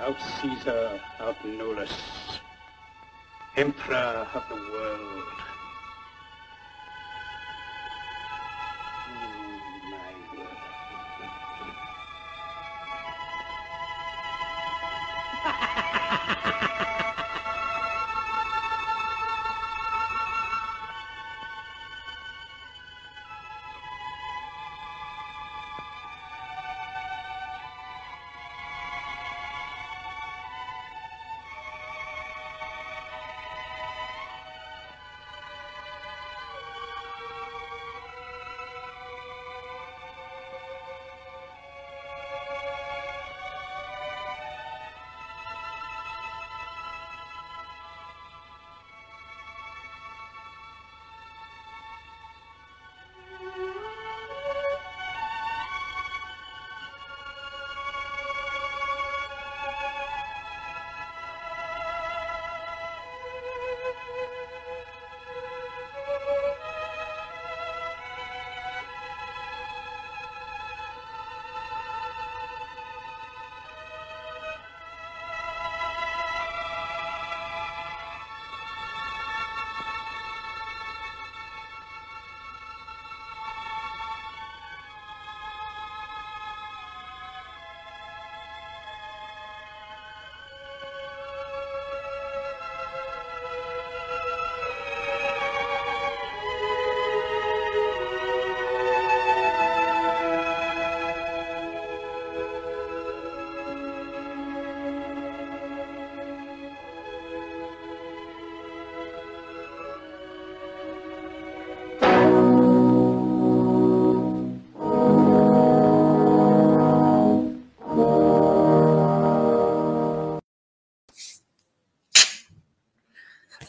Out Caesar, out Nolus, Emperor of the world. My word.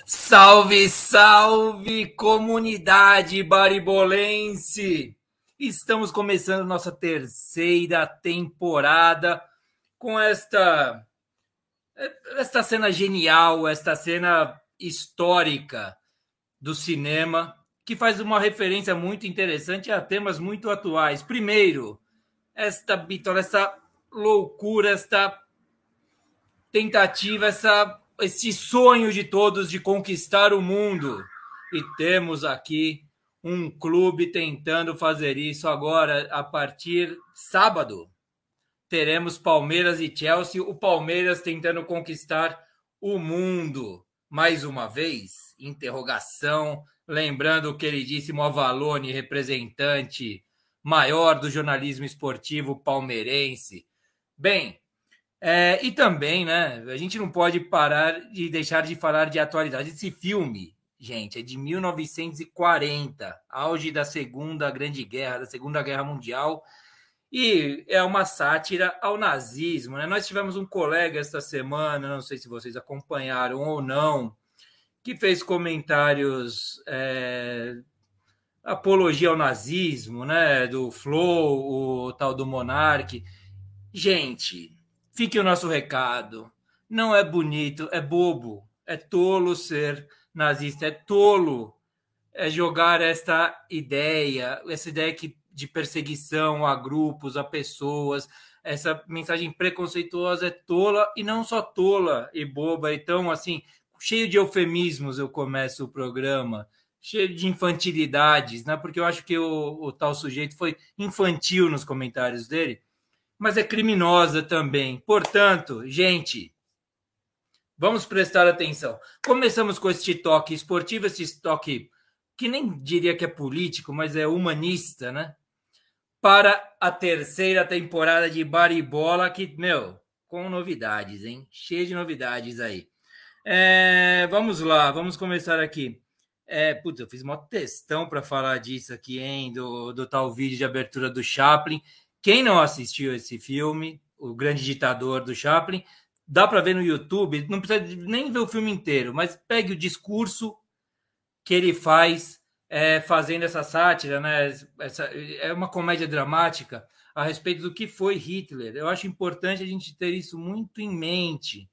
Salve, salve, comunidade baribolense! Estamos começando nossa terceira temporada com esta cena genial, esta cena histórica do cinema, que faz uma referência muito interessante a temas muito atuais. Primeiro, esta vitória, essa loucura, esta tentativa, esse sonho de todos de conquistar o mundo. E temos aqui um clube tentando fazer isso agora. A partir de sábado, teremos Palmeiras e Chelsea. O Palmeiras tentando conquistar o mundo. Mais uma vez, interrogação. Lembrando o queridíssimo Avalone, representante maior do jornalismo esportivo palmeirense. Bem, e também, né, a gente não pode parar de deixar de falar de atualidade. Esse filme, gente, é de 1940, auge da Segunda Grande Guerra, da Segunda Guerra Mundial, e é uma sátira ao nazismo, né? Nós tivemos um colega esta semana, não sei se vocês acompanharam ou não, que fez comentários, apologia ao nazismo, né, do Flow, o tal do Monark. Gente, fique o nosso recado. Não é bonito, é bobo, é tolo ser nazista, é tolo jogar essa ideia de perseguição a grupos, a pessoas, essa mensagem preconceituosa é tola, e não só tola e boba. Então, assim, cheio de eufemismos eu começo o programa, cheio de infantilidades, né? Porque eu acho que o tal sujeito foi infantil nos comentários dele, mas é criminosa também. Portanto, gente, vamos prestar atenção. Começamos com esse toque esportivo, esse toque que nem diria que é político, mas é humanista, né? Para a terceira temporada de Bar e Bola, que, com novidades, hein? Cheio de novidades aí. Vamos lá, vamos começar aqui. Eu fiz uma textão para falar disso aqui, hein? Do tal vídeo de abertura do Chaplin. Quem não assistiu esse filme, O Grande Ditador, do Chaplin, dá para ver no YouTube, não precisa nem ver o filme inteiro, mas pegue o discurso que ele faz fazendo essa sátira, né? É uma comédia dramática a respeito do que foi Hitler. Eu acho importante a gente ter isso muito em mente.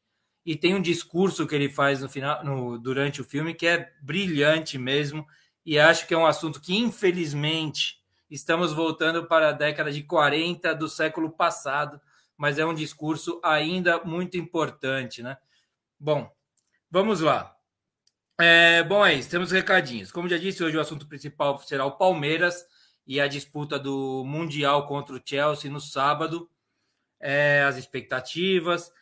E tem um discurso que ele faz no final, durante o filme, que é brilhante mesmo, e acho que é um assunto que, infelizmente, estamos voltando para a década de 40 do século passado, mas é um discurso ainda muito importante, né? Bom, vamos lá. Bom, é isso, temos recadinhos. Como já disse, hoje o assunto principal será o Palmeiras e a disputa do Mundial contra o Chelsea no sábado. As expectativas.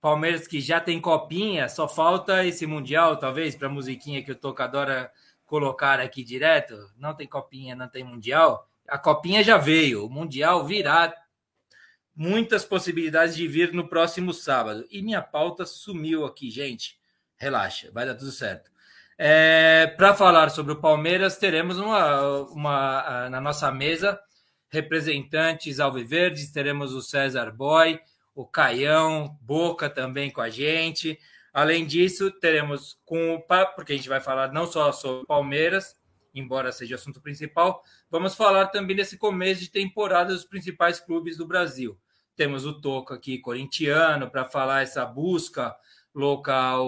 Palmeiras que já tem copinha, só falta esse Mundial, talvez, para a musiquinha que o Toca adora colocar aqui direto. Não tem copinha, não tem Mundial. A copinha já veio, o Mundial virá. Muitas possibilidades de vir no próximo sábado. E minha pauta sumiu aqui, gente. Relaxa, vai dar tudo certo. Para falar sobre o Palmeiras, teremos na nossa mesa representantes alviverdes, teremos o César Boy, o Caião, Boca também com a gente. Além disso, teremos com o Papo, porque a gente vai falar não só sobre o Palmeiras, embora seja o assunto principal, vamos falar também desse começo de temporada dos principais clubes do Brasil. Temos o Toca aqui, corintiano, para falar essa busca local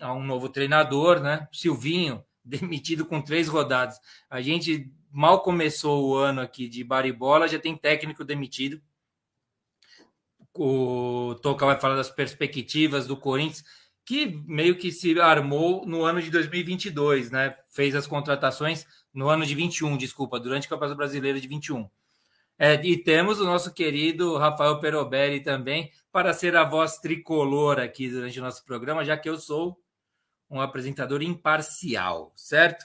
a um novo treinador, né? Silvinho, demitido com 3 rodadas. A gente mal começou o ano aqui de Bar e Bola, já tem técnico demitido. O Toca vai falar das perspectivas do Corinthians, que meio que se armou no ano de 2022, né? Fez as contratações no ano de 21, durante o Campeonato Brasileiro de 21. E temos o nosso querido Rafael Perobelli também, para ser a voz tricolor aqui durante o nosso programa, já que eu sou um apresentador imparcial, certo?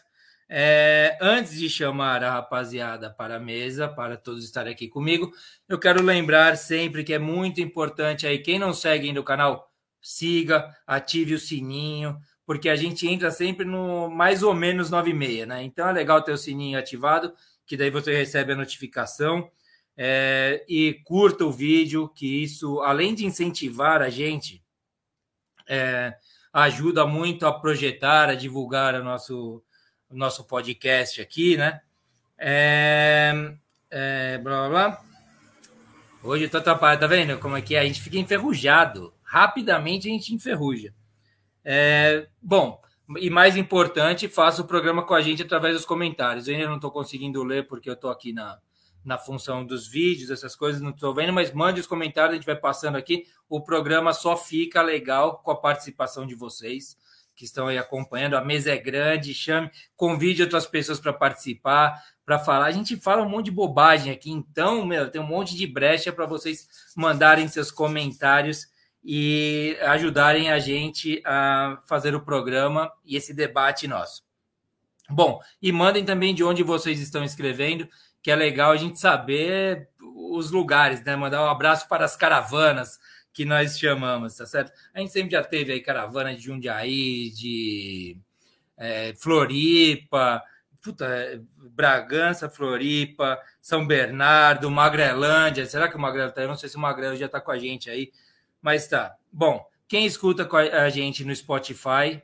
Antes de chamar a rapaziada para a mesa, para todos estarem aqui comigo, eu quero lembrar sempre que é muito importante aí, quem não segue ainda o canal, siga, ative o sininho, porque a gente entra sempre no mais ou menos 9h30, né? Então é legal ter o sininho ativado, que daí você recebe a notificação. E curta o vídeo, que isso, além de incentivar a gente, ajuda muito a projetar, a divulgar o nosso podcast aqui, né? Blá, blá, blá. Hoje eu tô atrapalhado, tá vendo como é que é? A gente fica enferrujado. Rapidamente a gente enferruja. Bom, e mais importante, faça o programa com a gente através dos comentários. Eu ainda não estou conseguindo ler porque eu estou aqui na função dos vídeos, essas coisas, não estou vendo, mas mande os comentários, a gente vai passando aqui. O programa só fica legal com a participação de vocês que estão aí acompanhando. A mesa é grande, chame, convide outras pessoas para participar, para falar. A gente fala um monte de bobagem aqui, então, tem um monte de brecha para vocês mandarem seus comentários e ajudarem a gente a fazer o programa e esse debate nosso. Bom, e mandem também de onde vocês estão escrevendo, que é legal a gente saber os lugares, né? Mandar um abraço para as caravanas, que nós chamamos, tá certo? A gente sempre já teve aí caravana de Jundiaí, de Floripa, Bragança, Floripa, São Bernardo, Magrelândia. Será que o Magrelo tá? Eu não sei se o Magrelo já tá com a gente aí, mas tá. Bom, quem escuta a gente no Spotify,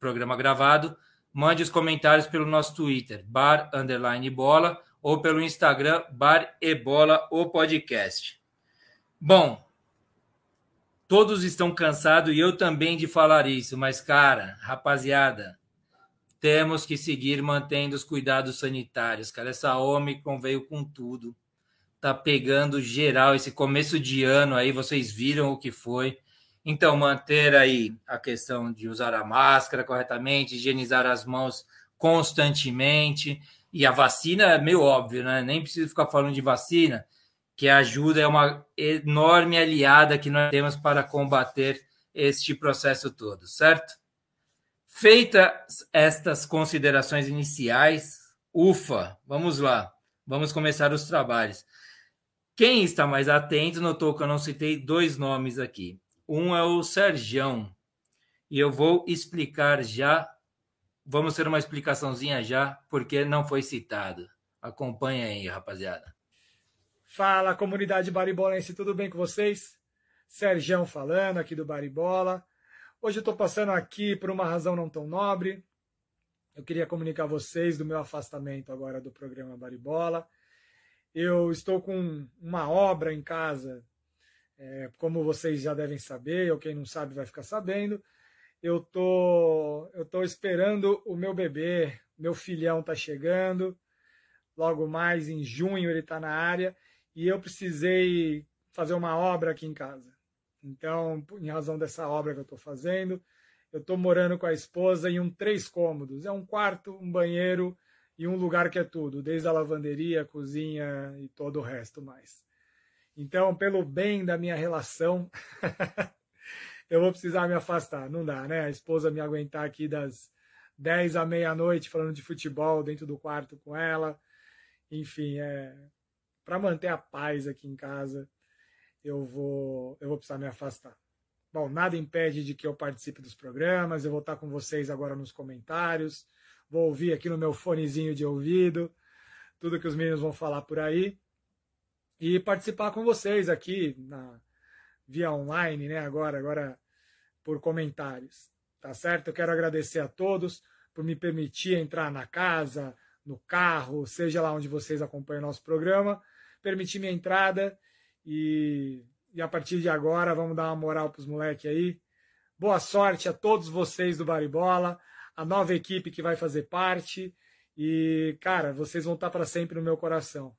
programa gravado, mande os comentários pelo nosso Twitter, bar_bola, ou pelo Instagram, Bar e Bola, o podcast. Bom, todos estão cansados e eu também de falar isso, mas, cara, rapaziada, temos que seguir mantendo os cuidados sanitários, cara. Essa Omicron veio com tudo. Tá pegando geral esse começo de ano aí, vocês viram o que foi. Então, manter aí a questão de usar a máscara corretamente, higienizar as mãos constantemente, e a vacina é meio óbvio, né? Nem preciso ficar falando de vacina, que ajuda, é uma enorme aliada que nós temos para combater este processo todo, certo? Feitas estas considerações iniciais, ufa, vamos lá, vamos começar os trabalhos. Quem está mais atento notou que eu não citei 2 nomes aqui. Um é o Sergião. E eu vou explicar já. Vamos ter uma explicaçãozinha já, porque não foi citado. Acompanha aí, rapaziada. Fala, comunidade baribolense. Tudo bem com vocês? Sergião falando aqui do Baribola. Hoje eu estou passando aqui por uma razão não tão nobre. Eu queria comunicar a vocês do meu afastamento agora do programa Baribola. Eu estou com uma obra em casa, como vocês já devem saber, ou quem não sabe vai ficar sabendo. Eu tô esperando o meu bebê, meu filhão tá chegando, logo mais em junho ele tá na área, e eu precisei fazer uma obra aqui em casa. Então, em razão dessa obra que eu estou fazendo, eu estou morando com a esposa em 3 cômodos. É um quarto, um banheiro e um lugar que é tudo, desde a lavanderia, a cozinha e todo o resto mais. Então, pelo bem da minha relação, eu vou precisar me afastar. Não dá, né? A esposa me aguentar aqui das 10 à meia-noite falando de futebol dentro do quarto com ela. Enfim, para manter a paz aqui em casa, eu vou precisar me afastar. Bom, nada impede de que eu participe dos programas, eu vou estar com vocês agora nos comentários, vou ouvir aqui no meu fonezinho de ouvido tudo que os meninos vão falar por aí e participar com vocês aqui via online, né? Agora por comentários, tá certo? Eu quero agradecer a todos por me permitir entrar na casa, no carro, seja lá onde vocês acompanham o nosso programa, permitir minha entrada E a partir de agora, vamos dar uma moral para os moleques aí. Boa sorte a todos vocês do Bar e Bola, a nova equipe que vai fazer parte. E, cara, vocês vão estar para sempre no meu coração.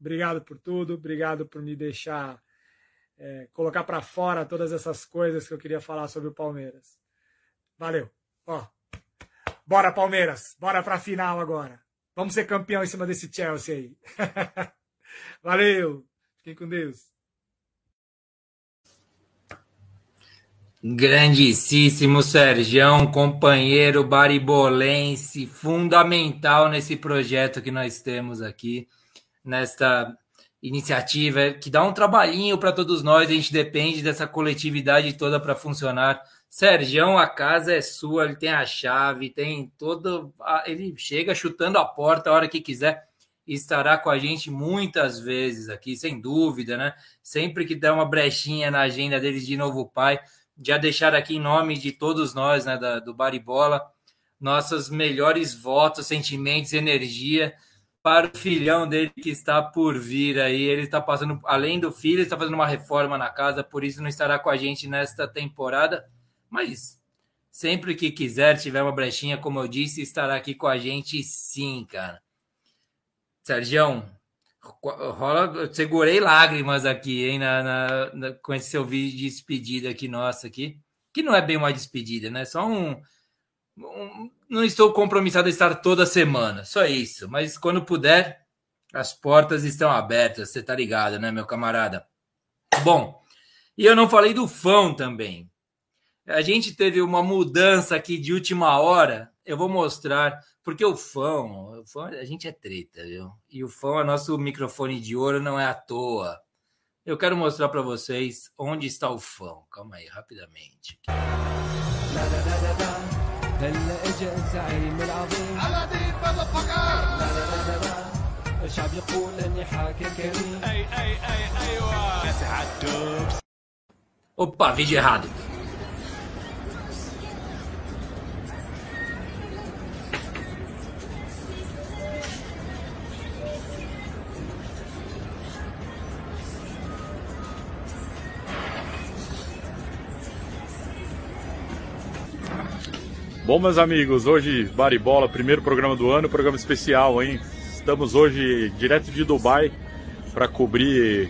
Obrigado por tudo, obrigado por me deixar colocar para fora todas essas coisas que eu queria falar sobre o Palmeiras. Valeu. Ó, bora, Palmeiras! Bora para a final agora. Vamos ser campeão em cima desse Chelsea aí. Valeu! Fiquem com Deus. Grandíssimo Sergião, companheiro baribolense, fundamental nesse projeto que nós temos aqui, nesta iniciativa que dá um trabalhinho para todos nós, a gente depende dessa coletividade toda para funcionar. Sergião, a casa é sua, ele tem a chave, tem todo, ele chega chutando a porta a hora que quiser. Estará com a gente muitas vezes aqui, sem dúvida, né? Sempre que der uma brechinha na agenda dele de novo pai, já deixar aqui em nome de todos nós, né, do Bar e Bola, nossos melhores votos, sentimentos, energia para o filhão dele que está por vir aí. Ele está passando, além do filho, ele está fazendo uma reforma na casa, por isso não estará com a gente nesta temporada, mas sempre que quiser, tiver uma brechinha, como eu disse, estará aqui com a gente sim, cara. Sergião, eu segurei lágrimas aqui, hein, com esse seu vídeo de despedida aqui, nossa, aqui, que não é bem uma despedida, né? Só não estou compromissado a estar toda semana, só isso. Mas quando puder, as portas estão abertas, você tá ligado, né, meu camarada? Bom, e eu não falei do fã também. A gente teve uma mudança aqui de última hora, eu vou mostrar... Porque o fã, a gente é treta, viu? E o fã é nosso microfone de ouro, não é à toa. Eu quero mostrar para vocês onde está o fã. Calma aí, rapidamente. Opa, vídeo errado. Bom, meus amigos, hoje Bar e Bola, primeiro programa do ano, programa especial, hein? Estamos hoje direto de Dubai para cobrir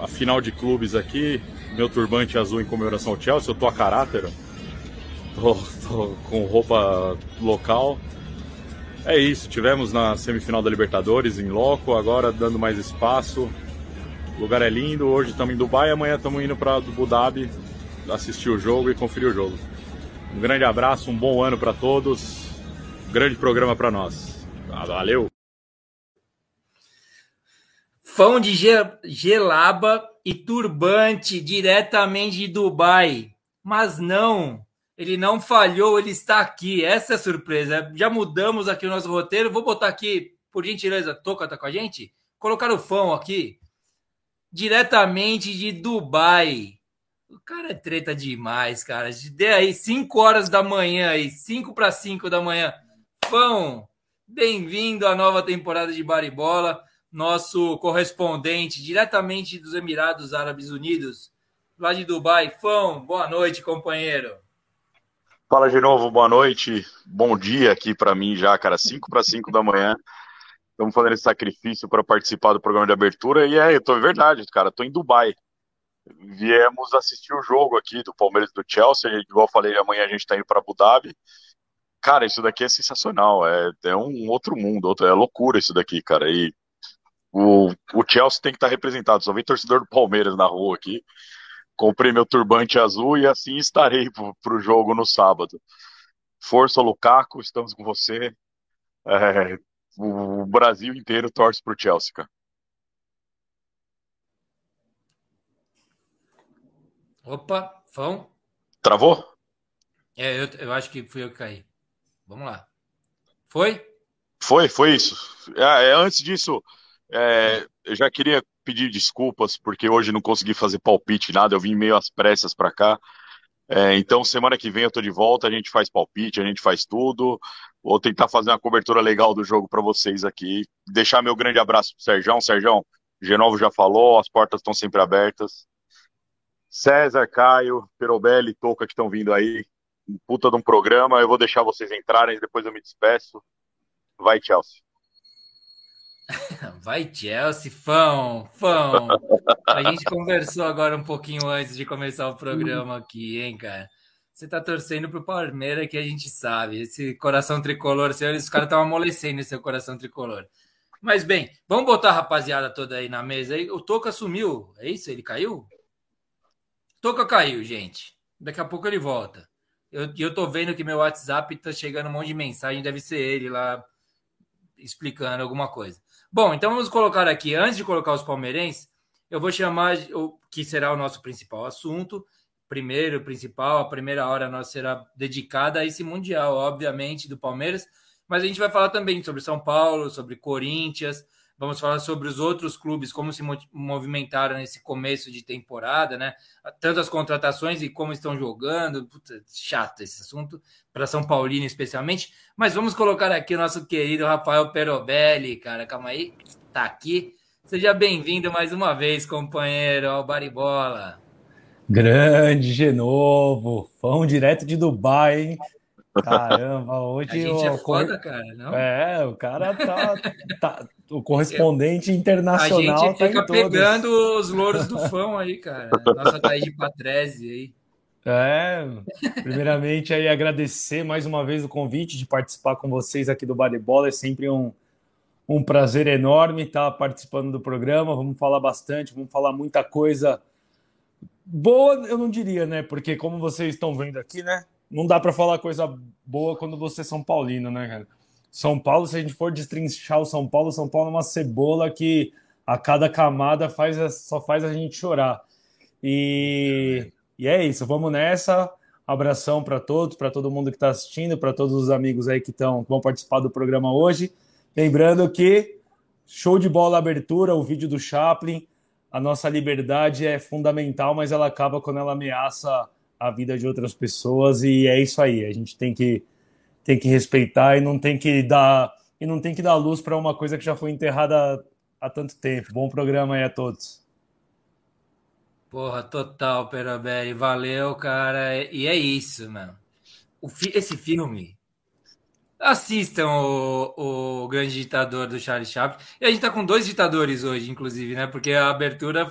a final de clubes aqui. Meu turbante azul em comemoração ao Chelsea, eu tô a caráter, tô com roupa local. É isso, tivemos na semifinal da Libertadores em loco, agora dando mais espaço. O lugar é lindo, hoje estamos em Dubai, amanhã estamos indo para Abu Dhabi assistir o jogo e conferir o jogo. Um grande abraço, um bom ano para todos. Um grande programa para nós. Valeu! Fão de gelaba e turbante diretamente de Dubai. Mas não, ele não falhou, ele está aqui. Essa é a surpresa. Já mudamos aqui o nosso roteiro. Vou botar aqui, por gentileza, Toca tá com a gente? Colocar o Fão aqui. Diretamente de Dubai. O cara é treta demais, cara. Dê aí 5 horas da manhã, aí, 5 para 5 da manhã. Fão, bem-vindo à nova temporada de Bar e Bola. Nosso correspondente diretamente dos Emirados Árabes Unidos, lá de Dubai. Fão, boa noite, companheiro. Fala de novo, boa noite. Bom dia aqui para mim já, cara. 5 para 5 da manhã. Estamos fazendo esse sacrifício para participar do programa de abertura. E eu tô verdade, cara. Tô em Dubai. viemos assistir o jogo aqui do Palmeiras e do Chelsea, igual eu falei, amanhã a gente tá indo pra Abu Dhabi. Cara, isso daqui é sensacional, é um outro mundo, é loucura isso daqui, cara, e o Chelsea tem que estar representado, só vi torcedor do Palmeiras na rua aqui, comprei meu turbante azul e assim estarei pro jogo no sábado. Força, Lukaku, estamos com você, o Brasil inteiro torce pro Chelsea, cara. Opa, Fão? Travou? Eu acho que fui eu que caí. Vamos lá. Foi? Foi isso. Antes disso, eu já queria pedir desculpas, porque hoje não consegui fazer palpite, nada, eu vim meio às pressas para cá. Então, semana que vem eu tô de volta, a gente faz palpite, a gente faz tudo. Vou tentar fazer uma cobertura legal do jogo para vocês aqui. Deixar meu grande abraço pro Serjão. Serjão, Genovo já falou, as portas estão sempre abertas. César, Caio, Perobelli e Toca que estão vindo aí. Um puta de um programa, eu vou deixar vocês entrarem, depois eu me despeço. Vai, Chelsea. Vai, Chelsea, fão. A gente conversou agora um pouquinho antes de começar o programa aqui, hein, cara? Você tá torcendo pro Palmeiras, que a gente sabe. Esse coração tricolor, os caras estão amolecendo esse coração tricolor. Mas bem, vamos botar a rapaziada toda aí na mesa. O Toca sumiu, é isso? Ele caiu? Toca caiu, gente. Daqui a pouco ele volta. Eu tô vendo que meu WhatsApp tá chegando um monte de mensagem, deve ser ele lá explicando alguma coisa. Bom, então vamos colocar aqui, antes de colocar os palmeirenses, eu vou chamar o que será o nosso principal assunto. A primeira hora nossa será dedicada a esse Mundial, obviamente, do Palmeiras, mas a gente vai falar também sobre São Paulo, sobre Corinthians, vamos falar sobre os outros clubes, como se movimentaram nesse começo de temporada, né? Tantas contratações e como estão jogando. Puta, chato esse assunto, para São Paulino especialmente. Mas vamos colocar aqui o nosso querido Rafael Perobelli, cara. Calma aí, tá aqui. Seja bem-vindo mais uma vez, companheiro, ao Bar e Bola. Grande Genovo, fã direto de Dubai, hein? Caramba, hoje... A gente é foda, cara, não? O cara tá o correspondente internacional. A gente tá fica pegando todos os louros do fã aí, cara. Nossa, tá aí de Patrese aí. Primeiramente aí agradecer mais uma vez o convite de participar com vocês aqui do Bar e Bola. É sempre um prazer enorme estar participando do programa. Vamos falar bastante, vamos falar muita coisa boa, eu não diria, né? Porque como vocês estão vendo aqui, né? Não dá para falar coisa boa quando você é São Paulino, né, cara? São Paulo, se a gente for destrinchar o São Paulo, é uma cebola que a cada camada só faz a gente chorar. E é isso, vamos nessa. Abração para todos, para todo mundo que está assistindo, para todos os amigos aí que vão participar do programa hoje. Lembrando que show de bola a abertura, o vídeo do Chaplin. A nossa liberdade é fundamental, mas ela acaba quando ela ameaça a vida de outras pessoas, e é isso aí, a gente tem que respeitar e não tem que dar luz para uma coisa que já foi enterrada há tanto tempo. Bom programa aí a todos. Porra, total, Perobelli, valeu, cara, e é isso, mano. Esse filme, assistam o Grande Ditador do Charlie Chaplin, e a gente tá com 2 ditadores hoje, inclusive, né, porque a abertura,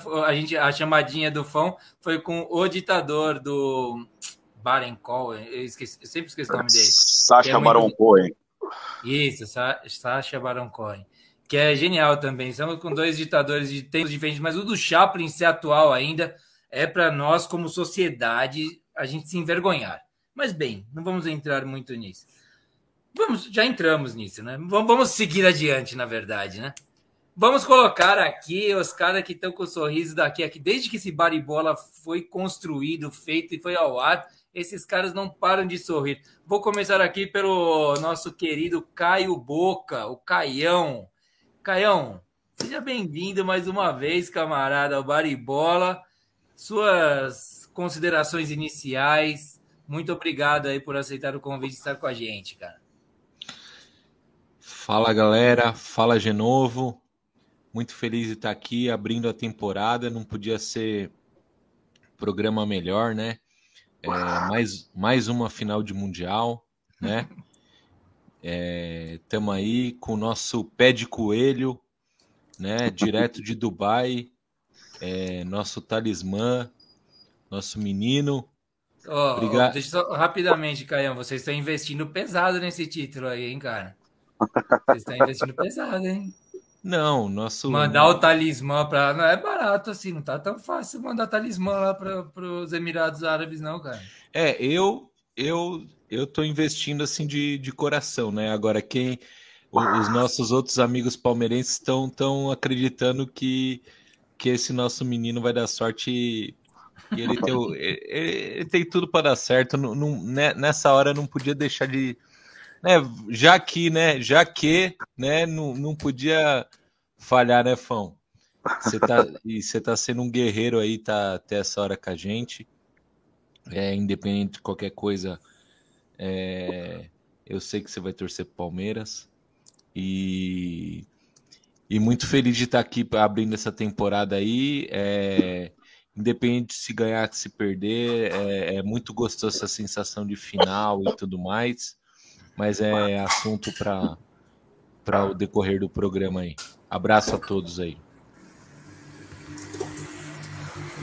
a chamadinha do fã foi com o ditador do Baron Cohen, eu sempre esqueço o nome dele. Sacha Baron Cohen. Isso, Sacha Baron Cohen, que é genial também. Estamos com 2 ditadores de tempos diferentes, mas o do Chaplin ser atual ainda é para nós, como sociedade, a gente se envergonhar. Mas bem, não vamos entrar muito nisso. Já entramos nisso, né? Vamos seguir adiante, na verdade, né? Vamos colocar aqui os caras que estão com o sorriso daqui, aqui. Desde que esse Bar e Bola foi construído, feito e foi ao ar, esses caras não param de sorrir. Vou começar aqui pelo nosso querido Caio Boca, o Caião. Caião, seja bem-vindo mais uma vez, camarada, ao Bar e Bola. Suas considerações iniciais. Muito obrigado aí por aceitar o convite de estar com a gente, cara. Fala, galera. Fala, Genovo. Muito feliz de estar aqui abrindo a temporada. Não podia ser programa melhor, né? Mais uma final de Mundial, né? Estamos aí com o nosso pé de coelho, né? Direto de Dubai. nosso talismã, nosso menino. Obrigado. Deixa eu só, rapidamente, Caião, vocês estão investindo pesado nesse título aí, hein, cara? Vocês estão investindo pesado, hein? Não, nosso... Mandar o talismã para... Não é barato assim, não tá tão fácil mandar talismã lá para os Emirados Árabes, não, cara. É, eu tô investindo assim de coração, né? Agora, quem... Os nossos outros amigos palmeirenses estão acreditando que esse nosso menino vai dar sorte e ele tem tudo para dar certo. Nessa hora não podia deixar de... Né, já que não podia falhar, né, Fão? Você tá sendo um guerreiro aí, tá até essa hora com a gente. Independente de qualquer coisa, eu sei que você vai torcer pro Palmeiras. E muito feliz de estar aqui abrindo essa temporada aí. Independente de se ganhar, se perder, é muito gostoso essa sensação de final e tudo mais. Mas é assunto para o decorrer do programa aí. Abraço a todos aí.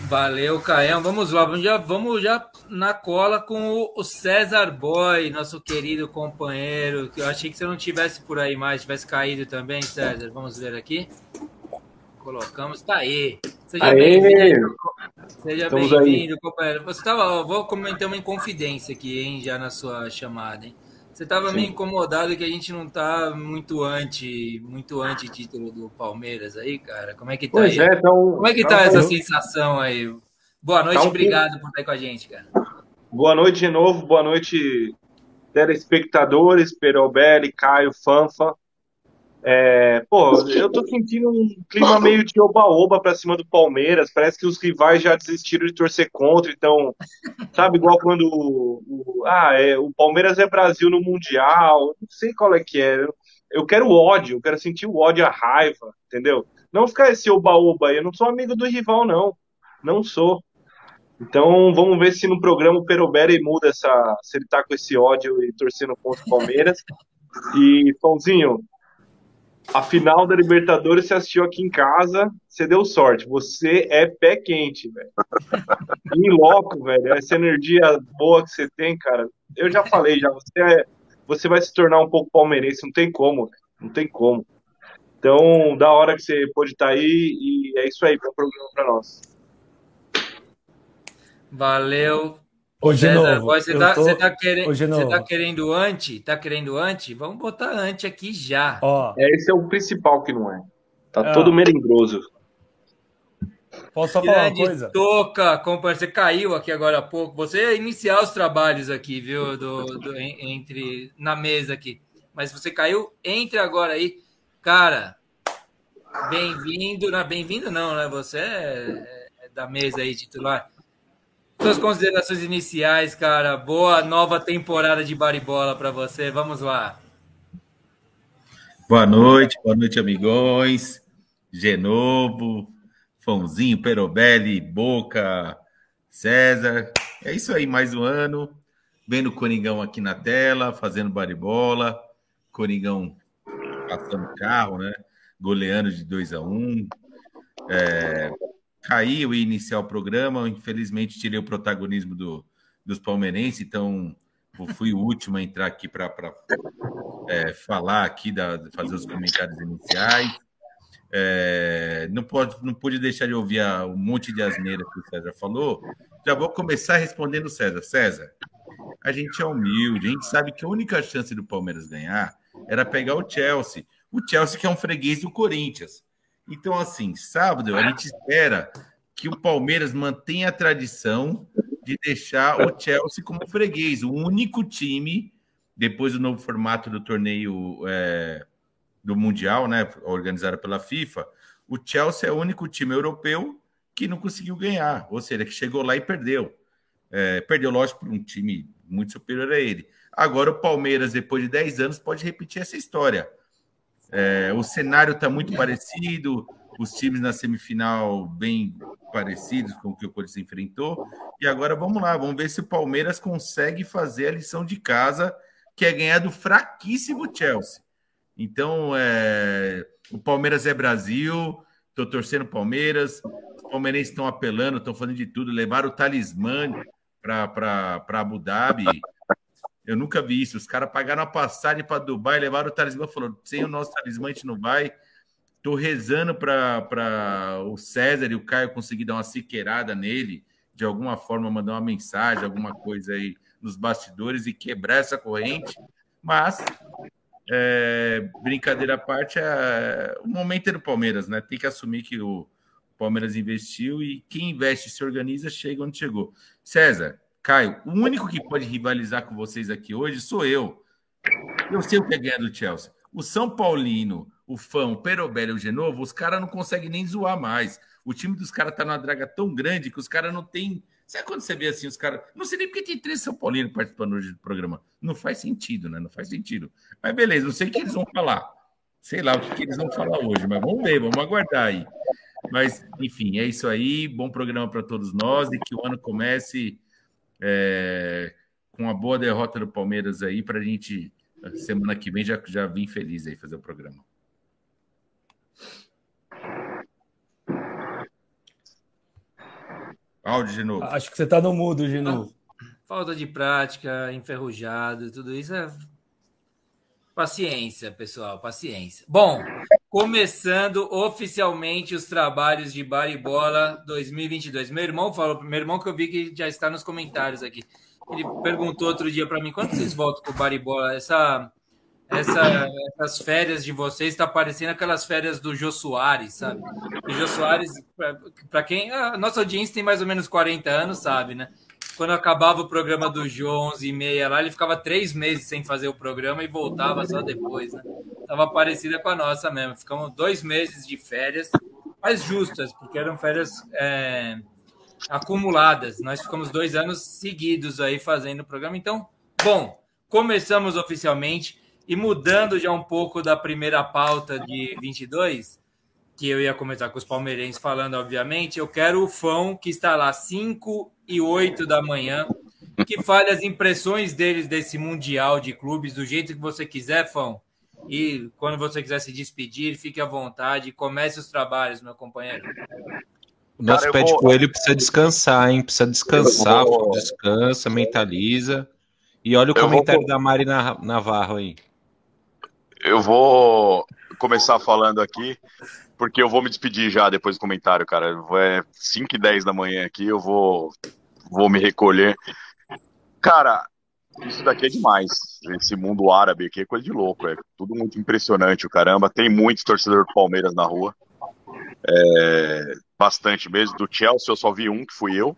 Valeu, Caião. Vamos lá, vamos já na cola com o César Boy, nosso querido companheiro. Eu achei que você não estivesse por aí mais, tivesse caído também, César. Vamos ver aqui. Colocamos, tá aí. Seja bem-vindo. Seja bem-vindo, companheiro. Você tava, vou comentar uma inconfidência aqui, hein, já na sua chamada, hein? Você estava meio incomodado que a gente não está muito anti título do Palmeiras aí, cara. Como é que tá aí? Como é que tá essa sensação aí? Boa noite, obrigado por estar com a gente, cara. Boa noite de novo, boa noite, telespectadores, Perobelli, Caio, Fanfa. Eu tô sentindo um clima meio de oba-oba pra cima do Palmeiras. Parece que os rivais já desistiram de torcer contra, então, sabe, igual quando o Palmeiras é Brasil no Mundial, não sei qual é que é. Eu quero o ódio, eu quero sentir o ódio, a raiva, entendeu? Não ficar esse oba-oba aí, eu não sou amigo do rival, não sou. Então, vamos ver se no programa o Perobelli muda se ele tá com esse ódio e torcendo contra o Palmeiras. E, Pãozinho, a final da Libertadores você assistiu aqui em casa, você deu sorte. Você é pé quente, velho. Em loco, velho. Essa energia boa que você tem, cara. Eu já falei, você vai se tornar um pouco palmeirense. Não tem como, velho. Não tem como. Então, da hora que você pôde estar aí. E é isso aí, bom programa pra nós. Valeu. Hoje César, novo, você tá querendo anti? Vamos botar anti aqui já. Esse é o principal que não é. Tá todo melindroso. Posso só falar uma coisa? Toca, companheiro, você caiu aqui agora há pouco. Você ia iniciar os trabalhos aqui, viu, na mesa aqui. Mas você caiu, entre agora aí. Cara, bem-vindo, não é bem-vindo não, né? Você é da mesa aí, titular. Suas considerações iniciais, cara. Boa nova temporada de Bar e Bola para você. Vamos lá. Boa noite, amigões. Genobo, Fãozinho, Perobelli, Boca, César. É isso aí, mais um ano. Vendo o Coringão aqui na tela, fazendo Bar e Bola. Coringão passando carro, né? Goleando de 2-1. Caiu e iniciar o programa, infelizmente tirei o protagonismo dos palmeirenses, então fui o último a entrar aqui para falar aqui, fazer os comentários iniciais. Não pude deixar de ouvir um monte de asneira que o César falou. Já vou começar respondendo o César. César, a gente é humilde, a gente sabe que a única chance do Palmeiras ganhar era pegar o Chelsea. O Chelsea que é um freguês do Corinthians. Então, assim, sábado a gente espera que o Palmeiras mantenha a tradição de deixar o Chelsea como freguês, o único time, depois do novo formato do torneio do Mundial, né, organizado pela FIFA, o Chelsea é o único time europeu que não conseguiu ganhar, ou seja, que chegou lá e perdeu. Perdeu, lógico, por um time muito superior a ele. Agora o Palmeiras, depois de 10 anos, pode repetir essa história. O cenário está muito parecido, os times na semifinal bem parecidos com o que o Corinthians enfrentou, e agora vamos lá, vamos ver se o Palmeiras consegue fazer a lição de casa, que é ganhar do fraquíssimo Chelsea. Então, o Palmeiras é Brasil, estou torcendo Palmeiras, palmeirenses estão apelando, estão fazendo de tudo, levaram o talismã para Abu Dhabi. Eu nunca vi isso. Os caras pagaram a passagem para Dubai, levaram o talismã, falaram, sem o nosso talismã a gente não vai. Estou rezando para o César e o Caio conseguir dar uma sequeirada nele, de alguma forma mandar uma mensagem, alguma coisa aí nos bastidores e quebrar essa corrente. Mas, brincadeira à parte, o momento é do Palmeiras, né? Tem que assumir que o Palmeiras investiu e quem investe e se organiza chega onde chegou. César, Caio, o único que pode rivalizar com vocês aqui hoje sou eu. Eu sei o que é ganhar do Chelsea. O São Paulino, o Fã, o Perobelli e o Genovo, os caras não conseguem nem zoar mais. O time dos caras tá numa draga tão grande que os caras não tem... Sabe quando você vê assim os caras... Não sei nem porque tem 3 São Paulinos participando hoje do programa. Não faz sentido, né? Não faz sentido. Mas beleza, não sei o que eles vão falar. Sei lá o que eles vão falar hoje, mas vamos ver, vamos aguardar aí. Mas, enfim, é isso aí. Bom programa para todos nós e que o ano comece com uma boa derrota do Palmeiras aí para a gente... Semana que vem já vim feliz aí fazer o programa. Áudio de novo. Acho que você está no mudo de novo. Falta de prática, enferrujado, tudo isso é... Paciência, pessoal, paciência. Bom, começando oficialmente os trabalhos de Bar e Bola 2022. Meu irmão falou, meu irmão que eu vi que já está nos comentários aqui. Ele perguntou outro dia para mim, quando vocês voltam pro Bar e Bola? Essas férias de vocês tá parecendo aquelas férias do Jô Soares, sabe? O Jô Soares, para quem... A nossa audiência tem mais ou menos 40 anos, sabe, né? Quando acabava o programa do Jô, 11h30 lá, ele ficava 3 meses sem fazer o programa e voltava só depois, né? Tava parecida com a nossa mesmo. Ficamos 2 meses de férias, mas justas, porque eram férias... acumuladas, nós ficamos 2 anos seguidos aí fazendo o programa, então, bom, começamos oficialmente e mudando já um pouco da primeira pauta de 22, que eu ia comentar com os palmeirenses falando, obviamente, eu quero o Fão, que está lá 5:08 da manhã, que fale as impressões deles desse Mundial de Clubes, do jeito que você quiser, Fão, e quando você quiser se despedir, fique à vontade, comece os trabalhos, meu companheiro. O nosso cara, coelho precisa descansar, hein? Precisa descansar, descansa, mentaliza. E olha o comentário da Mari Navarro aí. Eu vou começar falando aqui, porque eu vou me despedir já depois do comentário, cara. É 5:10 da manhã aqui, eu vou me recolher. Cara, isso daqui é demais. Esse mundo árabe aqui é coisa de louco. É tudo muito impressionante, o caramba. Tem muitos torcedores do Palmeiras na rua. Bastante mesmo. Do Chelsea eu só vi um, que fui eu.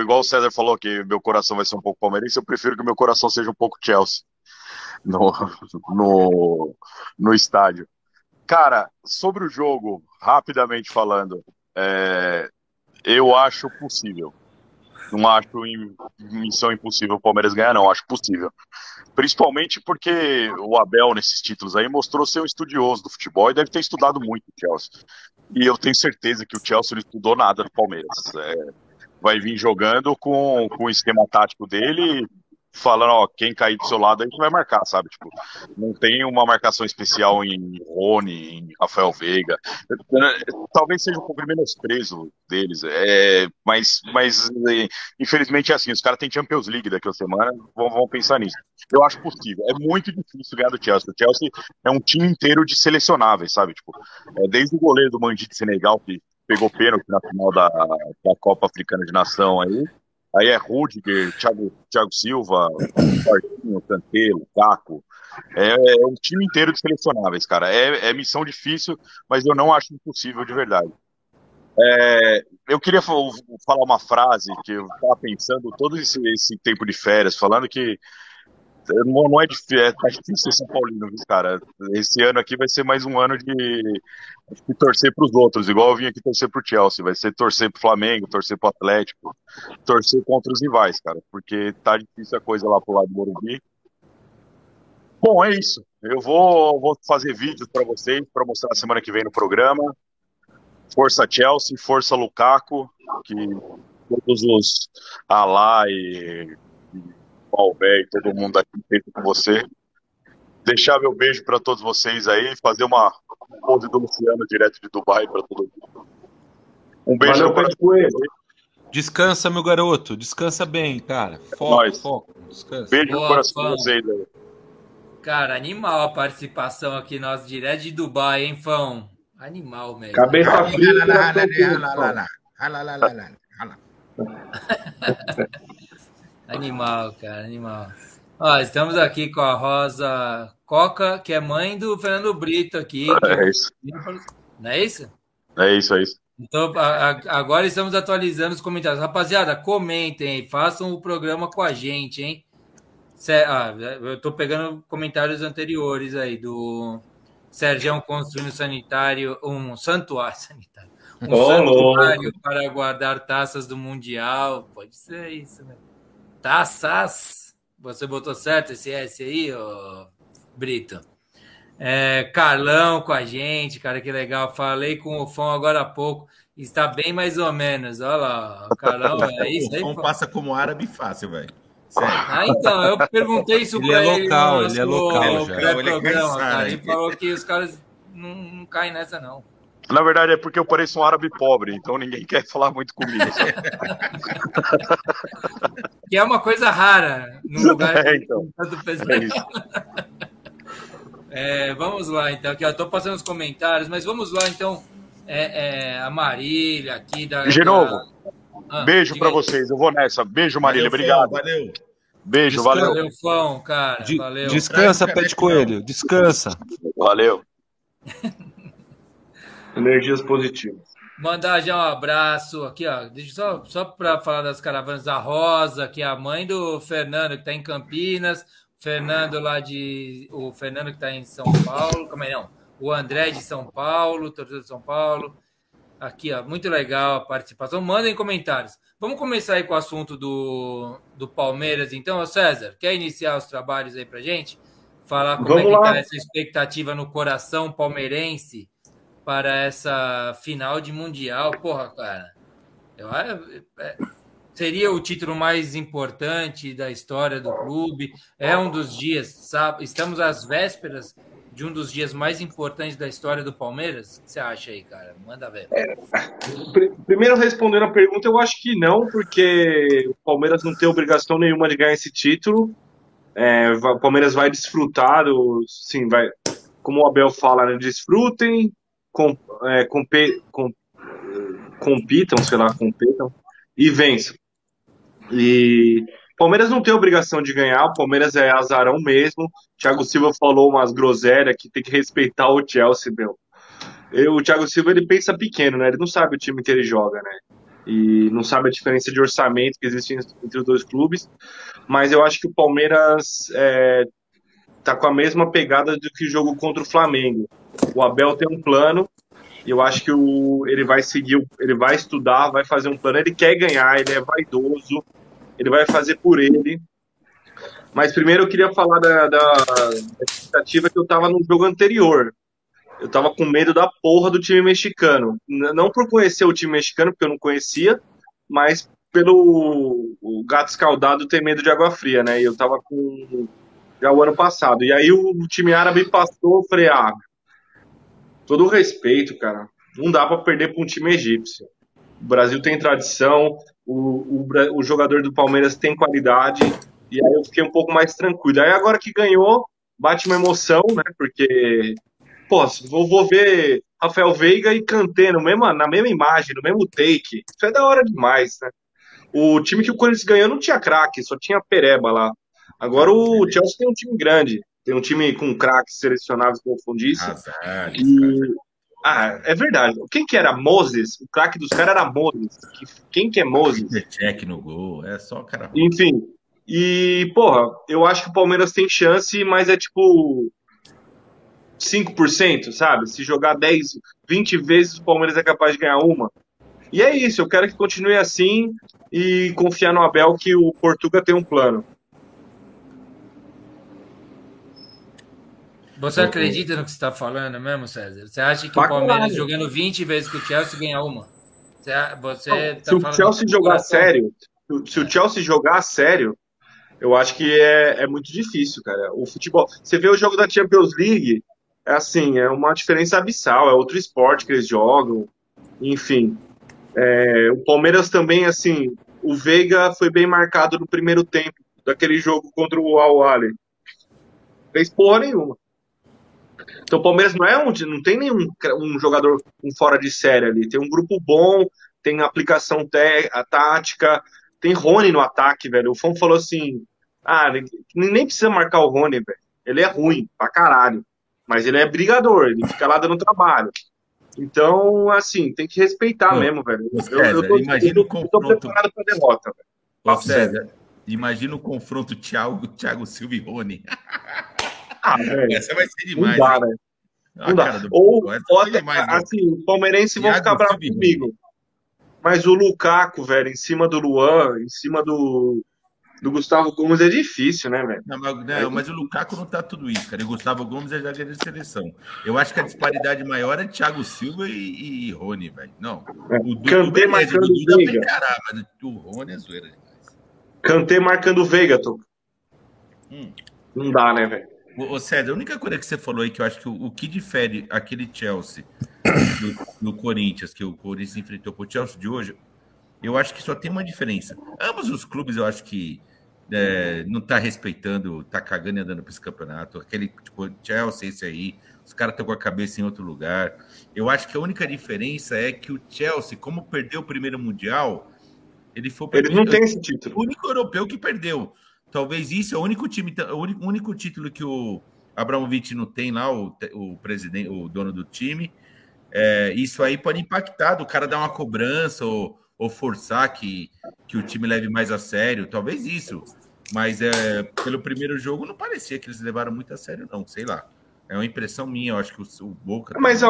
Igual o César falou que meu coração vai ser um pouco palmeirense, eu prefiro que meu coração seja um pouco Chelsea no estádio. Cara, sobre o jogo, rapidamente falando, eu acho possível. Não acho missão impossível o Palmeiras ganhar, não. Acho possível. Principalmente porque o Abel, nesses títulos aí, mostrou ser um estudioso do futebol e deve ter estudado muito o Chelsea. E eu tenho certeza que o Chelsea não estudou nada do Palmeiras. Vai vir jogando com o esquema tático dele, falando, ó, quem cair do seu lado aí que vai marcar, sabe? Tipo, não tem uma marcação especial em Rony, em Rafael Veiga. Talvez seja um pouco menosprezo deles, mas infelizmente é assim, os caras têm Champions League daqui a semana, vão pensar nisso. Eu acho possível, é muito difícil ganhar do Chelsea. O Chelsea é um time inteiro de selecionáveis, sabe? Tipo, desde o goleiro do Mandi de Senegal, que pegou pênalti na final da Copa Africana de Nação aí, aí é Rudiger, Thiago Silva, Martinho, Kanté, Lukaku. É um time inteiro de selecionáveis, cara. É missão difícil, mas eu não acho impossível de verdade. Eu queria falar uma frase que eu estava pensando todo esse tempo de férias, falando que não é difícil, tá difícil ser São Paulino, cara. Esse ano aqui vai ser mais um ano de torcer pros outros, igual eu vim aqui torcer pro Chelsea, vai ser torcer pro Flamengo, torcer pro Atlético, torcer contra os rivais, cara, porque tá difícil a coisa lá pro lado do Morumbi. Bom, é isso. Eu vou fazer vídeos pra vocês, pra mostrar na semana que vem no programa. Força Chelsea, força Lukaku, que todos os Alá e Palmeiras, todo mundo aqui feito com você. Deixar meu beijo para todos vocês aí, fazer uma responde do Luciano direto de Dubai para todo mundo. Um beijo. Valeu, descansa, meu garoto. Descansa bem, cara. Foco, foco. Descansa. Beijo no coração de vocês, velho. Cara, animal a participação aqui nossa, direto de Dubai, hein, Fão? Animal mesmo. Cabeça fria. Animal, cara, animal. Ó, estamos aqui com a Rosa Coca, que é mãe do Fernando Brito aqui. É isso. Não é isso? É isso, é isso. Então, agora estamos atualizando os comentários. Rapaziada, comentem, façam o programa com a gente, hein? Eu tô pegando comentários anteriores aí do Sérgio construindo sanitário, um santuário sanitário. Um santuário para guardar taças do Mundial. Pode ser isso, né? Taças! Você botou certo esse S aí, ô Brito? É, Carlão com a gente, cara, que legal. Falei com o Fão agora há pouco. Está bem mais ou menos. Olha lá, Carlão, é isso aí. O Fão passa como árabe fácil, velho. Sério. Ah, então, eu perguntei isso para ele. Ele é local já. Ele é cansado, cara. Ele falou que os caras não caem nessa, não. Na verdade, é porque eu pareço um árabe pobre, então ninguém quer falar muito comigo. Que é uma coisa rara no lugar então. É isso. Vamos lá, então, que eu estou passando os comentários, mas vamos lá, então, a Marília aqui... De novo. Beijo pra vocês, eu vou nessa. Beijo, Marília, obrigado. Valeu. Beijo, valeu. Fão, cara, valeu. Descansa, pé de coelho, descansa. Valeu. Energias positivas. Mandar já um abraço aqui, ó. Só pra falar das caravanas da Rosa, que é a mãe do Fernando, que tá em Campinas. O Fernando que tá em São Paulo. Como é, não? O André de São Paulo, torcedor de São Paulo. Aqui, ó, muito legal a participação. Mandem comentários. Vamos começar aí com o assunto do Palmeiras, então. Ô César, quer iniciar os trabalhos aí pra gente? Falar como é que tá essa expectativa no coração palmeirense para essa final de Mundial. Porra, cara. Seria o título mais importante da história do clube. É um dos dias, sabe? Estamos às vésperas de um dos dias mais importantes da história do Palmeiras? O que você acha aí, cara? Manda ver. Primeiro, respondendo a pergunta, eu acho que não, porque o Palmeiras não tem obrigação nenhuma de ganhar esse título. O Palmeiras vai desfrutar, como o Abel fala, né, desfrutem, compitam e vençam. E... Palmeiras não tem obrigação de ganhar, o Palmeiras é azarão mesmo. Thiago Silva falou umas groselhas que tem que respeitar o Chelsea, meu. O Thiago Silva, ele pensa pequeno, né? Ele não sabe o time que ele joga, né? E não sabe a diferença de orçamento que existe entre os dois clubes. Mas eu acho que o Palmeiras tá com a mesma pegada do que o jogo contra o Flamengo. O Abel tem um plano, e eu acho que ele vai seguir, ele vai estudar, vai fazer um plano. Ele quer ganhar, ele é vaidoso. Ele vai fazer por ele. Mas primeiro eu queria falar da expectativa que eu tava no jogo anterior. Eu tava com medo da porra do time mexicano. Não por conhecer o time mexicano, porque eu não conhecia, mas pelo o gato escaldado ter medo de água fria, né? E eu tava com... já o ano passado. E aí o time árabe passou, frear. Todo o respeito, cara. Não dá pra perder pra um time egípcio. O Brasil tem tradição, o jogador do Palmeiras tem qualidade, e aí eu fiquei um pouco mais tranquilo. Aí agora que ganhou, bate uma emoção, né, porque, pô, vou ver Rafael Veiga e Kanté na mesma imagem, no mesmo take. Isso é da hora demais, né. O time que o Corinthians ganhou não tinha craque, só tinha pereba lá. Agora o Chelsea tem um time grande, tem um time com craques selecionados, como o Fundice. É verdade. Quem que era? Moses? O craque dos caras era Moses. Quem que é Moses? Check no gol, é só o cara. Enfim, e, porra, eu acho que o Palmeiras tem chance, mas é tipo 5%, sabe? Se jogar 10, 20 vezes, o Palmeiras é capaz de ganhar uma. E é isso, eu quero que continue assim e confiar no Abel que o Portuga tem um plano. Você acredita no que você está falando mesmo, César? Você acha que o Palmeiras jogando 20 vezes com o Chelsea ganha uma? Se o Chelsea jogar sério, eu acho que é muito difícil, cara. O futebol... Você vê o jogo da Champions League, é assim, é uma diferença abissal, é outro esporte que eles jogam, enfim. É, o Palmeiras também, assim, o Veiga foi bem marcado no primeiro tempo daquele jogo contra o Al-Ahly. Fez porra nenhuma. Então o Palmeiras não, não tem nenhum jogador fora de série ali. Tem um grupo bom, tem aplicação tática, tem Rony no ataque, velho. O Fão falou assim, nem precisa marcar o Rony, velho. Ele é ruim pra caralho, mas ele é brigador, ele fica lá dando trabalho. Então, assim, tem que respeitar mesmo, velho. Eu tô preparado pra derrota, velho. César, imagina o confronto Thiago Silva e Rony. Velho, essa vai ser demais. Não dá, velho. Não dá. Ou pode, assim, o palmeirense vão ficar bravo comigo. Mas o Lukaku, velho, em cima do Luan, em cima do Gustavo Gomes é difícil, né, velho? Mas o Lukaku não tá tudo isso, cara. E o Gustavo Gomes é zagueiro de seleção. Eu acho que a disparidade maior é Thiago Silva e Rony, velho. Não. Kanté marcando o Veiga. Mas o Rony é zoeira demais. Kanté marcando o Veiga, Tom. Não dá, né, velho? Ô, César, a única coisa que você falou aí que eu acho que o que difere aquele Chelsea do Corinthians, que o Corinthians enfrentou pro Chelsea de hoje, eu acho que só tem uma diferença. Ambos os clubes, eu acho que não tá respeitando, tá cagando e andando para esse campeonato. Aquele tipo, Chelsea, esse aí, os caras estão com a cabeça em outro lugar. Eu acho que a única diferença é que o Chelsea, como perdeu o primeiro Mundial, ele foi... Ele não tem esse título. O único europeu que perdeu. Talvez isso é o único time, o único título que o Abramovich não tem lá, o presidente, o dono do time. É, isso aí pode impactar, o cara dar uma cobrança ou forçar que o time leve mais a sério. Talvez isso. Mas pelo primeiro jogo não parecia que eles levaram muito a sério, não. Sei lá. É uma impressão minha, eu acho que o Boca... Mas,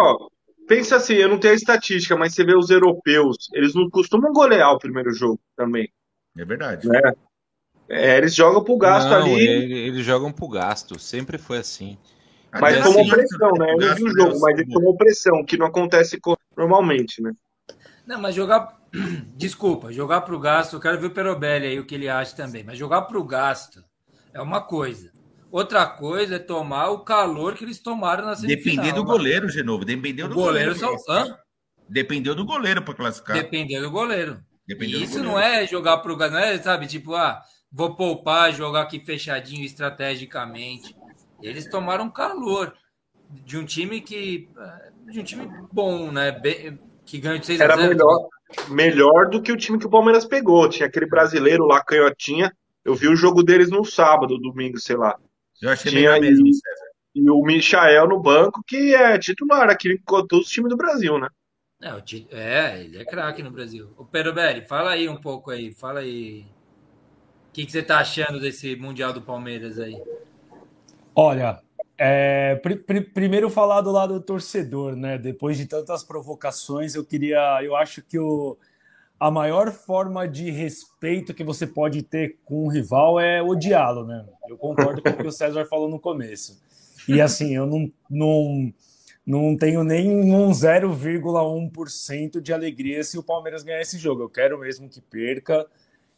pensa assim, eu não tenho a estatística, mas você vê os europeus, eles não costumam golear o primeiro jogo também. É verdade. Né? Eles jogam pro gasto ali. Eles jogam pro gasto, sempre foi assim. Mas assim, tomou pressão, né? Eu não vi o jogo, mas ele tomou pressão, que não acontece normalmente, né? Não, mas jogar... Desculpa, jogar pro gasto, eu quero ver o Perobelli aí, o que ele acha também, mas jogar pro gasto é uma coisa. Outra coisa é tomar o calor que eles tomaram na semifinal. Dependeu do goleiro, de novo. Dependeu do goleiro. Dependeu do goleiro pra classificar. Dependeu do goleiro. E isso não é jogar pro gasto, não é, sabe, tipo, vou poupar, jogar aqui fechadinho estrategicamente. Eles tomaram calor de um time bom, né? Que ganhou de 6-0. Era melhor do que o time que o Palmeiras pegou. Tinha aquele brasileiro lá, canhotinha. Eu vi o jogo deles no sábado, domingo, sei lá. Eu achei melhor mesmo. E o Michael no banco, que é titular aqui com todos os times do Brasil, né? Ele é craque no Brasil. Ô, Perobelli, fala aí um pouco aí. Fala aí. O que você tá achando desse Mundial do Palmeiras aí? Olha, primeiro falar do lado do torcedor, né? Depois de tantas provocações, eu acho que a maior forma de respeito que você pode ter com um rival é odiá-lo, né? Eu concordo com o que o César falou no começo. E assim, eu não tenho nem um 0,1% de alegria se o Palmeiras ganhar esse jogo. Eu quero mesmo que perca.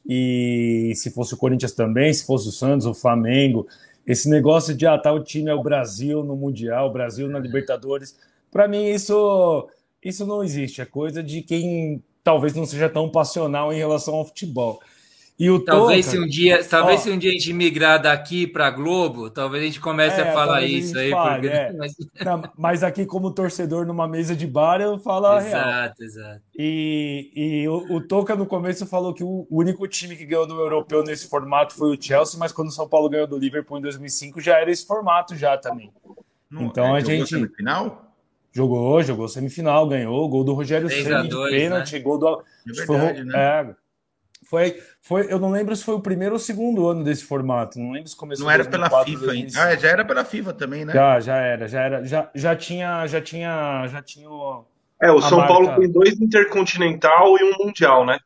E se fosse o Corinthians também, se fosse o Santos, o Flamengo, esse negócio de tal time é o Brasil no Mundial, o Brasil na Libertadores, para mim isso não existe, é coisa de quem talvez não seja tão passional em relação ao futebol. E se um dia a gente migrar daqui para Globo, talvez a gente comece a falar isso aí. Porque... Mas aqui, como torcedor numa mesa de bar, eu falo a real. Exato. E o Toca no começo falou que o único time que ganhou do europeu nesse formato foi o Chelsea, mas quando o São Paulo ganhou do Liverpool em 2005 já era esse formato já também. Então a gente jogou semifinal, ganhou, gol do Rogério Ceni de pênalti, né? Gol do... É verdade, né? Eu não lembro se foi o primeiro ou o segundo ano desse formato. Não lembro se começou. Não era 2004, pela FIFA ainda. Já era pela FIFA também, né? Já tinha. O São Paulo tem 2 Intercontinental e um Mundial, né?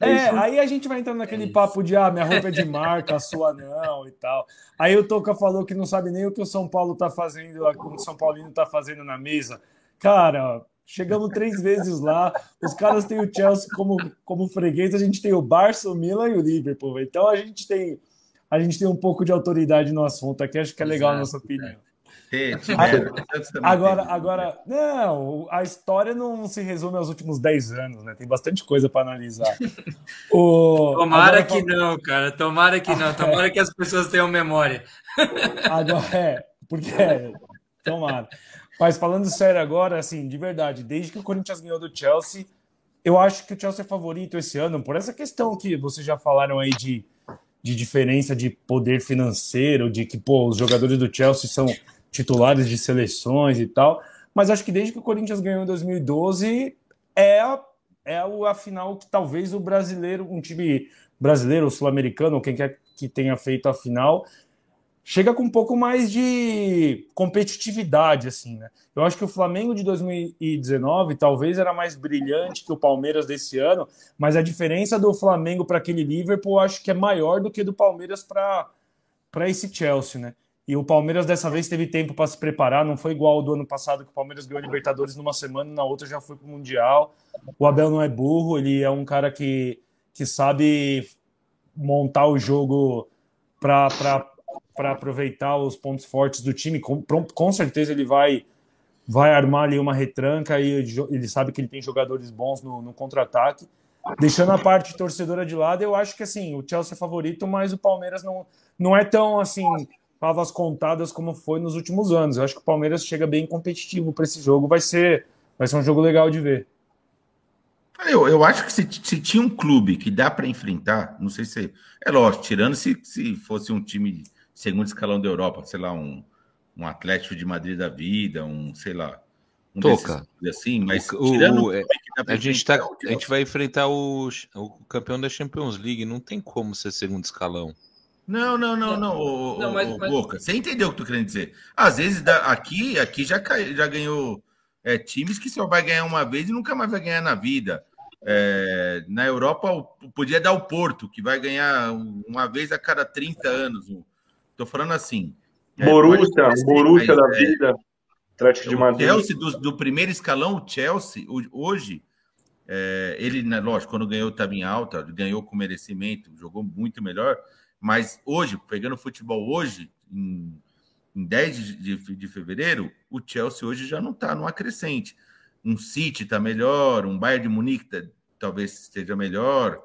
Aí a gente vai entrando naquele papo de minha roupa é de marca, a sua não e tal. Aí o Toca falou que não sabe nem o que o São Paulo tá fazendo, como o São Paulino tá fazendo na mesa. Cara. Chegamos 3 vezes lá, os caras têm o Chelsea como freguês, a gente tem o Barça, o Milan e o Liverpool. Então a gente tem um pouco de autoridade no assunto aqui, acho que é legal a nossa opinião. Agora, não, a história não se resume aos últimos 10 anos, né? Tem bastante coisa para analisar. Tomara que não, cara. Tomara que não. Tomara que as pessoas tenham memória. Agora, tomara. Mas falando sério agora, assim, de verdade, desde que o Corinthians ganhou do Chelsea, eu acho que o Chelsea é favorito esse ano, por essa questão que vocês já falaram aí de diferença de poder financeiro, de que, pô, os jogadores do Chelsea são titulares de seleções e tal, mas acho que desde que o Corinthians ganhou em 2012, é a final que talvez o brasileiro, um time brasileiro ou sul-americano, ou quem quer que tenha feito a final, chega com um pouco mais de competitividade, assim, né? Eu acho que o Flamengo de 2019 talvez era mais brilhante que o Palmeiras desse ano, mas a diferença do Flamengo para aquele Liverpool acho que é maior do que do Palmeiras para esse Chelsea, né? E o Palmeiras dessa vez teve tempo para se preparar, não foi igual ao do ano passado, que o Palmeiras ganhou a Libertadores numa semana e na outra já foi para o Mundial. O Abel não é burro, ele é um cara que sabe montar o jogo para aproveitar os pontos fortes do time, com certeza ele vai armar ali uma retranca e ele sabe que ele tem jogadores bons no contra-ataque. Deixando a parte torcedora de lado, eu acho que assim, o Chelsea é favorito, mas o Palmeiras não é tão assim, favas contadas como foi nos últimos anos. Eu acho que o Palmeiras chega bem competitivo para esse jogo, vai ser um jogo legal de ver. Eu acho que se tinha um clube que dá para enfrentar, não sei se... É lógico, tirando se fosse um time segundo escalão da Europa, sei lá, um Atlético de Madrid da vida, sei lá, um Toca. Desses, assim, mas tirando o que a gente a gente vai enfrentar o campeão da Champions League, não tem como ser segundo escalão. Não, Boca, você entendeu o que eu tô querendo dizer? Às vezes aqui já ganhou times que só vai ganhar uma vez e nunca mais vai ganhar na vida. Na Europa podia dar o Porto, que vai ganhar uma vez a cada 30 anos. Estou falando assim. Borussia da vida. Atlético de Madrid. O Chelsea do primeiro escalão, o Chelsea, hoje, ele, lógico, quando ganhou estava em alta, ganhou com merecimento, jogou muito melhor, mas hoje, pegando futebol hoje, em 10 de fevereiro, o Chelsea hoje já não está numa crescente. Um City está melhor, um Bayern de Munique talvez esteja melhor,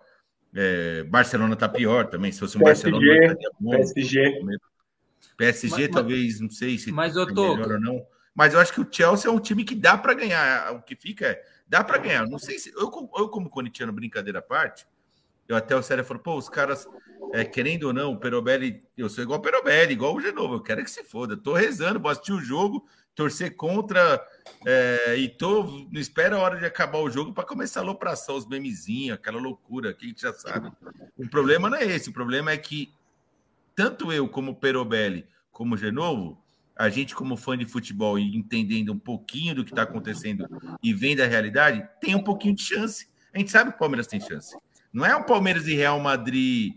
Barcelona está pior também, se fosse um Barcelona... PSG talvez, não sei se é melhor ou não. Mas eu acho que o Chelsea é um time que dá para ganhar. O que fica dá para ganhar. Não sei se... Eu como corintiano, brincadeira à parte, eu até o Sérgio falou, pô, os caras, querendo ou não, o Perobelli... Eu sou igual o Perobelli, igual o Genovo. Eu quero que se foda. Tô rezando, vou assistir o jogo, torcer contra... não espera a hora de acabar o jogo para começar a alopração, os memezinhos, aquela loucura que a gente já sabe. O problema não é esse, o problema é que tanto eu como o Perobelli, como o Genovo, a gente como fã de futebol e entendendo um pouquinho do que está acontecendo e vendo a realidade, tem um pouquinho de chance. A gente sabe que o Palmeiras tem chance. Não é um Palmeiras e Real Madrid,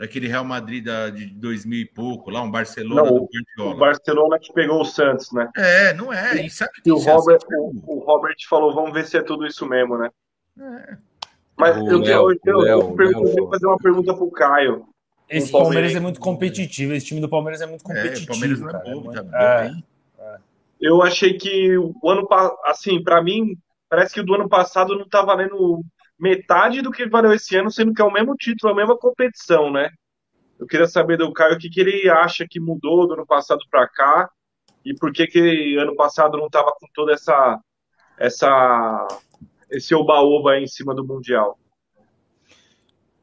aquele Real Madrid de 2000 e pouco, lá um Barcelona do Guardiola. O Barcelona que pegou o Santos, né? Não é. E sabe que o Robert falou, vamos ver se é tudo isso mesmo, né? Mas eu vou fazer uma pergunta pro Caio. Esse Palmeiras é muito competitivo. Esse time do Palmeiras é muito competitivo. O Palmeiras não é bobo, também. Eu achei que o ano passado, assim, pra mim, parece que o do ano passado não tá valendo metade do que valeu esse ano, sendo que é o mesmo título, a mesma competição, né? Eu queria saber do Caio o que ele acha que mudou do ano passado pra cá e por que ano passado não tava com toda esse oba-oba aí em cima do Mundial.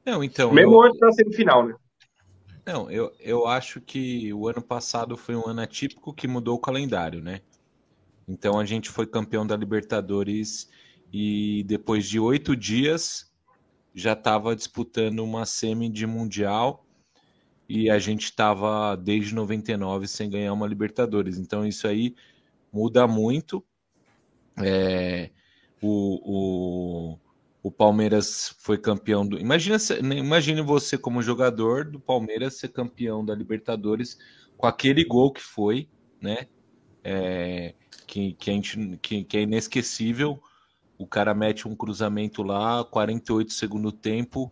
Não, então... Mesmo antes da semifinal, né? Não, eu acho que o ano passado foi um ano atípico que mudou o calendário, né? Então a gente foi campeão da Libertadores e depois de 8 dias já estava disputando uma semi de Mundial e a gente estava desde 99 sem ganhar uma Libertadores. Então isso aí muda muito. O Palmeiras foi campeão do... Imagine você como jogador do Palmeiras ser campeão da Libertadores com aquele gol que foi, né? Que é inesquecível. O cara mete um cruzamento lá, 48 segundo tempo,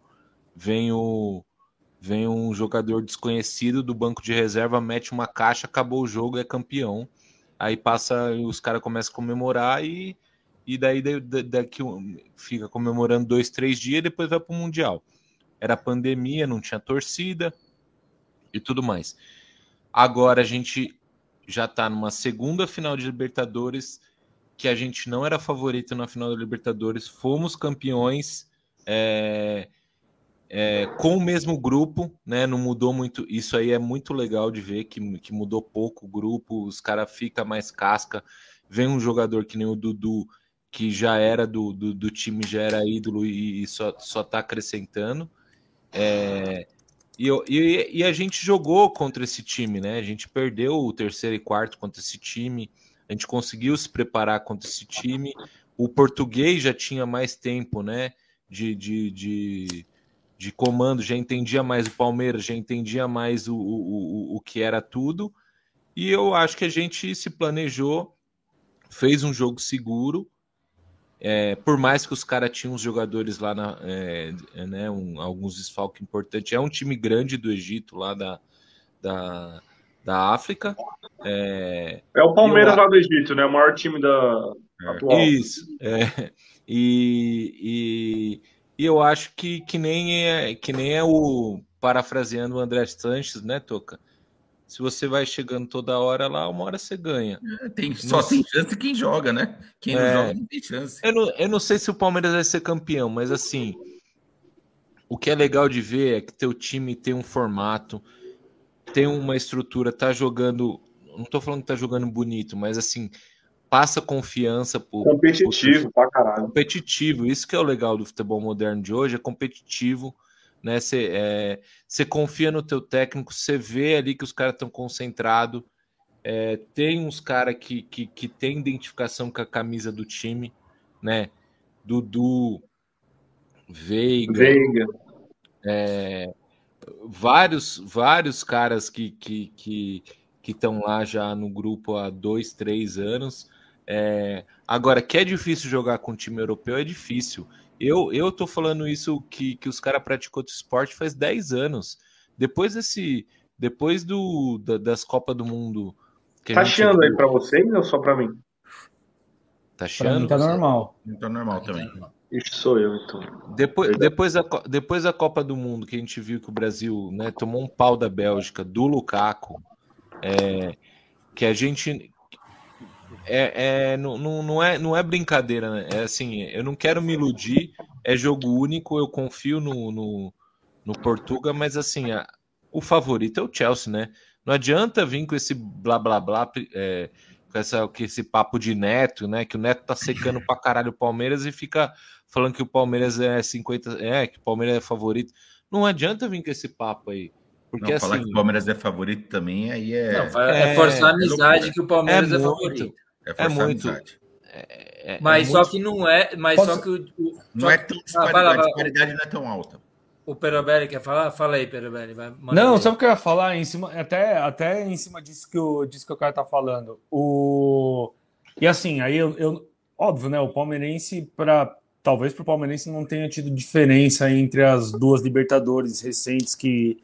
vem um jogador desconhecido do banco de reserva, mete uma caixa, acabou o jogo, é campeão. Aí passa, os caras começam a comemorar e daí daqui fica comemorando 2, 3 dias e depois vai pro Mundial. Era pandemia, não tinha torcida e tudo mais. Agora a gente já tá numa segunda final de Libertadores, que a gente não era favorito na final da Libertadores, fomos campeões com o mesmo grupo, né? Não mudou muito, isso aí é muito legal de ver, que mudou pouco o grupo, os caras ficam mais casca, vem um jogador que nem o Dudu, que já era do time, já era ídolo e só tá acrescentando, e a gente jogou contra esse time, né? A gente perdeu o 3º e 4º contra esse time, a gente conseguiu se preparar contra esse time, o português já tinha mais tempo, né, de comando, já entendia mais o Palmeiras, já entendia mais o que era tudo, e eu acho que a gente se planejou, fez um jogo seguro, por mais que os caras tinham os jogadores lá, né, alguns desfalques importantes, é um time grande do Egito, lá da África. É o Palmeiras lá do Egito, né? O maior time da atual. Isso. E eu acho que nem é o, parafraseando o André Sanches, né, Toca? Se você vai chegando toda hora lá, uma hora você ganha. Só tem chance quem joga, né? Quem não joga não tem chance. Eu não sei se o Palmeiras vai ser campeão, mas assim, o que é legal de ver é que teu time tem um formato, tem uma estrutura, tá jogando, não tô falando que tá jogando bonito, mas assim, passa confiança. Competitivo pra caralho. Competitivo, isso que é o legal do futebol moderno de hoje, é competitivo, né? Você confia no teu técnico, você vê ali que os caras estão concentrados, tem uns caras que tem identificação com a camisa do time, né? Dudu, Veiga. Vários caras que estão lá já no grupo há 2, 3 anos. Agora, que é difícil jogar com um time europeu, é difícil. Eu tô falando isso que os caras praticam outro esporte faz 10 anos. Depois das Copas do Mundo... Tá chiando aí pra vocês ou só pra mim? Tá chiando? Tá normal. Tá normal também. Isso sou eu, então. Depois da Copa do Mundo, que a gente viu que o Brasil, né, tomou um pau da Bélgica, do Lukaku, que a gente... Não é brincadeira, né? É assim, eu não quero me iludir, é jogo único, eu confio no Portuga, mas assim, o favorito é o Chelsea, né? Não adianta vir com esse blá blá blá, com esse papo de Neto, né? Que o Neto tá secando pra caralho o Palmeiras e fica falando que o Palmeiras é 50, que o Palmeiras é favorito. Não adianta vir com esse papo aí. Porque não, assim, falar que o Palmeiras é favorito também, aí é forçar a amizade que o Palmeiras é favorito. É muito. Mas só que não é. Mas só que não é tão disparidade. A disparidade não é tão alta. O Perobelli quer falar? Fala aí, Perobelli. Não, sabe o que eu ia falar? Até em cima disso que o cara tá falando. E assim, aí eu óbvio, né? O palmeirense, talvez pro palmeirense não tenha tido diferença entre as duas Libertadores recentes que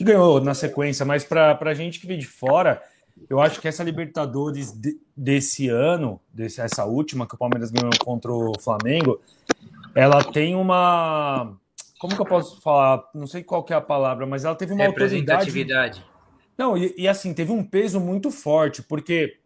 ganhou na sequência, mas para a gente que vem de fora, eu acho que essa Libertadores desse ano, essa última que o Palmeiras ganhou contra o Flamengo, ela tem uma... Como que eu posso falar? Não sei qual que é a palavra, mas ela teve uma autoridade. Não, e assim, teve um peso muito forte, porque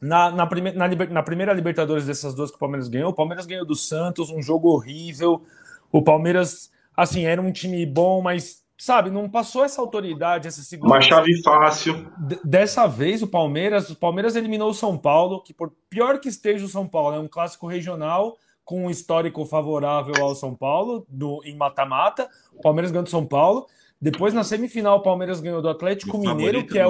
na primeira Libertadores dessas duas que o Palmeiras ganhou do Santos, um jogo horrível, o Palmeiras, assim, era um time bom, mas... Sabe, não passou essa autoridade, essa segurança. Uma chave fácil. Dessa vez, o Palmeiras eliminou o São Paulo, que por pior que esteja o São Paulo, é um clássico regional com um histórico favorável ao São Paulo, em mata-mata. O Palmeiras ganhou do São Paulo. Depois, na semifinal, o Palmeiras ganhou do Atlético Mineiro, que é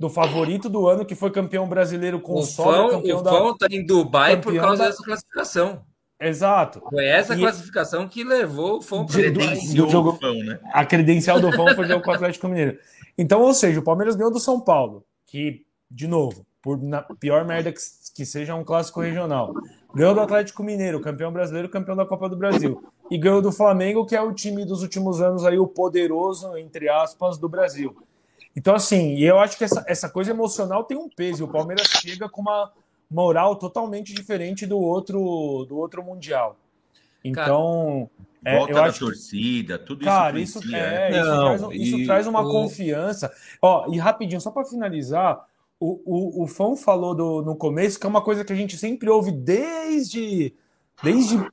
do favorito do ano, que foi campeão brasileiro com o Sol. O Sol tá em Dubai por causa dessa classificação. Exato. Foi essa classificação que levou o Fão para o jogo. Né? A credencial do Fão foi o jogo com o Atlético Mineiro. Então, ou seja, o Palmeiras ganhou do São Paulo, que, de novo, por na pior merda que seja, um clássico regional. Ganhou do Atlético Mineiro, campeão brasileiro, campeão da Copa do Brasil. E ganhou do Flamengo, que é o time dos últimos anos aí, o poderoso, entre aspas, do Brasil. Então, assim, eu acho que essa coisa emocional tem um peso. O Palmeiras chega com uma moral totalmente diferente do outro Mundial. Então... Cara, volta da torcida, tudo isso. Cara, isso traz uma confiança. Ó, e rapidinho, só para finalizar, o Fão falou no começo, que é uma coisa que a gente sempre ouve desde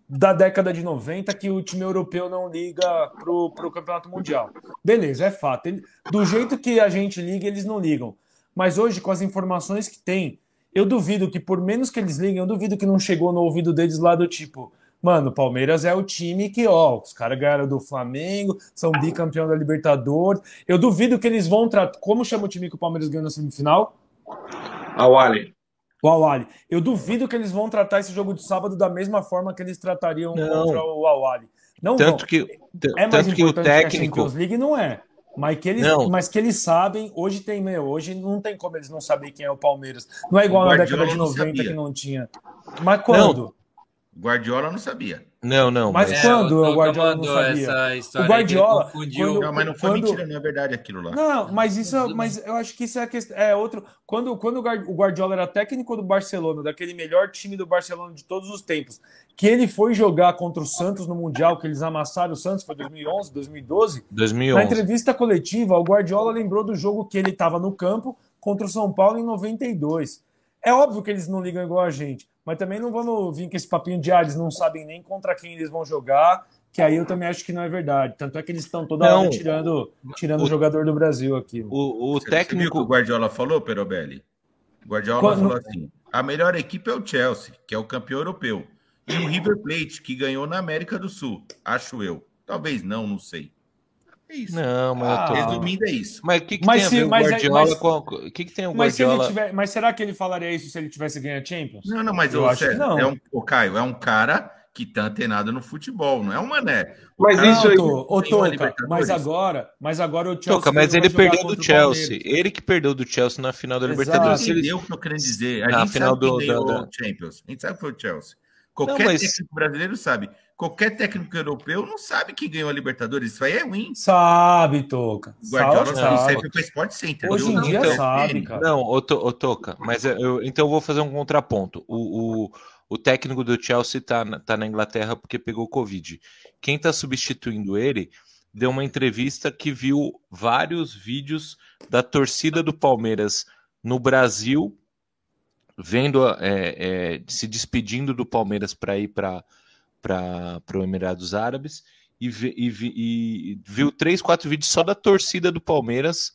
da década de 90, que o time europeu não liga pro Campeonato Mundial. Beleza, é fato. Do jeito que a gente liga, eles não ligam. Mas hoje, com as informações que tem, eu duvido que, por menos que eles liguem, eu duvido que não chegou no ouvido deles lá do tipo... Mano, o Palmeiras é o time que, ó, os caras ganharam do Flamengo, são bicampeão da Libertadores. Eu duvido que eles vão tratar... Como chama o time que o Palmeiras ganhou na semifinal? Al-Ahly. O Al-Ahly. Eu duvido que eles vão tratar esse jogo de sábado da mesma forma que eles tratariam contra o Al-Ahly. Não tanto vão. Que o técnico... Champions League não é. Mas que eles sabem, hoje tem, hoje não tem como eles não saberem quem é o Palmeiras. Não é igual na década de 90 sabia. Que não tinha. Mas quando... Não. Guardiola não sabia. Não. Mas quando o Guardiola não sabia? Essa história, o Guardiola... Confundiu. Não, mas não foi mentira, não é verdade aquilo lá. Não, mas eu acho que isso é a questão... É outro... Quando o Guardiola era técnico do Barcelona, daquele melhor time do Barcelona de todos os tempos, que ele foi jogar contra o Santos no Mundial, que eles amassaram o Santos, foi 2011, 2012? 2011. Na entrevista coletiva, o Guardiola lembrou do jogo que ele estava no campo contra o São Paulo em 92. É óbvio que eles não ligam igual a gente. Mas também não vamos vir com esse papinho de eles não sabem nem contra quem eles vão jogar, que aí eu também acho que não é verdade. Tanto é que eles estão toda hora tirando o jogador do Brasil aqui. O técnico... Você viu o que o Guardiola falou, Perobelli? O Guardiola falou assim, a melhor equipe é o Chelsea, que é o campeão europeu, e o River Plate, que ganhou na América do Sul, acho eu. Talvez não sei. É isso. Não, mas resumindo, é isso. Mas o que tem a ver o Guardiola com... O que tem o Guardiola... Mas será que ele falaria isso se ele tivesse ganho a Champions? Não, mas eu acho que não. Caio, é um cara que tá antenado no futebol, não é um mané. Mas cara, isso aí... Mas agora o Chelsea... Mas ele perdeu do Chelsea. Ele que perdeu do Chelsea na final da Libertadores. Ele deu o que eu queria dizer. A gente sabe que deu o Champions. A gente sabe que foi o Chelsea. Qualquer técnico brasileiro sabe... Qualquer técnico europeu não sabe que ganhou a Libertadores. Isso aí é ruim. Sabe, Toca. Guardiola sabe. Sempre foi Sport Center. Hoje em dia sabe, cara. Não, Toca, mas então eu vou fazer um contraponto. O técnico do Chelsea tá na Inglaterra porque pegou Covid. Quem tá substituindo ele deu uma entrevista que viu vários vídeos da torcida do Palmeiras no Brasil, vendo se despedindo do Palmeiras para ir para o Emirados Árabes e viu 3-4 vídeos só da torcida do Palmeiras.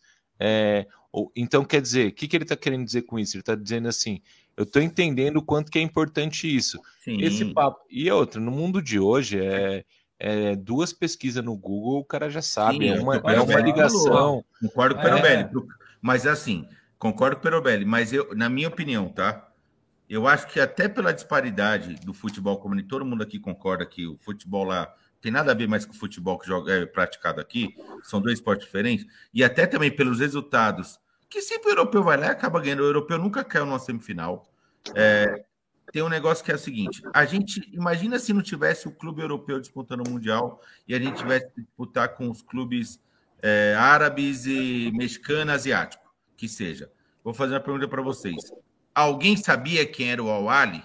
Então, quer dizer, o que ele está querendo dizer com isso? Ele está dizendo assim, eu estou entendendo o quanto que é importante isso. Sim. Esse papo. E outra, no mundo de hoje, duas pesquisas no Google, o cara já sabe. Sim, é uma ligação. Concordo com o Perobelli. Mas assim, concordo com o Perobelli, mas eu, na minha opinião, tá? Eu acho que até pela disparidade do futebol, como todo mundo aqui concorda que o futebol lá tem nada a ver mais com o futebol que é praticado aqui, são dois esportes diferentes, e até também pelos resultados, que sempre o europeu vai lá e acaba ganhando, o europeu nunca caiu numa semifinal. Tem um negócio que é o seguinte, a gente imagina se não tivesse o clube europeu disputando o Mundial e a gente tivesse que disputar com os clubes árabes e mexicano, asiático, que seja. Vou fazer uma pergunta para vocês. Alguém sabia quem era o Al-Ahly?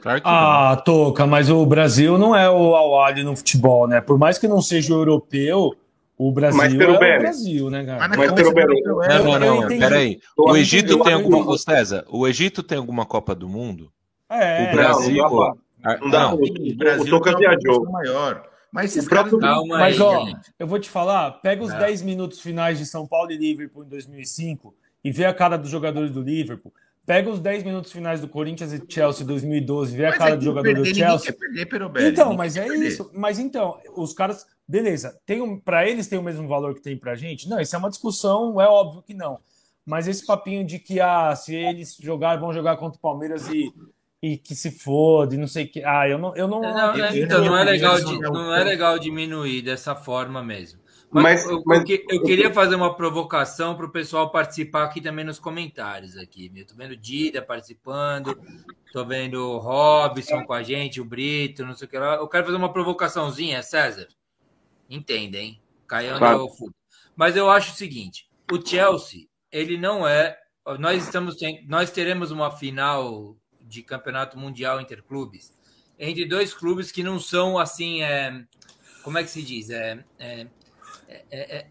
Claro que não. Toca, mas o Brasil não é o Al-Ahly no futebol, né? Por mais que não seja o europeu, o Brasil é o Brasil, né, cara? Mas não, peraí. O Egito tem alguma... César, o Egito tem alguma Copa do Mundo? O Brasil... Não, o Brasil é o maior. Mas esses caras... Mas, ó, eu vou te falar, pega os 10 minutos finais de São Paulo e Liverpool em 2005... e vê a cara dos jogadores do Liverpool, pega os 10 minutos finais do Corinthians e Chelsea 2012, vê a cara do jogador do Chelsea. Então, mas é isso. Mas então, os caras, beleza, para eles tem o mesmo valor que tem pra gente? Não, isso é uma discussão, é óbvio que não. Mas esse papinho de que se eles vão jogar contra o Palmeiras e que se foda, não sei o que. Não é legal diminuir dessa forma mesmo. Mas eu queria fazer uma provocação para o pessoal participar aqui também nos comentários. Aqui, eu estou vendo o Dida participando, estou vendo o Robson com a gente, o Brito, não sei o que lá. Eu quero fazer uma provocaçãozinha, César. Entendem, hein? Caindo ao fundo. Mas eu acho o seguinte: o Chelsea, ele não é... Nós teremos uma final de campeonato mundial interclubes entre dois clubes que não são, assim, como é que se diz?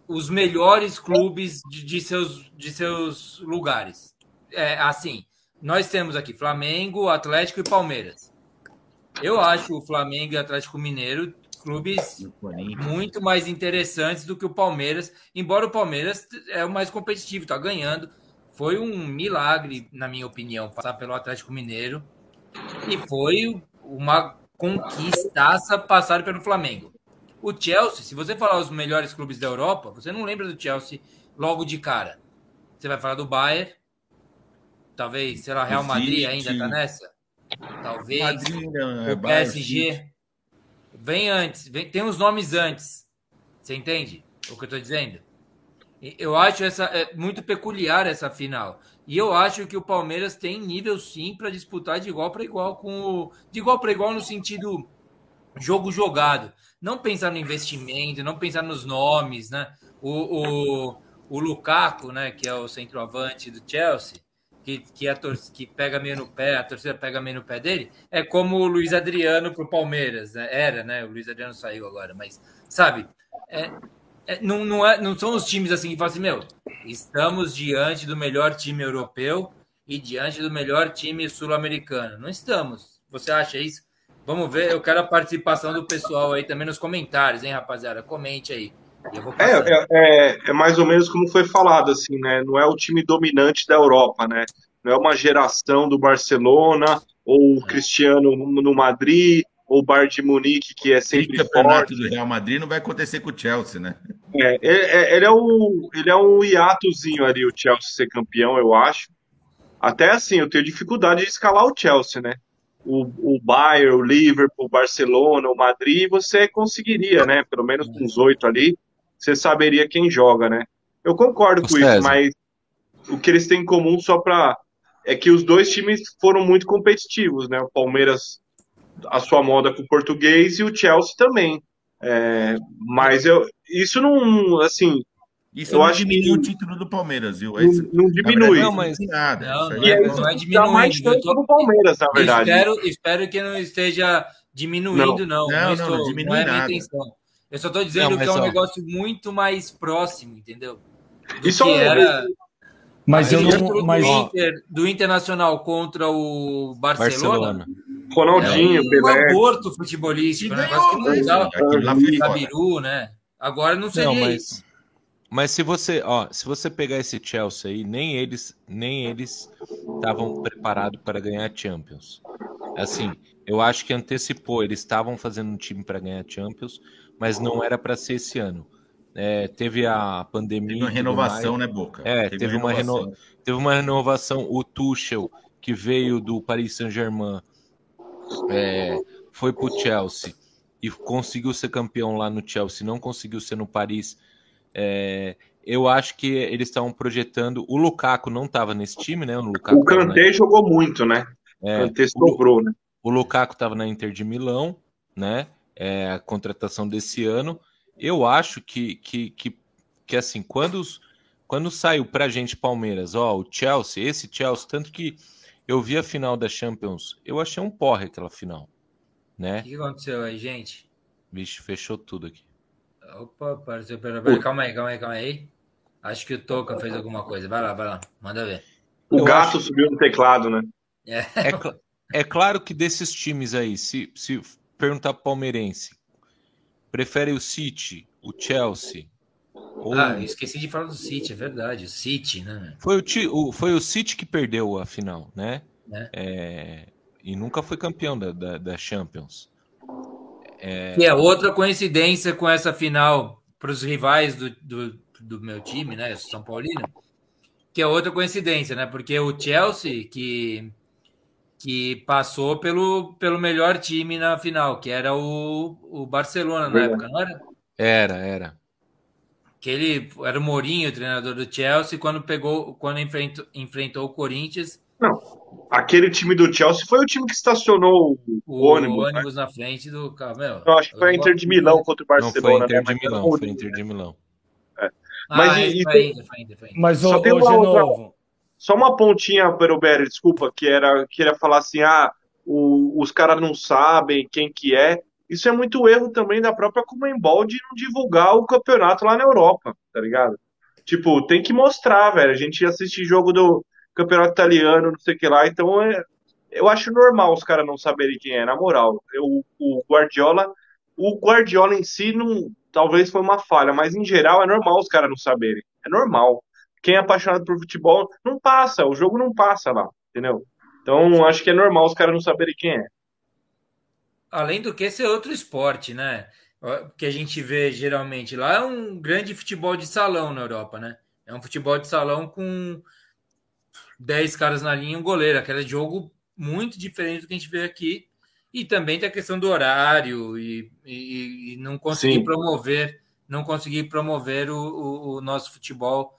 Os melhores clubes de seus lugares. Assim, nós temos aqui Flamengo, Atlético e Palmeiras. Eu acho o Flamengo e Atlético Mineiro clubes muito mais interessantes do que o Palmeiras, embora o Palmeiras é o mais competitivo, está ganhando. Foi um milagre, na minha opinião, passar pelo Atlético Mineiro, e foi uma conquistaça passar pelo Flamengo. O Chelsea, se você falar os melhores clubes da Europa, você não lembra do Chelsea logo de cara. Você vai falar do Bayern, talvez, sei lá, Real Madrid ainda está nessa? Talvez, Madrid, não, o PSG. Bayern. Vem antes, tem uns nomes antes. Você entende o que eu estou dizendo? Eu acho muito peculiar essa final. E eu acho que o Palmeiras tem nível, sim, para disputar de igual para igual de igual para igual no sentido jogo jogado. Não pensar no investimento, não pensar nos nomes, né? O Lukaku, né, que é o centroavante do Chelsea, que pega meio no pé, a torcida pega meio no pé dele, é como o Luiz Adriano pro Palmeiras, né? Era, né? O Luiz Adriano saiu agora, mas, sabe, não são os times assim que falam assim, estamos diante do melhor time europeu e diante do melhor time sul-americano. Não estamos. Você acha isso? Vamos ver, eu quero a participação do pessoal aí também nos comentários, hein, rapaziada? Comente aí. É mais ou menos como foi falado, assim, né? Não é o time dominante da Europa, né? Não é uma geração do Barcelona, ou o Cristiano no Madrid, ou o Bar de Munique, que é sempre forte. O campeonato do Real Madrid não vai acontecer com o Chelsea, né? Ele é um hiatozinho ali, o Chelsea ser campeão, eu acho. Até assim, eu tenho dificuldade de escalar o Chelsea, né? O Bayern, o Liverpool, o Barcelona, o Madrid, você conseguiria, né? Pelo menos com os 8 ali, você saberia quem joga, né? Eu concordo com isso, mas o que eles têm em comum é que os dois times foram muito competitivos, né? O Palmeiras, a sua moda com o português, e o Chelsea também. Isso não, assim... Isso eu não acho diminui que... o título do Palmeiras, viu? Não diminui. Não, mas... nada. Não é diminuindo. Dá mais tanto do Palmeiras, na verdade. Espero que não esteja diminuindo, não. Não diminui nada. Não é minha intenção. Eu só estou dizendo que é um negócio muito mais próximo, entendeu? Isso era... Mas eu não... Mas... Do Internacional contra o Barcelona... Ronaldinho, Pelé... O aborto futebolístico, né? Gabiru, né? Agora não seria isso. Mas se você pegar esse Chelsea aí, nem eles estavam preparados para ganhar Champions. Assim, eu acho que antecipou. Eles estavam fazendo um time para ganhar Champions, mas não era para ser esse ano. Teve a pandemia. Teve uma renovação, né, Boca? Teve uma renovação. O Tuchel, que veio do Paris Saint-Germain, foi para o Chelsea e conseguiu ser campeão lá no Chelsea, não conseguiu ser no Paris. Eu acho que eles estavam projetando. O Lukaku não estava nesse time, né? O Kanté jogou muito, né? O Kanté sobrou, né? O Lukaku estava na Inter de Milão, né? A contratação desse ano. Eu acho que assim, quando saiu pra gente Palmeiras, o Chelsea, esse Chelsea, tanto que eu vi a final da Champions, eu achei um porre aquela final, né? O que aconteceu aí, gente? Vixe, fechou tudo aqui. Opa, apareceu pelo... Calma aí. Acho que o Toca fez alguma coisa. Vai lá. Manda ver. O gato subiu no teclado, né? É claro que desses times aí, se perguntar pro palmeirense, prefere o City, o Chelsea? Ou... eu esqueci de falar do City, é verdade. O City, né? Foi o City que perdeu a final, né? E nunca foi campeão da Champions. Que é outra coincidência com essa final para os rivais do meu time, né? São Paulino. Que é outra coincidência, né? Porque o Chelsea que passou pelo melhor time na final, que era o Barcelona na época, não era? Era. Que ele era o Mourinho, o treinador do Chelsea, quando enfrentou o Corinthians. Não, aquele time do Chelsea foi o time que estacionou o ônibus na frente do carro. Eu acho que foi a Inter de Milão contra o Barcelona. Não, foi a Inter de Milão. Mas só tem uma outra, só uma pontinha, Beroberi, desculpa, que era falar assim, os caras não sabem quem que é. Isso é muito erro também da própria Conmebol de não divulgar o campeonato lá na Europa, tá ligado? Tipo, tem que mostrar, velho. A gente assiste jogo do campeonato italiano, não sei o que lá, então eu acho normal os caras não saberem quem é, na moral. O Guardiola em si não, talvez foi uma falha, mas em geral é normal os caras não saberem. É normal. Quem é apaixonado por futebol não passa, o jogo não passa lá, entendeu? Então acho que é normal os caras não saberem quem é. Além do que, esse é outro esporte, né? Que a gente vê geralmente lá é um grande futebol de salão na Europa, né? É um futebol de salão com 10 caras na linha e um goleiro. Aquele jogo muito diferente do que a gente vê aqui. E também tem a questão do horário e não conseguir promover, o nosso futebol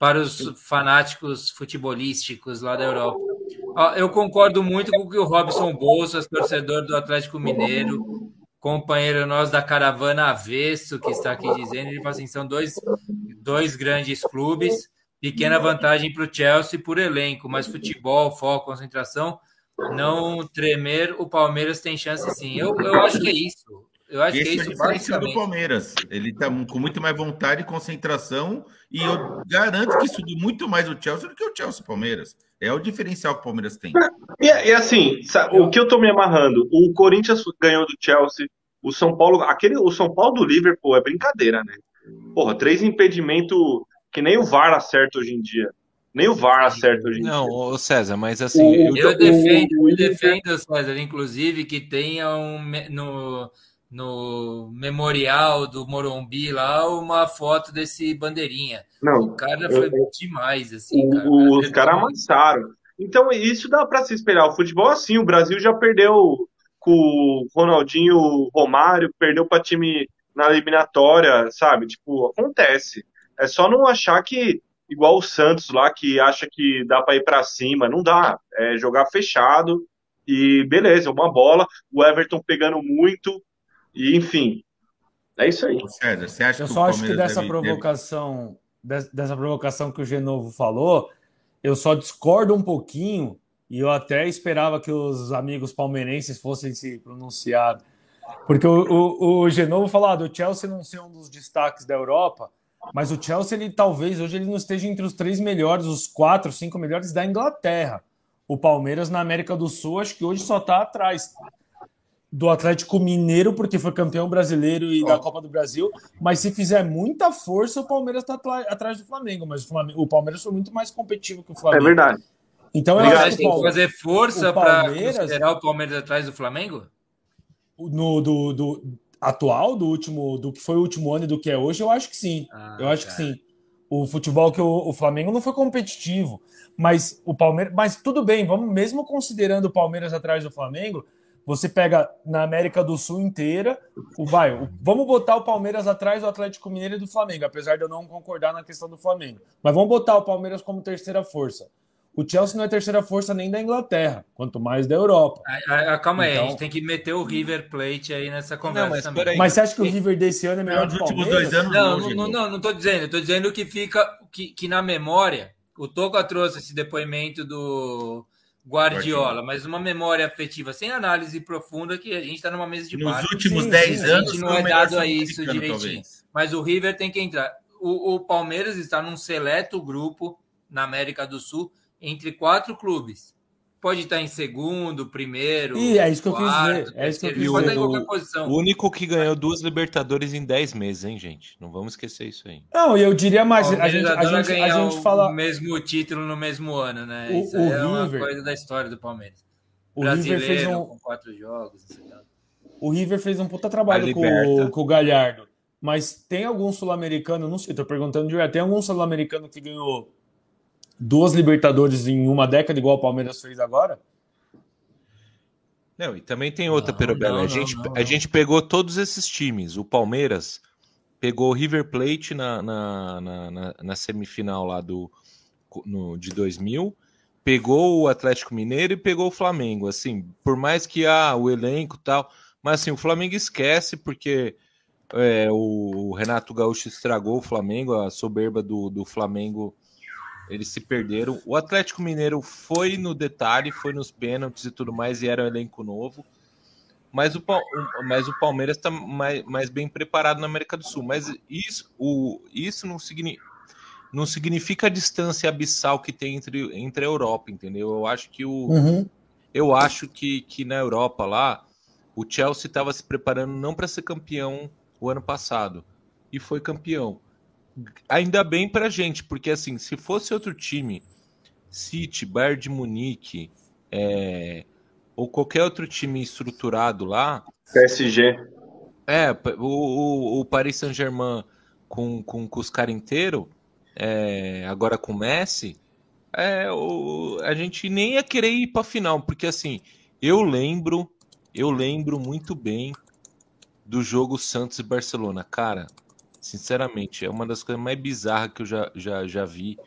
para os fanáticos futebolísticos lá da Europa. Eu concordo muito com o que o Robson Bolsas, torcedor do Atlético Mineiro, companheiro nosso da Caravana Avesso, que está aqui dizendo, ele fala assim, são dois grandes clubes, pequena vantagem para o Chelsea por elenco, mas futebol, foco, concentração, não tremer, o Palmeiras tem chance sim. Eu acho que é isso. Eu acho que é isso, basicamente. Do Palmeiras. Ele está com muito mais vontade e concentração, e eu garanto que subiu muito mais o Chelsea do que o Chelsea Palmeiras. É o diferencial que o Palmeiras tem. E assim, o que eu tô me amarrando, o Corinthians ganhou do Chelsea, o São Paulo, o São Paulo do Liverpool é brincadeira, né? Porra, 3 impedimentos que nem o VAR acerta hoje em dia. Nem o VAR acerta hoje em dia. Não, César, mas assim... Eu defendo, César, inclusive, que tenha no memorial do Morumbi lá, uma foto desse bandeirinha. Não, o cara foi demais, assim. Os caras amassaram. Então, isso dá para se espelhar. O futebol, assim, o Brasil já perdeu com o Ronaldinho, Romário, perdeu para time na eliminatória, sabe? Tipo, acontece. É só não achar que, igual o Santos lá, que acha que dá para ir para cima. Não dá. É jogar fechado e beleza, uma bola. O Everton pegando muito. E, enfim, é isso aí. César, você acha dessa provocação que o Genovo falou, eu só discordo um pouquinho, e eu até esperava que os amigos palmeirenses fossem se pronunciar, porque o Genovo falou do Chelsea não ser um dos destaques da Europa, mas o Chelsea, ele talvez hoje ele não esteja entre os 3 melhores, os 4, 5 melhores da Inglaterra. O Palmeiras, na América do Sul, acho que hoje só está atrás do Atlético Mineiro, porque foi campeão brasileiro e da Copa do Brasil, mas se fizer muita força, o Palmeiras está atrás do Flamengo, mas o Palmeiras foi muito mais competitivo que o Flamengo. É verdade. Então, eu acho que tem que fazer força para considerar o Palmeiras atrás do Flamengo? Do que foi o último ano e do que é hoje, eu acho que sim. Eu acho que sim. O futebol que o Flamengo não foi competitivo, mas o Palmeiras... Mas tudo bem, vamos mesmo considerando o Palmeiras atrás do Flamengo, você pega na América do Sul inteira, vamos botar o Palmeiras atrás do Atlético Mineiro e do Flamengo, apesar de eu não concordar na questão do Flamengo. Mas vamos botar o Palmeiras como terceira força. O Chelsea não é terceira força nem da Inglaterra, quanto mais da Europa. Calma então, aí, a gente tem que meter o River Plate aí nessa conversa também. Mas você acha que o River desse ano é melhor do que o Palmeiras? Não estou dizendo. Estou dizendo que fica, que na memória, o Toca trouxe esse depoimento do... Guardiola, mas uma memória afetiva sem análise profunda, que a gente está numa mesa de bar. Nos últimos 10 anos, a gente não é dado a isso direitinho. Talvez. Mas o River tem que entrar. O Palmeiras está num seleto grupo na América do Sul entre 4 clubes. Pode estar em segundo, primeiro. E é isso que eu quis dizer. É isso que eu quis dizer. Pode estar em qualquer posição. O único que ganhou 2 Libertadores em 10 meses, hein, gente? Não vamos esquecer isso aí. Não, e eu diria mais. A gente fala o mesmo título no mesmo ano, né? Isso é uma coisa da história do Palmeiras. O River fez com 4 jogos. O River fez um puta trabalho com o Galhardo. Mas tem algum sul-americano, não sei, tô perguntando direto, tem algum sul-americano que ganhou 2 Libertadores em uma década, igual o Palmeiras fez agora? Não, e também tem outra, Perobela. A gente pegou todos esses times. O Palmeiras pegou o River Plate na semifinal lá de 2000, pegou o Atlético Mineiro e pegou o Flamengo. Assim, por mais que o elenco e tal, mas assim, o Flamengo esquece, porque o Renato Gaúcho estragou o Flamengo, a soberba do Flamengo, eles se perderam. O Atlético Mineiro foi no detalhe, foi nos pênaltis e tudo mais, e era um elenco novo. Mas o Palmeiras está mais bem preparado na América do Sul. Mas isso não significa a distância abissal que tem entre a Europa, entendeu? Eu acho que Eu acho que na Europa lá, o Chelsea estava se preparando não para ser campeão o ano passado, e foi campeão. Ainda bem para a gente, porque assim, se fosse outro time, City, Bayern de Munique, ou qualquer outro time estruturado lá... PSG. O Paris Saint-Germain com os caras inteiros, agora com o Messi, a gente nem ia querer ir para a final, porque assim, eu lembro muito bem do jogo Santos e Barcelona. Cara, sinceramente, é uma das coisas mais bizarras que eu já vi.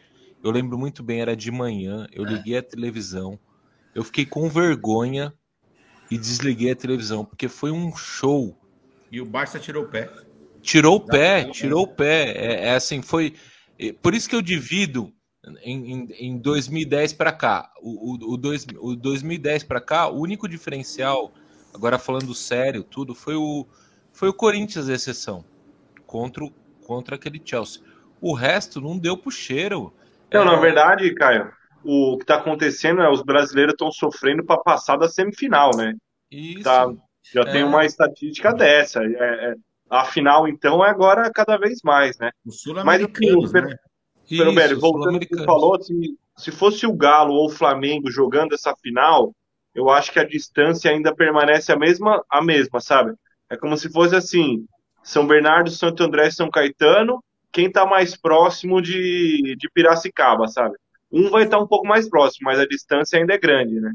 Eu lembro muito bem, era de manhã, eu liguei a televisão, eu fiquei com vergonha e desliguei a televisão, porque foi um show. E o Barça tirou o pé. Tirou o pé. É assim, foi... Por isso que eu divido em 2010 para cá. O 2010 para cá, o único diferencial... Agora falando sério, tudo, foi o Corinthians a exceção, contra aquele Chelsea. O resto não deu pro cheiro. Não, na verdade, Caio, o que tá acontecendo é os brasileiros estão sofrendo para passar da semifinal, né? Isso. Tem uma estatística dessa. A final, então, é agora cada vez mais, né? O sul-americano, né? Pelo menos, voltando ao que você falou, se fosse o Galo ou o Flamengo jogando essa final... Eu acho que a distância ainda permanece a mesma, sabe? É como se fosse assim, São Bernardo, Santo André e São Caetano, quem tá mais próximo de Piracicaba, sabe? Um vai estar um pouco mais próximo, mas a distância ainda é grande, né?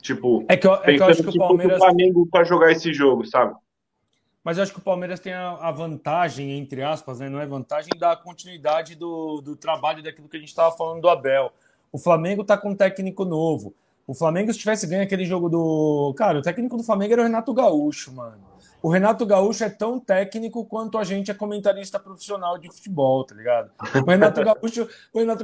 Tipo, eu acho que o Palmeiras... o Flamengo pra jogar esse jogo, sabe? Mas eu acho que o Palmeiras tem a vantagem, entre aspas, né? Não é vantagem da continuidade do trabalho daquilo que a gente tava falando do Abel. O Flamengo tá com um técnico novo. O Flamengo, se tivesse ganho aquele jogo do... Cara, o técnico do Flamengo era o Renato Gaúcho, mano. O Renato Gaúcho é tão técnico quanto a gente é comentarista profissional de futebol, tá ligado? O Renato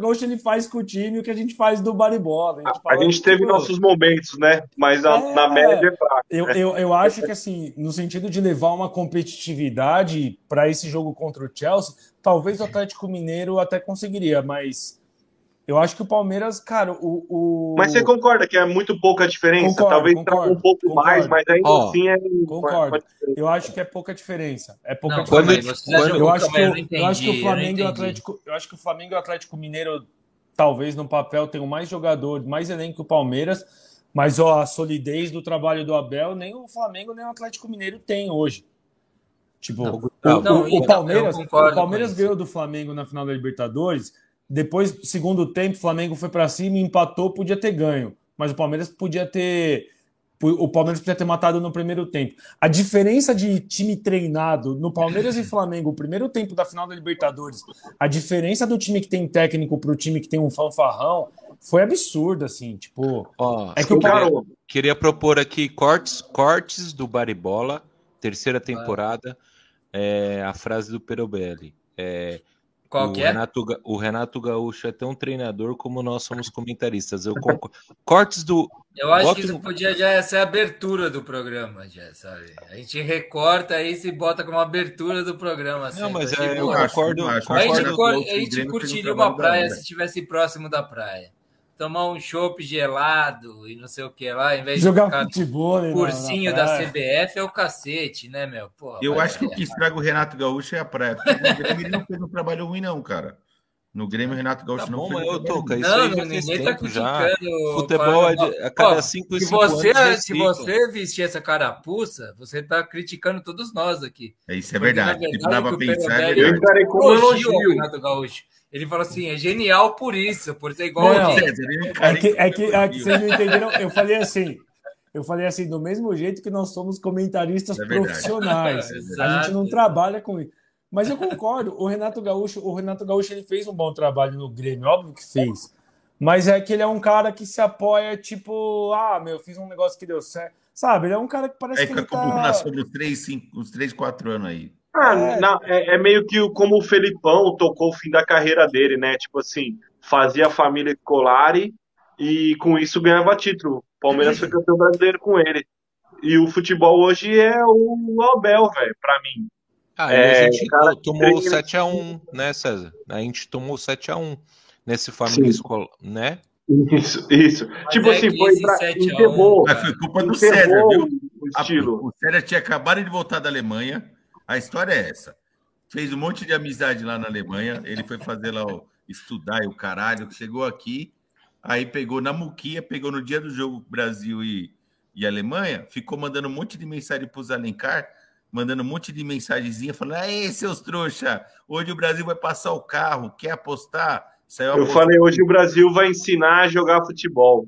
Gaúcho ele faz com o time o que a gente faz do Bar e Bola. A gente teve nossos momentos, né? Mas na média é fraca. Eu acho que, assim, no sentido de levar uma competitividade para esse jogo contra o Chelsea, talvez o Atlético Mineiro até conseguiria, mas... Eu acho que o Palmeiras, cara, Mas você concorda que é muito pouca diferença? Talvez um pouco mais, mas ainda assim é... Eu acho que é pouca diferença. Eu acho que o Flamengo e o Atlético Mineiro, talvez no papel, tenham mais jogador, mais elenco que o Palmeiras, mas ó, a solidez do trabalho do Abel, nem o Flamengo, nem o Atlético Mineiro tem hoje. Tipo, o Palmeiras ganhou do Flamengo na final da Libertadores... Depois, do segundo tempo, o Flamengo foi para cima e empatou, podia ter ganho. Mas o Palmeiras podia ter matado no primeiro tempo. A diferença de time treinado no Palmeiras e Flamengo, o primeiro tempo da final da Libertadores, a diferença do time que tem técnico pro time que tem um fanfarrão foi absurda, assim, tipo... Queria propor aqui cortes do Bar e Bola, terceira temporada, a frase do Perobelli. O Renato Gaúcho é tão treinador como nós somos comentaristas. Eu concordo. Cortes do... Eu acho que isso podia já ser a abertura do programa, já, sabe? A gente recorta isso e bota como abertura do programa. Assim. Não, mas eu concordo, a gente curtiria uma praia se estivesse próximo da praia. Tomar um chopp gelado e não sei o que lá, em vez de jogar futebol, no cursinho da CBF é o cacete, né, meu? Porra, eu acho que o que estraga o Renato Gaúcho é a praia, porque o Grêmio não fez um trabalho ruim, não, cara. No Grêmio o Renato Gaúcho ninguém tá criticando. Futebol a cada 5 anos. Se você vestir essa carapuça, você tá criticando todos nós aqui. Isso é verdade. Eu estarei com o elogio do Renato Gaúcho. Ele falou assim, é genial por isso, por ser igual a gente. É que vocês não entenderam, eu falei assim, do mesmo jeito que nós somos comentaristas profissionais. A gente não trabalha com isso. Mas eu concordo, o Renato Gaúcho ele fez um bom trabalho no Grêmio, óbvio que fez. Mas é que ele é um cara que se apoia, tipo, fiz um negócio que deu certo. Sabe, ele é um cara que parece que ele tá... Acumulando sobre os 3, 4 anos aí. É meio que como o Felipão tocou o fim da carreira dele, né? Tipo assim, fazia a família Scolari e com isso ganhava título. Palmeiras foi campeão brasileiro com ele. E o futebol hoje é o Abel, velho, pra mim. A gente tomou 7-1, né, César? A gente tomou 7-1 nesse família Scolari, né? Isso. Mas tipo assim, foi pra... enterrou. Foi culpa do César, viu? O César tinha acabado de voltar da Alemanha. A história é essa. Fez um monte de amizade lá na Alemanha. Ele foi fazer lá, estudar e o caralho. Chegou aqui, aí pegou na muquia, pegou no dia do jogo Brasil e Alemanha. Ficou mandando um monte de mensagem para os Alencar, mandando um monte de mensagenzinha, falando: "Aê, seus trouxa, hoje o Brasil vai passar o carro, quer apostar?" Eu falei, hoje o Brasil vai ensinar a jogar futebol.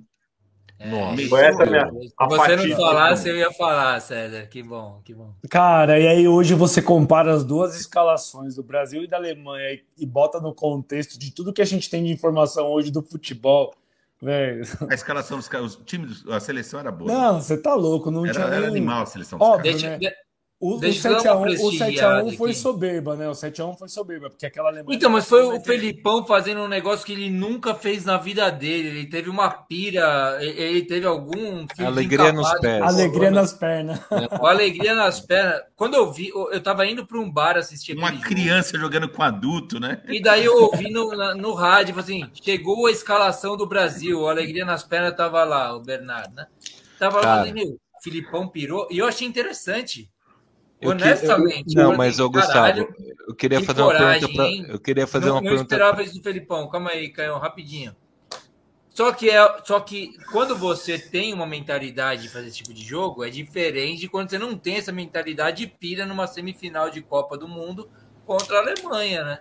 Nossa, foi essa minha... Se você não falasse, eu ia falar, César. Que bom. Cara, e aí hoje você compara as duas escalações do Brasil e da Alemanha e bota no contexto de tudo que a gente tem de informação hoje do futebol. Véio. A escalação dos caras, a seleção era boa. Não, você tá louco. Não tinha era animal a seleção dos caras. O 7x1 foi soberba, né? O 7x1 foi soberba, porque aquela Alemanha... Então, mas foi o Felipão fazendo um negócio que ele nunca fez na vida dele. Ele teve uma pira, ele teve algum... Alegria nos pés. Alegria nas pernas. Alegria nas pernas. Quando eu vi, eu tava indo para um bar assistir... Uma criança jogando com adulto, né? E daí eu ouvi no rádio, assim, chegou a escalação do Brasil, a alegria nas pernas tava lá, o Bernardo, né? Tava lá, o Felipão pirou, e eu achei interessante. Honestamente. Gustavo, eu queria fazer uma pergunta. Eu queria fazer uma pergunta. Eu esperava isso do Felipão. Calma aí, Caio, rapidinho. Só que quando você tem uma mentalidade de fazer esse tipo de jogo, é diferente de quando você não tem essa mentalidade e pira numa semifinal de Copa do Mundo contra a Alemanha, né?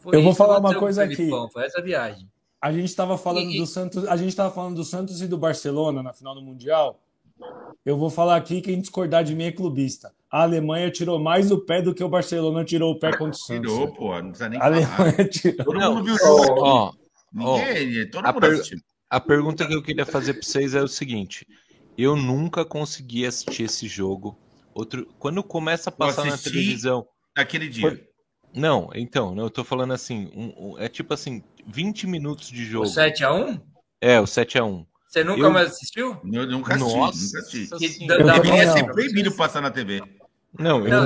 Foi eu vou falar uma coisa aqui. Foi essa viagem. A gente estava falando do Santos, a gente estava falando do Santos e do Barcelona na final do Mundial. Eu vou falar aqui, quem discordar de mim é clubista. A Alemanha tirou mais o pé do que o Barcelona tirou o pé contra o Santos. Tirou, pô, não precisa nem falar. A Alemanha tirou. Todo mundo viu o jogo. A pergunta que eu queria fazer para vocês é o seguinte: eu nunca consegui assistir esse jogo. Quando começa a passar na televisão... Naquele dia. Eu tô falando assim, é tipo assim, 20 minutos de jogo. O 7x1? É, o 7x1. Você nunca mais assistiu? Eu nunca assisti. Nossa, deveria ser proibido passar na TV.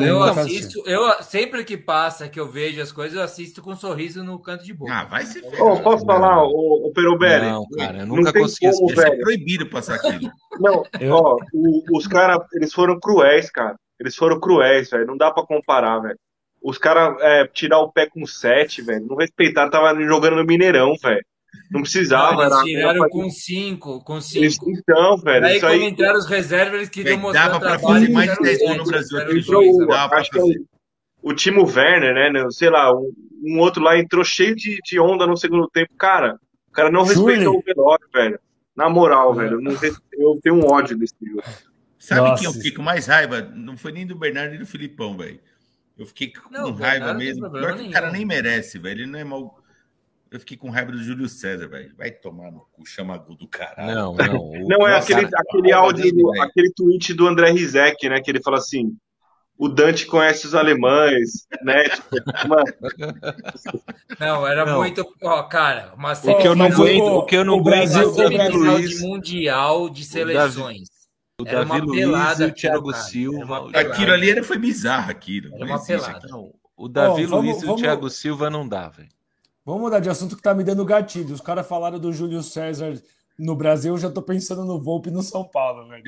Eu assisto. Eu, sempre que passa, que eu vejo as coisas, eu assisto com um sorriso no canto de boca. Vai ser feio. Posso falar, o Perobelli? Não, cara, eu nunca consegui assistir. É proibido passar aquilo. Os caras, eles foram cruéis, cara. Eles foram cruéis, velho. Não dá pra comparar, velho. Os caras tirar o pé com 7, velho. Não respeitaram, tava jogando no Mineirão, velho. Não precisava. Eles tiraram com 5. Então, velho. Aí quando entraram os reservas, que deu mostrando o trabalho. Dava pra fazer mais de 10 gols no Brasil. Acho que o Timo Werner, né? Sei lá, um outro lá entrou cheio de onda no segundo tempo. Cara, o cara não respeitou o Veloz, velho. Na moral, velho. Eu tenho um ódio desse jogo. Sabe quem eu fiquei com mais raiva? Não foi nem do Bernardo nem do Filipão, velho. Eu fiquei com raiva mesmo. Pior que o cara nem merece, velho. Ele não é mal... Eu fiquei com raiva do Júlio César, velho. Vai tomar no cu, chama gol do caralho. Aquele áudio, aquele tweet do André Rizek, né? Que ele fala assim: o Dante conhece os alemães, né? Muito. Cara, uma semifinal. O que eu não aguento, Mundial de Seleções. O Davi Luiz e o Thiago Silva. Aquilo ali foi bizarro, aquilo. Era uma pelada. O Davi Luiz e o Thiago Silva não dá, velho. Vamos mudar de assunto que tá me dando gatilho. Os caras falaram do Júlio César no Brasil, eu já tô pensando no Volpi no São Paulo, velho.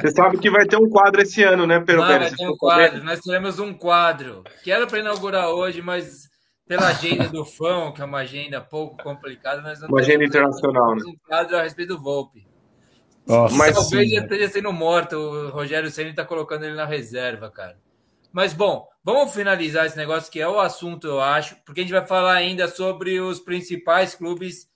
Você sabe que vai ter um quadro esse ano, né, Pedro Pérez? Vai ter um quadro. Nós teremos um quadro que era para inaugurar hoje, mas pela agenda do fã, que é uma agenda pouco complicada, nós não uma agenda internacional, né? Um quadro a respeito do Volpi. Mas talvez ele esteja sendo morto, o Rogério Ceni tá colocando ele na reserva, cara. Mas, bom, vamos finalizar esse negócio que é o assunto, eu acho, porque a gente vai falar ainda sobre os principais clubes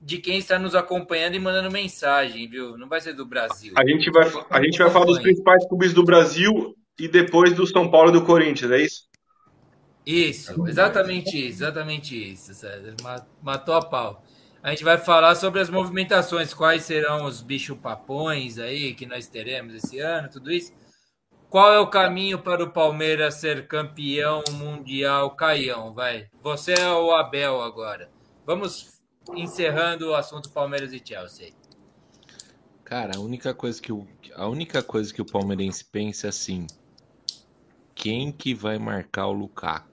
de quem está nos acompanhando e mandando mensagem, viu? Não vai ser do Brasil. A gente vai falar dos principais clubes do Brasil e depois do São Paulo e do Corinthians, é isso? Isso, exatamente isso, César. Matou a pau. A gente vai falar sobre as movimentações, quais serão os bicho-papões aí que nós teremos esse ano, tudo isso. Qual é o caminho para o Palmeiras ser campeão mundial, Caião? Vai. Você é o Abel agora. Vamos encerrando o assunto Palmeiras e Chelsea. Cara, a única coisa que o palmeirense pensa é assim: quem que vai marcar o Lukaku?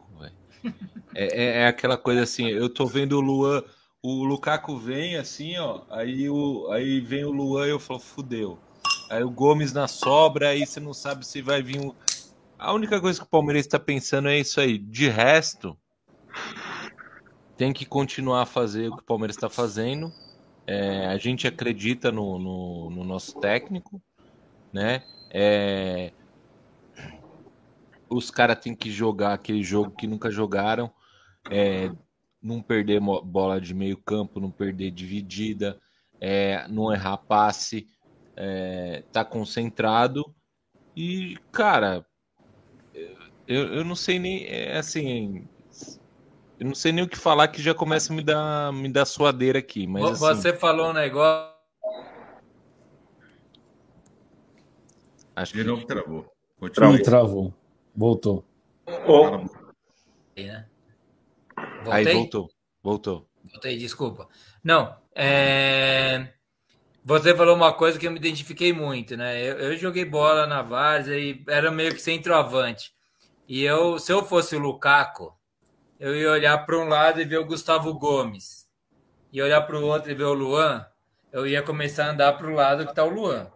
É aquela coisa assim, eu tô vendo o Luan, o Lukaku vem assim, ó, aí vem o Luan e eu falo, fudeu. Aí o Gomes na sobra, aí você não sabe se vai vir um... A única coisa que o Palmeiras tá pensando é isso aí. De resto, tem que continuar a fazer o que o Palmeiras tá fazendo. A gente acredita no nosso técnico, né? Os caras têm que jogar aquele jogo que nunca jogaram, não perder bola de meio campo, não perder dividida, não errar passe, tá concentrado. E, cara, eu não sei nem, assim, eu não sei nem o que falar, que já começa a me dar suadeira aqui. Mas, você assim, falou um negócio... Acho que de novo travou. Continua. Travou. Voltou. Aí voltou. Voltei, desculpa. Não, você falou uma coisa que eu me identifiquei muito, né? Eu joguei bola na várzea e era meio que centroavante. E se eu fosse o Lukaku, eu ia olhar para um lado e ver o Gustavo Gomes. E olhar para o outro e ver o Luan, eu ia começar a andar para o lado que está o Luan.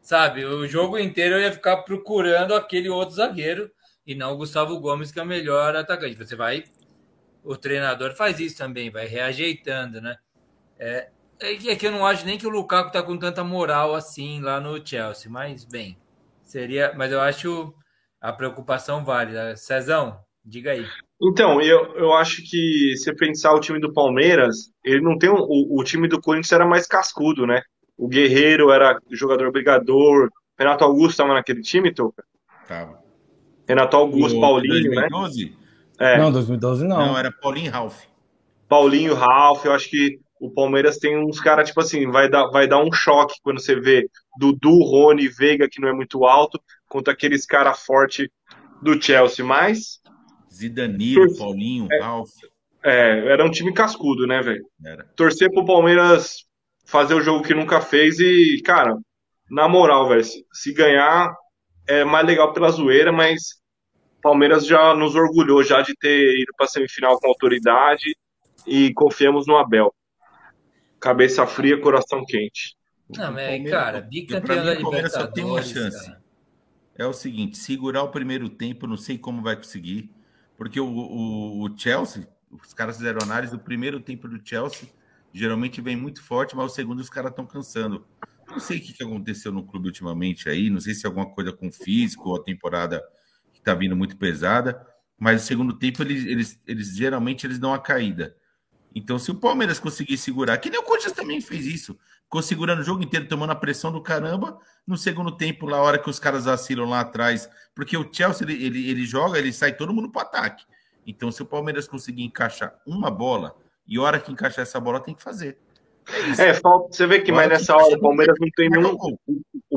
Sabe, o jogo inteiro eu ia ficar procurando aquele outro zagueiro, e não o Gustavo Gomes, que é o melhor atacante. Você vai... O treinador faz isso também, vai reajeitando, né? É que eu não acho nem que o Lukaku tá com tanta moral assim lá no Chelsea, mas bem, seria... Mas eu acho a preocupação válida. Cezão, diga aí. Então, eu acho que se pensar o time do Palmeiras, ele não tem... O time do Corinthians era mais cascudo, né? O Guerreiro era jogador brigador, Renato Augusto estava naquele time, Toca? Tava. Renato Augusto, Paulinho, 2012? Né? Não, 2012 não. Não, era Paulinho e Ralf. Paulinho, Ralf, eu acho que o Palmeiras tem uns caras, tipo assim, vai dar um choque quando você vê Dudu, Rony, Veiga, que não é muito alto, contra aqueles caras fortes do Chelsea, mas... Zidanilo, Paulinho, Ralf. Era um time cascudo, né, velho? Torcer pro Palmeiras... fazer o jogo que nunca fez e, cara, na moral, velho, se ganhar é mais legal pela zoeira, mas o Palmeiras já nos orgulhou já de ter ido pra semifinal com autoridade e confiamos no Abel. Cabeça fria, coração quente. Não, mas, cara, bicampeão da Libertadores, o Palmeiras só tem uma chance. Cara. É o seguinte, segurar o primeiro tempo, não sei como vai conseguir, porque o Chelsea, os caras fizeram análise do primeiro tempo do Chelsea, geralmente vem muito forte, mas o segundo os caras estão cansando. Não sei o que aconteceu no clube ultimamente aí, não sei se é alguma coisa com o físico ou a temporada que está vindo muito pesada, mas o segundo tempo eles geralmente eles dão uma caída. Então, se o Palmeiras conseguir segurar, que nem o Corinthians também fez isso, ficou segurando o jogo inteiro, tomando a pressão do caramba, no segundo tempo, na hora que os caras vacilam lá atrás, porque o Chelsea, ele joga, ele sai todo mundo para o ataque. Então, se o Palmeiras conseguir encaixar uma bola, e a hora que encaixar essa bola tem que fazer. Falta. Você vê que mais nessa hora o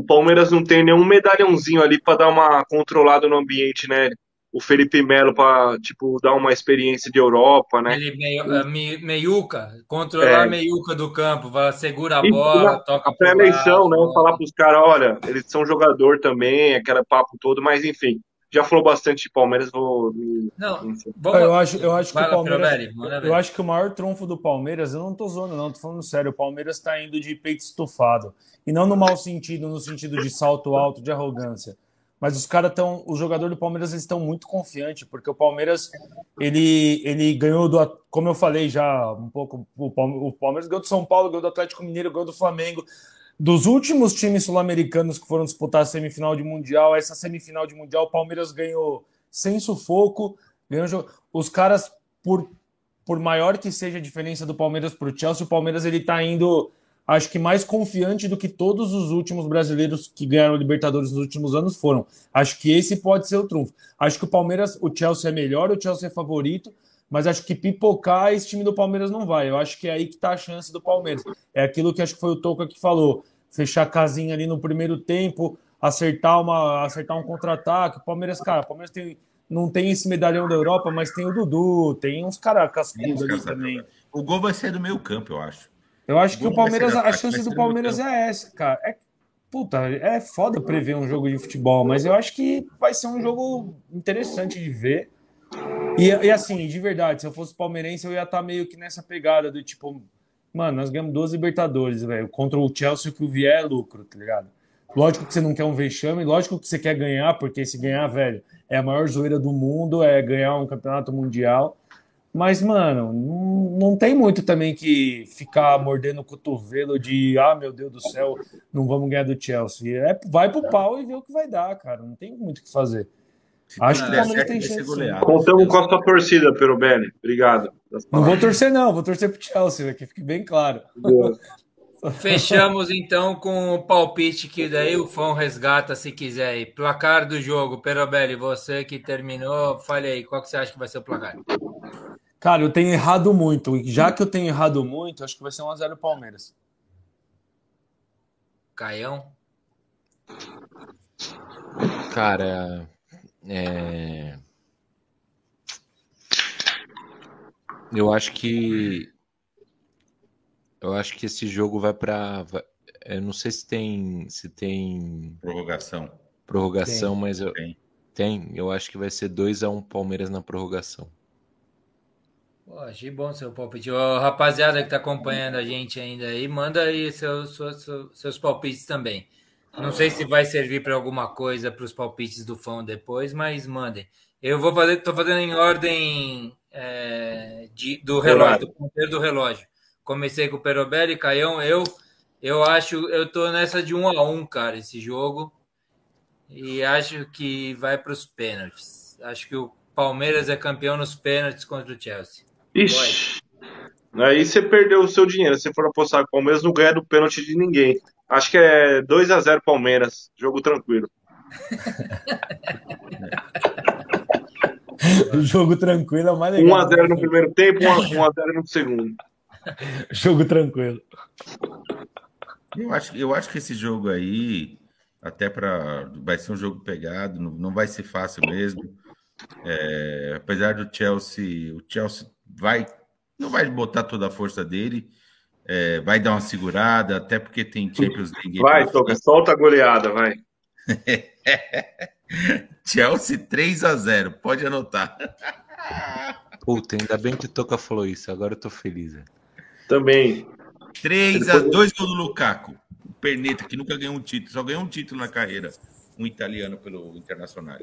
Palmeiras não tem nenhum medalhãozinho ali para dar uma controlada no ambiente, né? O Felipe Melo para tipo dar uma experiência de Europa, né? Ele meiuca, controlar a meiuca do campo, vai, segura a bola, toca a pré-eleição, né? Falar pros caras, olha, eles são jogador também, aquele papo todo, mas enfim. Já falou bastante de Palmeiras, vou... Não, eu acho que o Palmeiras... Eu acho que o maior trunfo do Palmeiras... Eu não tô zoando, não. Tô falando sério. O Palmeiras tá indo de peito estufado. E não no mau sentido, no sentido de salto alto, de arrogância. Mas os caras estão... Os jogadores do Palmeiras, eles estão muito confiantes. Porque o Palmeiras, ele ganhou do... Como eu falei já um pouco, o Palmeiras ganhou do São Paulo, ganhou do Atlético Mineiro, ganhou do Flamengo... Dos últimos times sul-americanos que foram disputar a semifinal de Mundial, essa semifinal de Mundial, o Palmeiras ganhou sem sufoco. Ganhou... Os caras, por maior que seja a diferença do Palmeiras para o Chelsea, o Palmeiras ele está indo, acho que mais confiante do que todos os últimos brasileiros que ganharam Libertadores nos últimos anos foram. Acho que esse pode ser o trunfo. Acho que o Palmeiras, o Chelsea é melhor, o Chelsea é favorito, mas acho que pipocar esse time do Palmeiras não vai. Eu acho que é aí que está a chance do Palmeiras. É aquilo que acho que foi o Toca que falou. Fechar a casinha ali no primeiro tempo, acertar um contra-ataque. O Palmeiras, cara, o Palmeiras não tem esse medalhão da Europa, mas tem o Dudu, tem uns caras cascudos ali também. O gol vai ser do meio campo, eu acho. Eu acho que o Palmeiras, a chance do Palmeiras é essa, cara. É foda prever um jogo de futebol, mas eu acho que vai ser um jogo interessante de ver. E assim, de verdade, se eu fosse palmeirense, eu ia estar meio que nessa pegada do tipo, mano, nós ganhamos 2 Libertadores, velho, contra o Chelsea, que o vier é lucro, tá ligado? Lógico que você não quer um vexame, lógico que você quer ganhar, porque se ganhar, velho, é a maior zoeira do mundo, é ganhar um campeonato mundial. Mas, mano, não tem muito também que ficar mordendo o cotovelo de, ah, meu Deus do céu, não vamos ganhar do Chelsea. Vai pro pau e vê o que vai dar, cara. Não tem muito o que fazer. Acho que o Palmeiras tem chance. Contamos com a sua torcida, Perobelli. Obrigado. Não vou torcer, não. Vou torcer pro Chelsea, que fique bem claro. Fechamos, então, com o palpite que daí o fã resgata, se quiser aí. Placar do jogo, Perobelli, você que terminou, fale aí. Qual que você acha que vai ser o placar? Cara, eu tenho errado muito. Já que eu tenho errado muito, acho que vai ser 1-0 Palmeiras. Caião? Cara, Eu acho que esse jogo vai pra... Eu não sei se tem... Prorrogação, tem. Mas... Tem. Eu acho que vai ser 2-1 Palmeiras na prorrogação. Pô, achei bom seu palpite. Ó, rapaziada que tá acompanhando a gente ainda aí, manda aí seus palpites também. Não sei se vai servir para alguma coisa para os palpites do fã depois, mas mandem. Eu vou fazer, tô fazendo em ordem do relógio, do ponteiro do relógio. Comecei com o Perobelli, Caião, eu acho, eu tô nessa de 1-1, cara, esse jogo. E acho que vai para os pênaltis. Acho que o Palmeiras é campeão nos pênaltis contra o Chelsea. Ixi, aí você perdeu o seu dinheiro. Se for apostar com o Palmeiras, não ganha do pênalti de ninguém. Acho que é 2-0 Palmeiras. Jogo tranquilo. O jogo tranquilo é o mais legal. 1-0 no primeiro tempo, 1-0 no segundo. Jogo tranquilo. Eu acho que esse jogo aí, vai ser um jogo pegado, não vai ser fácil mesmo. Apesar do Chelsea, o Chelsea não vai botar toda a força dele, vai dar uma segurada, até porque tem Champions League. Vai, Toca, solta a goleada, vai. Chelsea 3-0, pode anotar. Puta, ainda bem que o Toca falou isso, agora eu tô feliz. Né? Também. 3-2 gol do Lukaku, o Perneta, que nunca ganhou um título, só ganhou um título na carreira, um italiano pelo Internacional.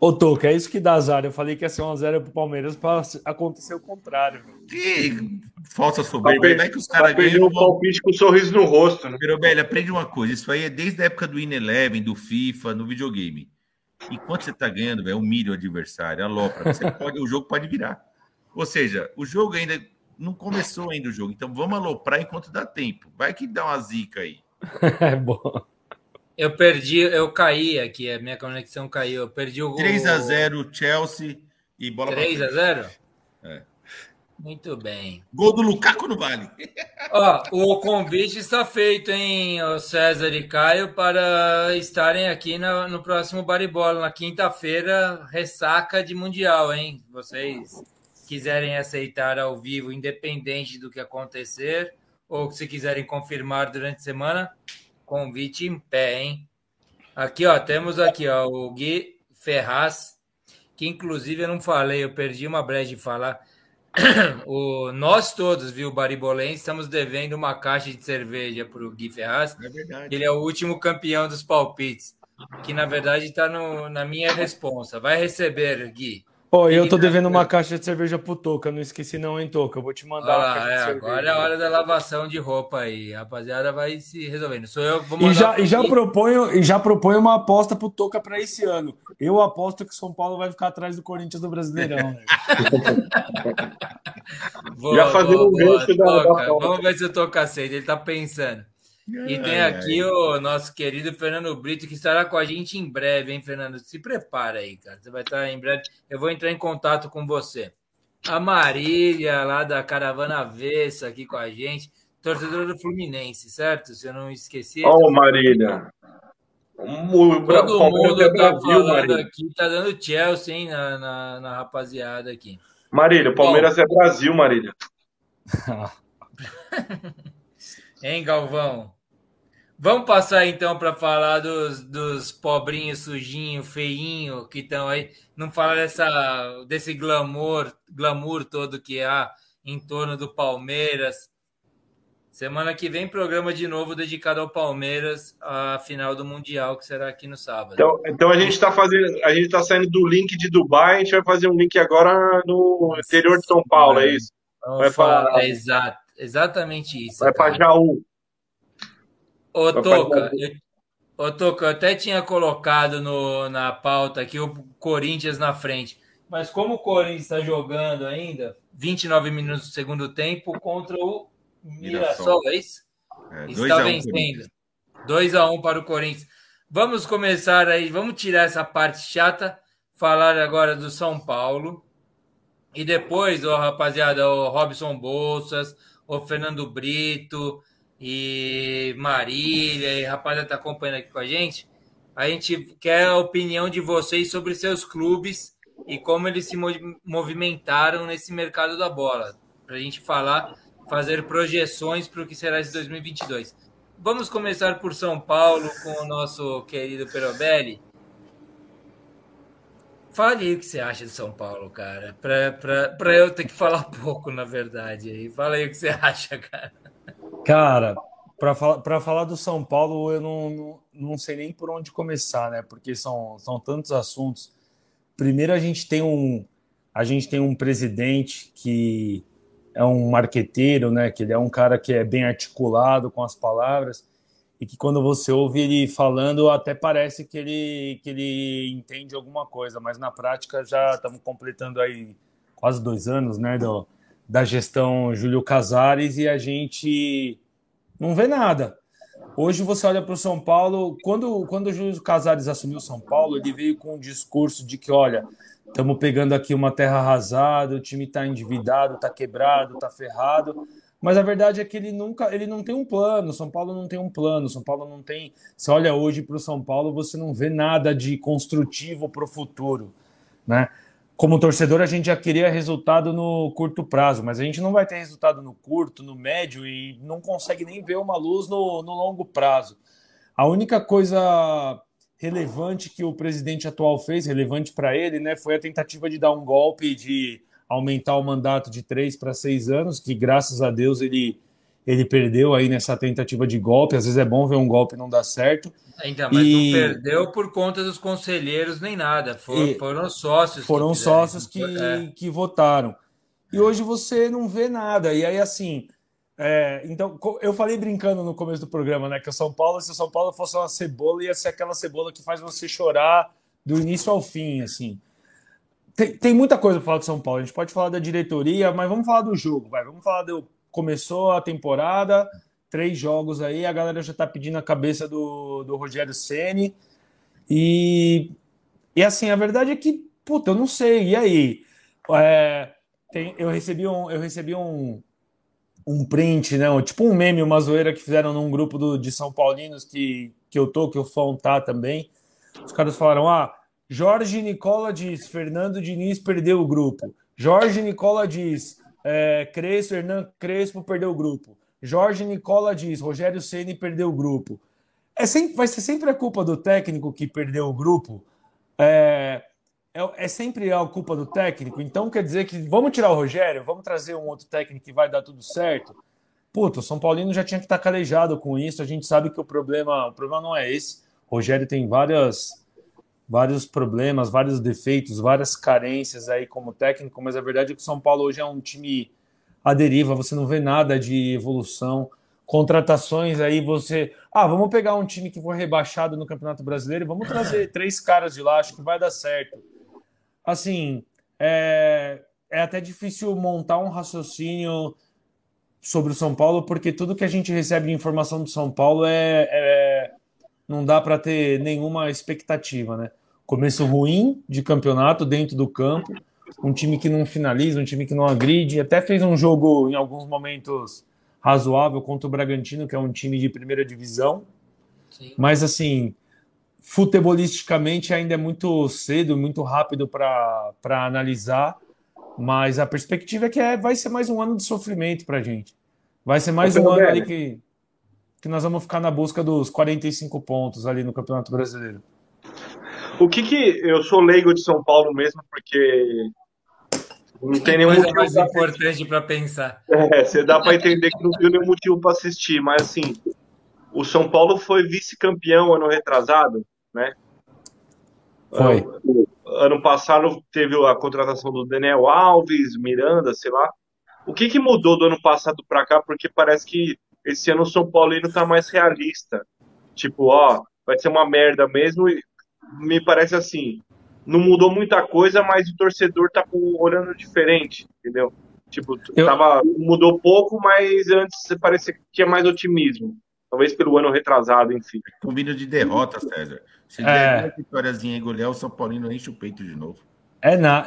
Ô, Toca, é isso que dá azar. Eu falei que ia ser 1-0 pro Palmeiras pra acontecer o contrário. Que falsa soberba. Como é que os caras ganham o palpite com um sorriso no rosto, né? Perobelli, aprende uma coisa. Isso aí é desde a época do In-11, do FIFA, no videogame. Enquanto você tá ganhando, velho, humilha o adversário, alopra. O jogo pode virar. Ou seja, o jogo ainda não começou ainda o jogo. Então vamos aloprar enquanto dá tempo. Vai que dá uma zica aí. É bom. Eu caí aqui, a minha conexão caiu. Eu perdi o gol. 3-0, Chelsea e bola para frente. 3-0? É. Muito bem. Gol do Lukaku no vale. Ó, o convite está feito, hein, César e Caio, para estarem aqui no próximo Bar e Bola, na quinta-feira, ressaca de Mundial, hein? Vocês quiserem aceitar ao vivo, independente do que acontecer, ou se quiserem confirmar durante a semana... Convite em pé, hein? Aqui, ó, temos aqui, ó, o Gui Ferraz, que inclusive eu não falei, eu perdi uma brecha de falar. Nós todos, viu, Baribolense, estamos devendo uma caixa de cerveja pro Gui Ferraz. É verdade. Ele é o último campeão dos palpites, que na verdade está na minha responsa. Vai receber, Gui. Pô, eu tô devendo uma caixa de cerveja pro Toca, não esqueci não, hein, Toca? Eu vou te mandar uma caixa de cerveja. Agora é a hora da lavação de roupa aí, a rapaziada vai se resolvendo. Sou eu, vou mandar. E já proponho uma aposta pro Toca pra esse ano. Eu aposto que o São Paulo vai ficar atrás do Corinthians do Brasileirão. Né? Vamos ver se o Toca aceita, ele tá pensando. E tem aqui o nosso querido Fernando Brito, que estará com a gente em breve, hein, Fernando? Se prepara aí, cara. Você vai estar em breve. Eu vou entrar em contato com você. A Marília, lá da Caravana Avessa, aqui com a gente. torcedor do Fluminense, certo? Se eu não esquecer... Olha o Marília. Todo mundo tá falando aqui, tá dando Chelsea, hein, na rapaziada aqui. Marília, o Palmeiras é Brasil, Marília. Hein, Galvão? Vamos passar, então, para falar dos pobrinhos, sujinhos, feinhos que estão aí. Não falar desse glamour todo que há em torno do Palmeiras. Semana que vem, programa de novo dedicado ao Palmeiras, a final do Mundial, que será aqui no sábado. Então a gente está saindo do link de Dubai, a gente vai fazer um link agora no interior de São Paulo, é isso? Vai falar. Exatamente isso. Vai para Jaú. Ô, Toca, eu até tinha colocado na pauta aqui o Corinthians na frente, mas como o Corinthians está jogando ainda, 29 minutos do segundo tempo, contra o Mirassol, é isso? Está vencendo. 2-1 para o Corinthians. Vamos começar aí, vamos tirar essa parte chata, falar agora do São Paulo, e depois, rapaziada, o Robson Bolsas, o Fernando Brito... e Marília e rapaziada tá acompanhando aqui com a gente quer a opinião de vocês sobre seus clubes e como eles se movimentaram nesse mercado da bola, pra gente falar, fazer projeções para o que será esse 2022. Vamos começar por São Paulo com o nosso querido Perobelli. Fala aí o que você acha de São Paulo, cara, pra eu ter que falar pouco, na verdade, aí. Fala aí o que você acha, cara. Cara, para falar do São Paulo, eu não sei nem por onde começar, né? Porque são tantos assuntos. Primeiro, a gente tem um presidente que é um marqueteiro, né? Que ele é um cara que é bem articulado com as palavras e que quando você ouve ele falando, até parece que ele entende alguma coisa, mas na prática já estamos completando aí quase 2 anos, né, da gestão Júlio Casares, e a gente não vê nada. Hoje você olha para o São Paulo, quando o Júlio Casares assumiu São Paulo, ele veio com um discurso de que, olha, estamos pegando aqui uma terra arrasada, o time está endividado, está quebrado, está ferrado, mas a verdade é que ele não tem um plano, São Paulo não tem um plano, São Paulo não tem... Você olha hoje para o São Paulo, você não vê nada de construtivo para o futuro, né? Como torcedor, a gente já queria resultado no curto prazo, mas a gente não vai ter resultado no curto, no médio, e não consegue nem ver uma luz no longo prazo. A única coisa relevante que o presidente atual fez, relevante para ele, né, foi a tentativa de dar um golpe, de aumentar o mandato de 3 para 6 anos, que graças a Deus ele perdeu aí nessa tentativa de golpe. Às vezes é bom ver um golpe não dar certo. Então, mas não perdeu por conta dos conselheiros nem nada. Foram sócios. Foram sócios que votaram. E hoje você não vê nada. E aí, assim... então, eu falei brincando no começo do programa, né? Que o São Paulo, se o São Paulo fosse uma cebola, ia ser aquela cebola que faz você chorar do início ao fim, assim. Tem muita coisa para falar do São Paulo. A gente pode falar da diretoria, mas vamos falar do jogo, vai. Vamos falar do... Começou a temporada, 3 jogos aí, a galera já tá pedindo a cabeça do Rogério Ceni. E assim, a verdade é que, puta, eu não sei. E aí? Eu recebi um print, né? Tipo um meme, uma zoeira que fizeram num grupo de São Paulinos que o Fão tá também. Os caras falaram, Jorge Nicola diz, Fernando Diniz perdeu o grupo. Jorge Nicola diz... Hernan Crespo perdeu o grupo. Jorge Nicola diz, Rogério Ceni perdeu o grupo. Vai ser sempre a culpa do técnico que perdeu o grupo? É sempre a culpa do técnico? Então quer dizer que vamos tirar o Rogério, vamos trazer um outro técnico que vai dar tudo certo? Puta, o São Paulino já tinha que estar calejado com isso. A gente sabe que o problema não é esse. O Rogério tem vários problemas, vários defeitos, várias carências aí como técnico, mas a verdade é que o São Paulo hoje é um time à deriva, você não vê nada de evolução, contratações aí você... vamos pegar um time que foi rebaixado no Campeonato Brasileiro e vamos trazer 3 caras de lá, acho que vai dar certo. Assim, é até difícil montar um raciocínio sobre o São Paulo, porque tudo que a gente recebe de informação do São Paulo não dá para ter nenhuma expectativa, né? Começo ruim de campeonato dentro do campo, um time que não finaliza, um time que não agride, até fez um jogo em alguns momentos razoável contra o Bragantino, que é um time de primeira divisão. Sim. Mas, assim, futebolisticamente ainda é muito cedo, muito rápido para analisar, mas a perspectiva é que vai ser mais um ano de sofrimento para a gente. Vai ser mais um ano ali que nós vamos ficar na busca dos 45 pontos ali no Campeonato Brasileiro. O que que... Eu sou leigo de São Paulo mesmo, porque... Não tem nenhum motivo mais importante para pensar. É, você dá para entender que não tem nenhum motivo para assistir, mas assim, o São Paulo foi vice-campeão ano retrasado, né? Foi. Ano passado teve a contratação do Daniel Alves, Miranda, sei lá. O que que mudou do ano passado para cá? Porque parece que esse ano o São Paulino tá mais realista. Tipo, ó, vai ser uma merda mesmo e me parece assim... Não mudou muita coisa, mas o torcedor tá olhando diferente, entendeu? Tipo, mudou pouco, mas antes parecia que tinha mais otimismo. Talvez pelo ano retrasado, enfim. Combina de derrota, César. Se der uma vitóriazinha em golear, o São Paulino enche o peito de novo.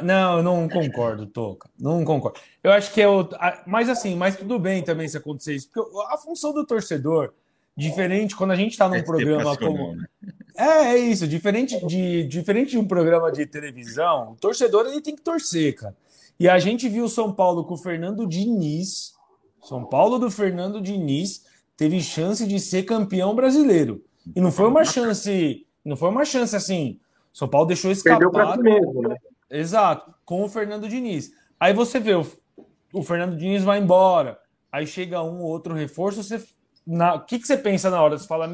Não, eu não concordo, Toca. Não concordo. Eu acho que mas tudo bem também se acontecer isso. Porque a função do torcedor... Diferente quando a gente está num programa como... Né? É isso. Diferente de um programa de televisão, o torcedor ele tem que torcer, cara. E a gente viu o São Paulo com o Fernando Diniz. São Paulo do Fernando Diniz teve chance de ser campeão brasileiro. E não foi uma chance... Não foi uma chance assim. São Paulo deixou escapar... Perdeu pra si mesmo, né? Exato. Com o Fernando Diniz. Aí você vê, o Fernando Diniz vai embora. Aí chega um ou outro reforço, você... O que você pensa na hora? Você fala,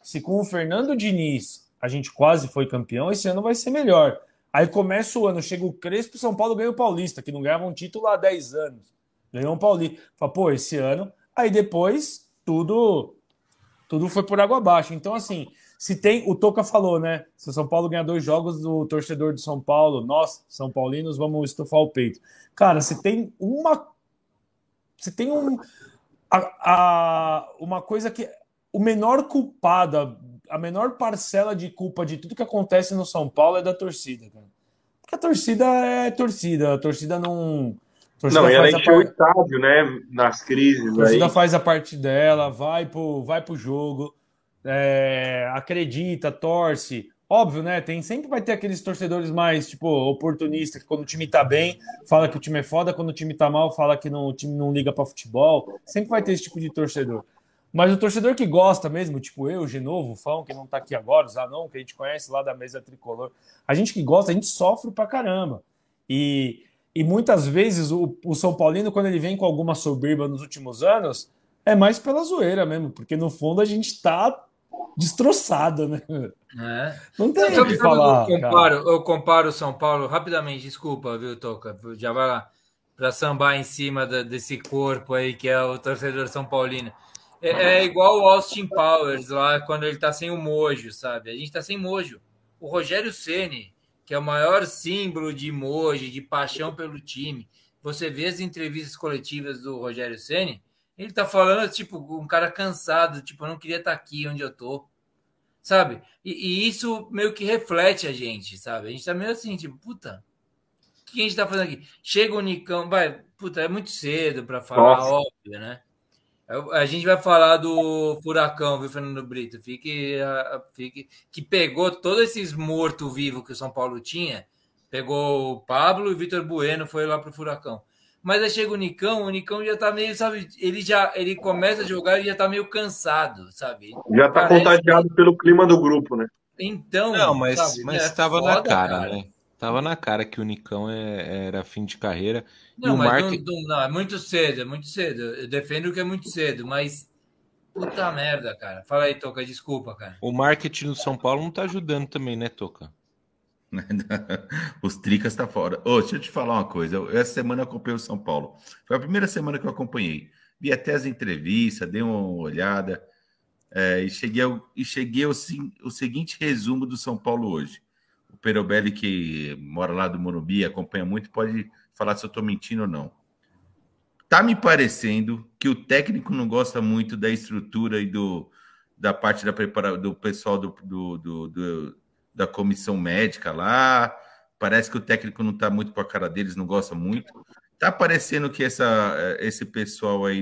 se com o Fernando Diniz a gente quase foi campeão, esse ano vai ser melhor. Aí começa o ano, chega o Crespo, São Paulo ganha o Paulista, que não ganhava um título há 10 anos. Ganhou um Paulista. Fala, esse ano... Aí depois, tudo foi por água abaixo. Então, assim, se tem... O Toca falou, né? Se o São Paulo ganhar 2 jogos do torcedor de São Paulo, nós, São Paulinos, vamos estufar o peito. Cara, uma coisa que o menor culpado, a menor parcela de culpa de tudo que acontece no São Paulo é da torcida, cara. Porque a torcida é torcida, a torcida não... e ela encheu o estádio, né, nas crises aí. A torcida faz a parte dela, vai pro jogo, acredita, torce. Óbvio, né, sempre vai ter aqueles torcedores mais, tipo, oportunistas, que quando o time tá bem, fala que o time é foda, quando o time tá mal, fala que o time não liga pra futebol, sempre vai ter esse tipo de torcedor. Mas o torcedor que gosta mesmo, tipo eu, de novo, o Fão, que não tá aqui agora, o Zanon, que a gente conhece lá da mesa tricolor, a gente que gosta, a gente sofre pra caramba. E muitas vezes o São Paulino, quando ele vem com alguma soberba nos últimos anos, é mais pela zoeira mesmo, porque no fundo a gente tá... destroçada, né? Não tem o que falar. Eu comparo São Paulo rapidamente, desculpa, viu, Toca? Já vai lá para sambar em cima desse corpo aí que é o torcedor São Paulino. É igual o Austin Powers lá quando ele tá sem o mojo, sabe? A gente tá sem mojo. O Rogério Ceni, que é o maior símbolo de mojo, de paixão pelo time, você vê as entrevistas coletivas do Rogério Ceni. Ele tá falando, tipo, um cara cansado, tipo, eu não queria estar aqui onde eu tô, sabe? E isso meio que reflete a gente, sabe? A gente tá meio assim, tipo, puta, o que a gente tá fazendo aqui? Chega o Nicão, é muito cedo pra falar, óbvio, né? A gente vai falar do furacão, viu, Fernando Brito? Fique que pegou todos esses mortos-vivos que o São Paulo tinha, pegou o Pablo e o Vitor Bueno, foi lá pro furacão. Mas aí chega o Nicão já tá meio, sabe, ele começa a jogar e já tá meio cansado, sabe? Já tá contagiado pelo clima do grupo, né? Então, não, mas tava foda, na cara, né? Tava na cara que o Nicão era fim de carreira. Não, não, é muito cedo, é muito cedo. Eu defendo que é muito cedo, mas puta merda, cara. Fala aí, Toca, desculpa, cara. O marketing do São Paulo não tá ajudando também, né, Toca? Os tricas tá fora. Deixa eu te falar uma coisa. Essa semana eu acompanhei o São Paulo. Foi a primeira semana que eu acompanhei. Vi até as entrevistas, dei uma olhada e cheguei ao seguinte resumo do São Paulo hoje. O Perobelli, que mora lá do Morumbi, acompanha muito, pode falar se eu tô mentindo ou não. Tá me parecendo que o técnico não gosta muito da estrutura e da parte da preparação do pessoal da comissão médica lá, parece que o técnico não está muito para a cara deles, não gosta muito. Está parecendo que esse pessoal aí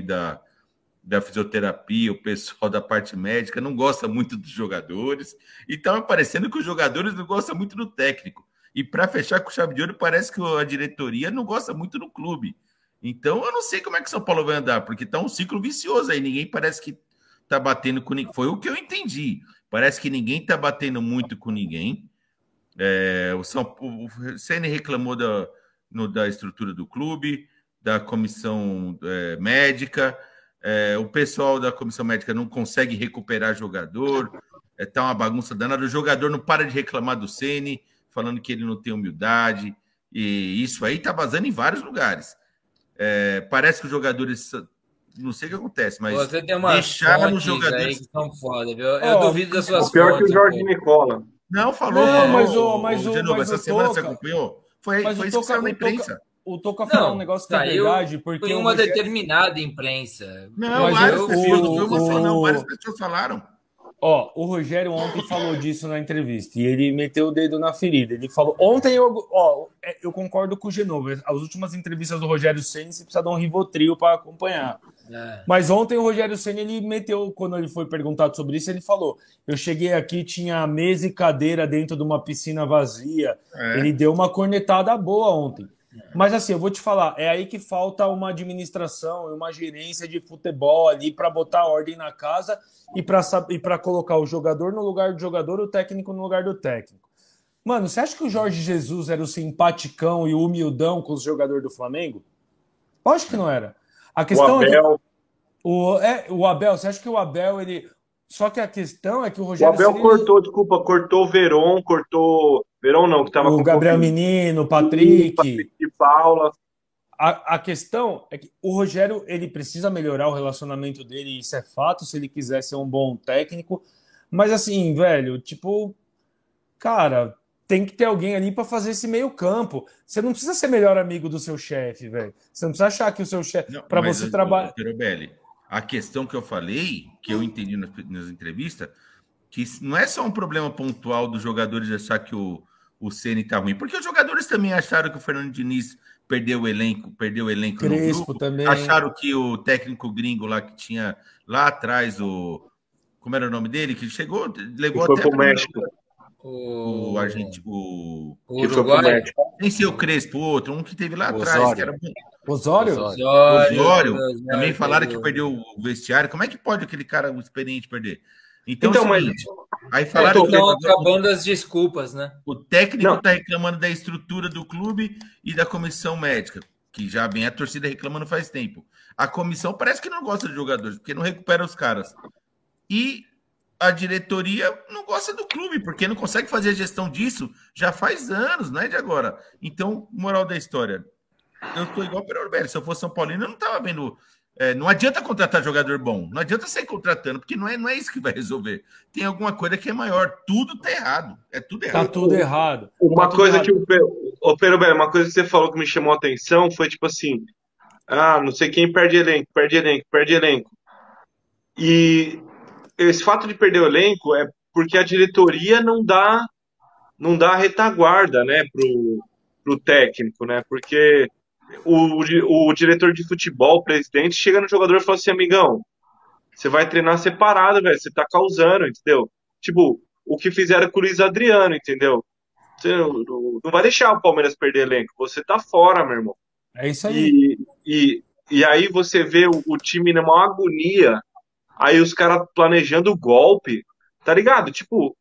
da fisioterapia, o pessoal da parte médica não gosta muito dos jogadores, e estava parecendo que os jogadores não gostam muito do técnico. E para fechar com chave de ouro, parece que a diretoria não gosta muito do clube. Então eu não sei como é que São Paulo vai andar, porque está um ciclo vicioso aí, ninguém parece que está batendo com ninguém. Foi o que eu entendi, parece que ninguém está batendo muito com ninguém. O Ceni reclamou da estrutura do clube, da comissão médica. O pessoal da comissão médica não consegue recuperar jogador, tá uma bagunça danada. O jogador não para de reclamar do Ceni, falando que ele não tem humildade, e isso aí tá vazando em vários lugares. Parece que os jogadores, não sei o que acontece, mas você tem uma deixaram os jogadores que estão foda, viu? Eu duvido das suas pior fontes, que o Jorge Nicola. Não, falou. Não, mas de novo, mas essa semana você acompanhou? Foi isso que saiu na imprensa. O Toca falou um negócio que é verdade, porque... Foi uma determinada imprensa. Não, várias pessoas falaram. Ó, o Rogério ontem falou disso na entrevista, e ele meteu o dedo na ferida. Ele falou... Ontem, eu concordo com o Genova. As últimas entrevistas do Rogério Ceni, você precisa dar um Rivotril para acompanhar. Mas ontem o Rogério Ceni, ele meteu... Quando ele foi perguntado sobre isso, ele falou... Eu cheguei aqui, tinha mesa e cadeira dentro de uma piscina vazia. Ele deu uma cornetada boa ontem. Mas assim, eu vou te falar, é aí que falta uma administração, uma gerência de futebol ali para botar ordem na casa e para colocar o jogador no lugar do jogador, o técnico no lugar do técnico. Mano, você acha que o Jorge Jesus era o simpaticão e o humildão com os jogadores do Flamengo? Eu acho que não era. A questão o Abel, você acha que o Abel, ele... Só que a questão é que o Rogério... O Abel cortou o Veron, Verão não, que estava com o Gabriel Menino, o Patrick e Paula. A questão é que o Rogério, ele precisa melhorar o relacionamento dele, isso é fato, se ele quiser ser um bom técnico. Mas assim, velho, tipo, cara, tem que ter alguém ali para fazer esse meio-campo. Você não precisa ser melhor amigo do seu chefe, velho. Você não precisa achar que o seu chefe, para você trabalhar. A questão que eu falei, que eu entendi nas entrevistas, que não é só um problema pontual dos jogadores achar que o Ceni tá ruim, porque os jogadores também acharam que o Fernando Diniz perdeu o elenco Crespo no grupo, também. Acharam que o técnico gringo lá que tinha lá atrás, como era o nome dele, que chegou, levou até pro México. O Uruguai. Nem sei o Crespo, outro, um que teve lá atrás, que era bom. Osório. Também falaram que perdeu o vestiário. Como é que pode aquele cara experiente perder? Então mas... aí falaram que estão acabando as desculpas, né? O técnico está reclamando da estrutura do clube e da comissão médica, que já vem a torcida reclamando faz tempo. A comissão parece que não gosta de jogadores, porque não recupera os caras. E a diretoria não gosta do clube, porque não consegue fazer a gestão disso já faz anos, não é de agora. Então, moral da história, eu estou igual o Pereira. Se eu fosse São Paulino, eu não estava vendo... não adianta contratar jogador bom, não adianta sair contratando, porque não é isso que vai resolver. Tem alguma coisa que é maior, tudo tá errado. Tá tudo errado. Uma coisa que você falou que me chamou a atenção foi tipo assim: não sei quem perde elenco. E esse fato de perder o elenco é porque a diretoria não dá retaguarda, né, pro técnico, né? Porque o diretor de futebol, o presidente, chega no jogador e fala assim: amigão, você vai treinar separado, velho, você tá causando, entendeu? Tipo, o que fizeram com o Luiz Adriano, entendeu? Você não vai deixar o Palmeiras perder elenco, você tá fora, meu irmão. É isso aí. E aí você vê o time numa agonia, aí os caras planejando o golpe, tá ligado? Tipo,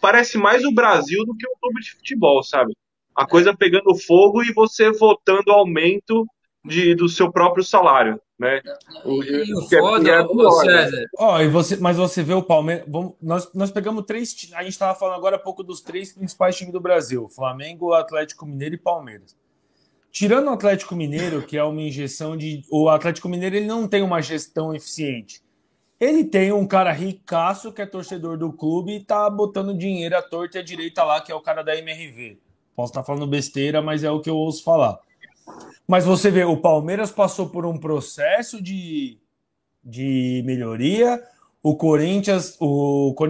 parece mais o Brasil do que um clube de futebol, sabe? A coisa pegando fogo e você votando aumento do seu próprio salário, né? Mas você vê o Palmeiras... Nós pegamos três... A gente estava falando agora há pouco dos três principais times do Brasil. Flamengo, Atlético Mineiro e Palmeiras. Tirando o Atlético Mineiro, que é uma injeção de... O Atlético Mineiro, ele não tem uma gestão eficiente. Ele tem um cara ricaço que é torcedor do clube e tá botando dinheiro à torta e à direita lá, que é o cara da MRV. Posso estar falando besteira, mas é o que eu ouço falar. Mas você vê, o Palmeiras passou por um processo de melhoria, o Corinthians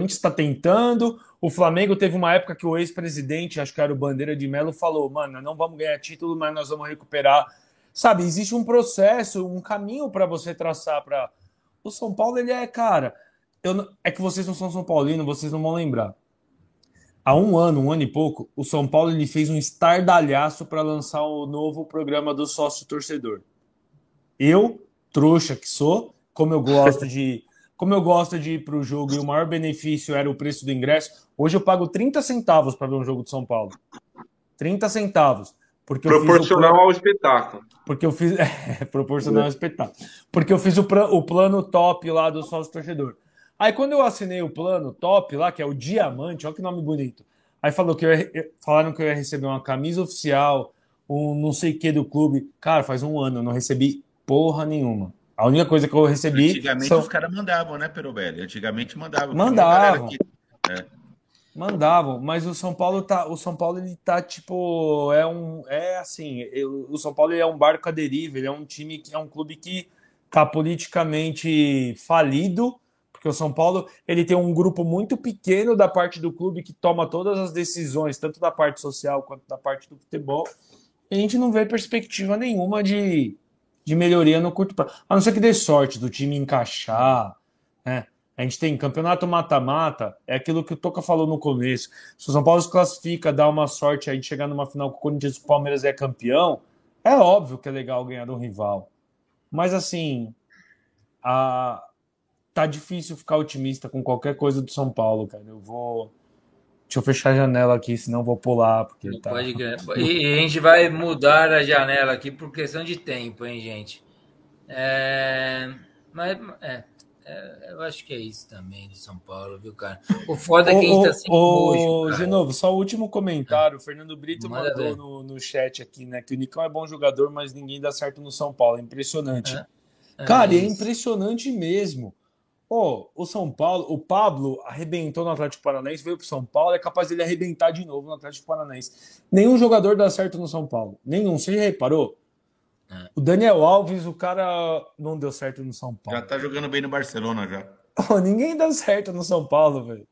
está tentando, o Flamengo teve uma época que o ex-presidente, acho que era o Bandeira de Melo, falou: mano, não vamos ganhar título, mas nós vamos recuperar. Sabe, existe um processo, um caminho para você traçar para O São Paulo, ele é, cara... É que vocês não são São Paulino, vocês não vão lembrar. Há um ano e pouco, o São Paulo ele fez um estardalhaço para lançar o novo programa do sócio-torcedor. Eu, trouxa que sou, como eu gosto de ir para o jogo e o maior benefício era o preço do ingresso, hoje eu pago 30 centavos para ver um jogo de São Paulo. 30 centavos. Porque proporcional ao espetáculo. Porque eu fiz... proporcional ao espetáculo. Porque eu fiz o plano top lá do sócio-torcedor. Aí, quando eu assinei o plano top lá, que é o Diamante, olha que nome bonito. Aí falaram que eu ia receber uma camisa oficial, um não sei o que do clube. Cara, faz um ano, eu não recebi porra nenhuma. A única coisa que eu recebi... Antigamente os caras mandavam, né, Perobelli? Antigamente mandavam. Mandavam. Mandavam, mas o São Paulo tá... O São Paulo, ele tá, tipo... o São Paulo ele é um barco à deriva, ele é um time, é um clube que tá politicamente falido. Porque o São Paulo ele tem um grupo muito pequeno da parte do clube que toma todas as decisões, tanto da parte social quanto da parte do futebol. E a gente não vê perspectiva nenhuma de melhoria no curto prazo. A não ser que dê sorte do time encaixar, né? A gente tem campeonato mata-mata, é aquilo que o Toca falou no começo. Se o São Paulo se classifica, dá uma sorte aí de chegar numa final com o Corinthians e o Palmeiras é campeão, é óbvio que é legal ganhar de um rival. Mas assim... Tá difícil ficar otimista com qualquer coisa do São Paulo, cara. Deixa eu fechar a janela aqui, senão vou pular. Porque não tá... pode ganhar. E a gente vai mudar a janela aqui por questão de tempo, hein, gente? Eu acho que é isso também do São Paulo, viu, cara? O foda é que a gente tá sem hoje. De novo, só o último comentário. O Fernando Brito mandou no chat aqui, né? Que o Nicão é bom jogador, mas ninguém dá certo no São Paulo. É impressionante. Cara, é impressionante mesmo. O São Paulo, o Pablo arrebentou no Atlético Paranaense, veio pro São Paulo, é capaz dele arrebentar de novo no Atlético Paranaense. Nenhum jogador dá certo no São Paulo. Nenhum, você já reparou? O Daniel Alves, o cara não deu certo no São Paulo. Já tá jogando bem no Barcelona, já. Ninguém dá certo no São Paulo, velho.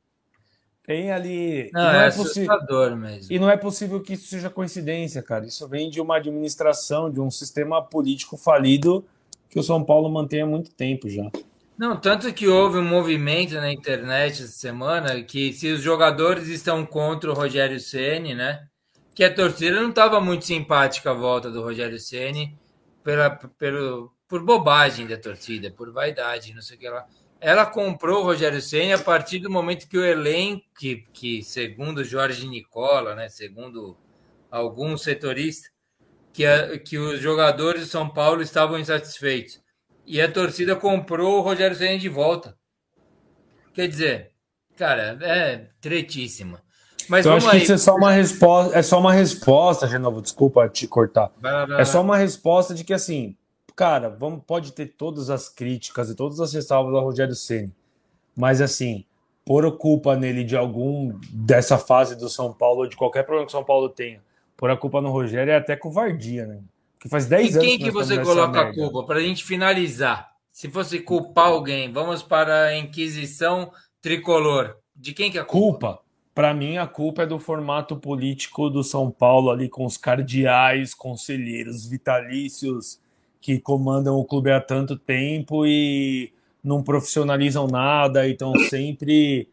Tem ali... Não é assustador mesmo. E não é possível que isso seja coincidência, cara. Isso vem de uma administração, de um sistema político falido que o São Paulo mantém há muito tempo já. Não, tanto que houve um movimento na internet essa semana que se os jogadores estão contra o Rogério Ceni, né? Que a torcida não estava muito simpática à volta do Rogério Ceni por bobagem da torcida, por vaidade, não sei o que lá. Ela comprou o Rogério Ceni a partir do momento que o elenco, que segundo Jorge Nicola, né? Segundo algum setorista, que os jogadores de São Paulo estavam insatisfeitos. E a torcida comprou o Rogério Ceni de volta. Quer dizer, cara, é tretíssima. Mas eu acho que isso é só uma resposta. É só uma resposta, de novo, desculpa te cortar. É só uma resposta de que, assim, cara, pode ter todas as críticas e todas as ressalvas ao Rogério Ceni. Mas, assim, por culpa nele de algum dessa fase do São Paulo, ou de qualquer problema que o São Paulo tenha, por a culpa no Rogério é até covardia, né? Que faz 10 anos. E quem que você coloca a culpa? Para a gente finalizar. Se fosse culpar alguém, vamos para a Inquisição Tricolor. De quem que é a culpa? Para mim, a culpa é do formato político do São Paulo, ali com os cardeais, conselheiros vitalícios que comandam o clube há tanto tempo e não profissionalizam nada e estão sempre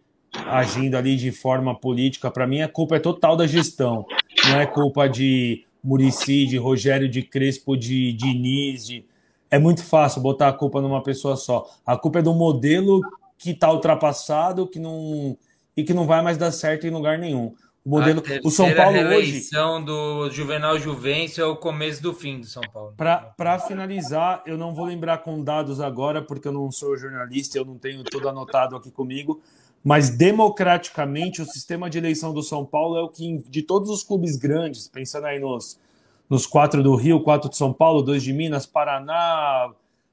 agindo ali de forma política. Para mim, a culpa é total da gestão. Não é culpa de Muricy, de Rogério, de Crespo, de Diniz. É muito fácil botar a culpa numa pessoa só. A culpa é do modelo que está ultrapassado e que não vai mais dar certo em lugar nenhum. O modelo... O São Paulo hoje... A reeleição do Juvenal Juvencio é o começo do fim do São Paulo. Para finalizar, eu não vou lembrar com dados agora, porque eu não sou jornalista, eu não tenho tudo anotado aqui comigo, mas democraticamente o sistema de eleição do São Paulo é o que, de todos os clubes grandes, pensando aí nos 4 do Rio, 4 de São Paulo, 2 de Minas, Paraná,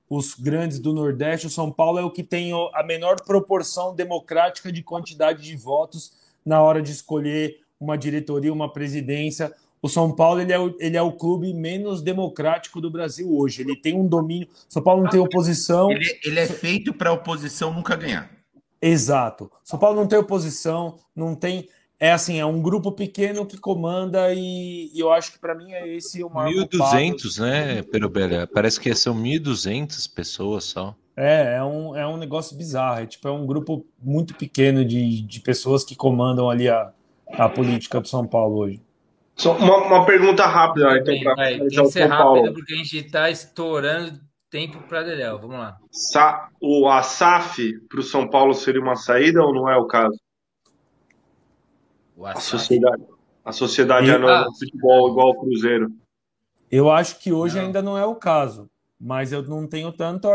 os grandes do Nordeste, o São Paulo é o que tem a menor proporção democrática de quantidade de votos na hora de escolher uma diretoria, uma presidência. O São Paulo ele é o clube menos democrático do Brasil hoje. Ele tem um domínio. São Paulo não tem oposição. Ele é feito para a oposição nunca ganhar. Exato. São Paulo não tem oposição, não tem... É assim, é um grupo pequeno que comanda e eu acho que para mim é esse o maior 1.200, né, Perubelha? Parece que são 1.200 pessoas só. É um negócio bizarro. É um grupo muito pequeno de pessoas que comandam ali a política do São Paulo hoje. Só uma pergunta rápida. Então, tem que ser rápida porque a gente está estourando tempo para Dedéu. Vamos lá. A SAF para o São Paulo seria uma saída ou não é o caso? A sociedade anônima do futebol igual ao Cruzeiro. Eu acho que hoje ainda não é o caso, mas eu não tenho tanto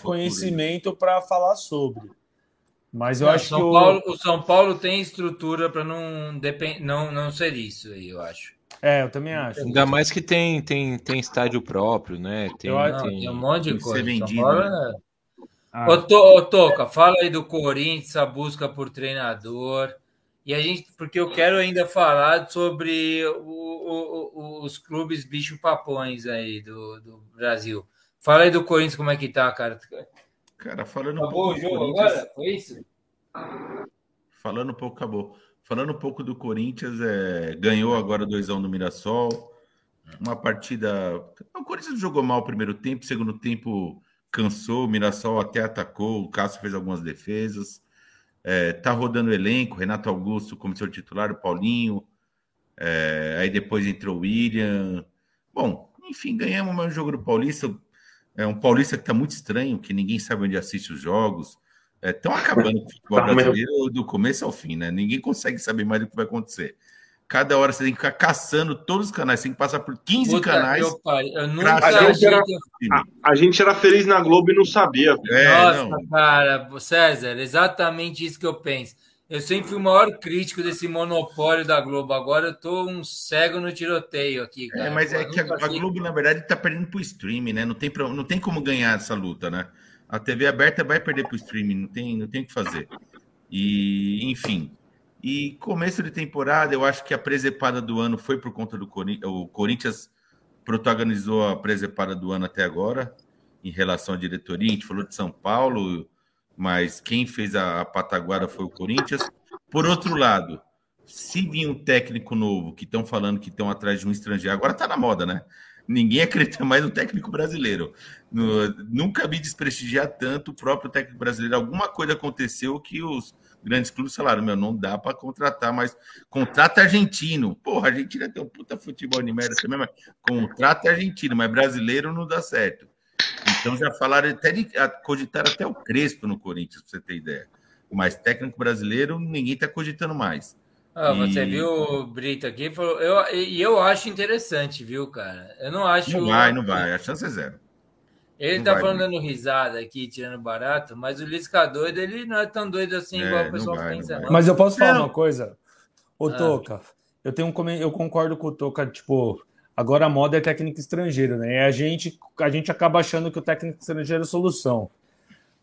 conhecimento para falar sobre. Mas eu acho que o São Paulo tem estrutura para não ser isso aí, eu acho. Eu também acho. Ainda mais que tem estádio próprio, né? Tem um monte de coisa. Ô, Toca, fala aí do Corinthians, a busca por treinador. E a gente, porque eu quero ainda falar sobre os clubes bicho-papões aí do Brasil. Fala aí do Corinthians, como é que tá, cara? Cara, falando um pouco. Acabou o jogo agora? Foi isso? Falando um pouco, acabou. Falando um pouco do Corinthians, ganhou agora 2-1 no Mirassol. Uma partida. O Corinthians jogou mal o primeiro tempo, segundo tempo. Cansou, o Mirassol até atacou, o Cássio fez algumas defesas, tá rodando o elenco, Renato Augusto como seu titular, o Paulinho, aí depois entrou o William. Bom, enfim, ganhamos mais um jogo do Paulista, é um Paulista que tá muito estranho, que ninguém sabe onde assiste os jogos, estão acabando com o futebol brasileiro do começo ao fim, né? Ninguém consegue saber mais do que vai acontecer. Cada hora você tem que ficar caçando todos os canais, tem que passar por 15 canais. Meu pai, eu nunca a gente era feliz na Globo e não sabia. Cara, César, exatamente isso que eu penso. Eu sempre fui o maior crítico desse monopólio da Globo. Agora eu tô um cego no tiroteio aqui, cara. Mas é que a Globo, na verdade, tá perdendo pro streaming, né? Não tem como ganhar essa luta, né? A TV aberta vai perder pro streaming, não tem o que fazer. E, enfim. E começo de temporada, eu acho que a presepada do ano foi por conta do Corinthians. O Corinthians protagonizou a presepada do ano até agora, em relação à diretoria. A gente falou de São Paulo, mas quem fez a pataguada foi o Corinthians. Por outro lado, se vir um técnico novo, que estão falando que estão atrás de um estrangeiro, agora está na moda, né? Ninguém acredita mais no técnico brasileiro. Nunca me desprestigiar tanto o próprio técnico brasileiro. Alguma coisa aconteceu que os grandes clubes falaram, não dá para contratar, mas contrata argentino. Porra, a Argentina tem um puta futebol de merda também, mas contrata argentino, mas brasileiro não dá certo. Então já falaram, cogitaram até o Crespo no Corinthians, para você ter ideia. Mas técnico brasileiro ninguém está cogitando mais. Você viu o Brito aqui? Falou, eu acho interessante, viu, cara? Eu não acho... Não vai. A chance é zero. Ele tá falando dando risada aqui, tirando barato, mas o Lisca doido, ele não é tão doido assim igual o pessoal pensa. Não. Mas eu posso falar uma coisa? Toca, eu concordo com o Toca, agora a moda é técnico estrangeiro, né? E a gente acaba achando que o técnico estrangeiro é a solução.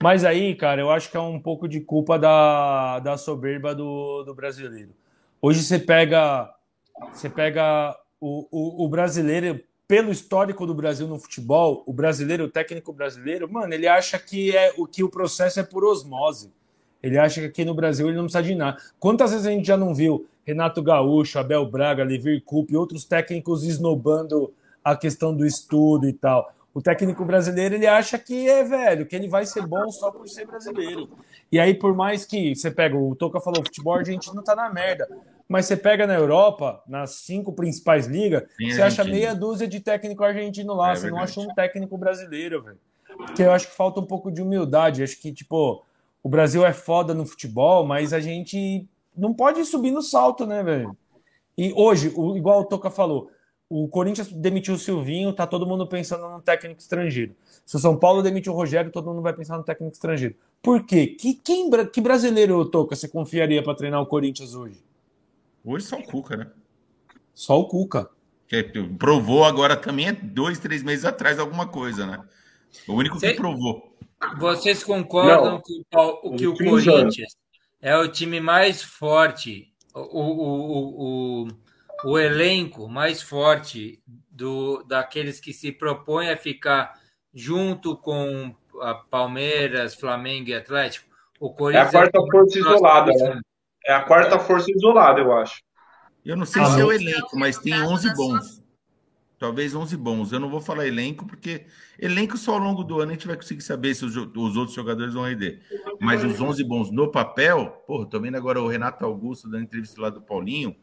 Mas aí, cara, eu acho que é um pouco de culpa da soberba do brasileiro. Hoje você pega o brasileiro, pelo histórico do Brasil no futebol, o técnico brasileiro, ele acha que o processo é por osmose. Ele acha que aqui no Brasil ele não precisa de nada. Quantas vezes a gente já não viu Renato Gaúcho, Abel Braga, Liverpool e outros técnicos esnobando a questão do estudo e tal? O técnico brasileiro, ele acha que que ele vai ser bom só por ser brasileiro. E aí, por mais que você pega, o Toca falou, o futebol argentino tá na merda, mas você pega na Europa, nas 5 principais ligas, você acha meia dúzia de técnico argentino lá, você não acha um técnico brasileiro, velho. Porque eu acho que falta um pouco de humildade, acho que, o Brasil é foda no futebol, mas a gente não pode subir no salto, né, velho? E hoje, igual o Toca falou, o Corinthians demitiu o Silvinho, tá todo mundo pensando no técnico estrangeiro. Se o São Paulo demitiu o Rogério, todo mundo vai pensar no técnico estrangeiro. Por quê? Que brasileiro, Toca, você confiaria para treinar o Corinthians hoje? Hoje só o Cuca, né? Só o Cuca. Que provou agora também 2-3 meses atrás alguma coisa, né? O único que provou. Vocês concordam que o Corinthians é o time mais forte, o elenco mais forte daqueles que se propõem a ficar junto com a Palmeiras, Flamengo e Atlético? O Corinthians é a quarta força isolada, né? É a quarta força isolada, eu acho. Eu não sei se é o elenco, mas tem 11 bons. Talvez 11 bons. Eu não vou falar elenco, porque elenco só ao longo do ano a gente vai conseguir saber se os outros jogadores vão render. Mas os 11 bons no papel... Porra, tô vendo agora o Renato Augusto dando entrevista lá do Paulinho.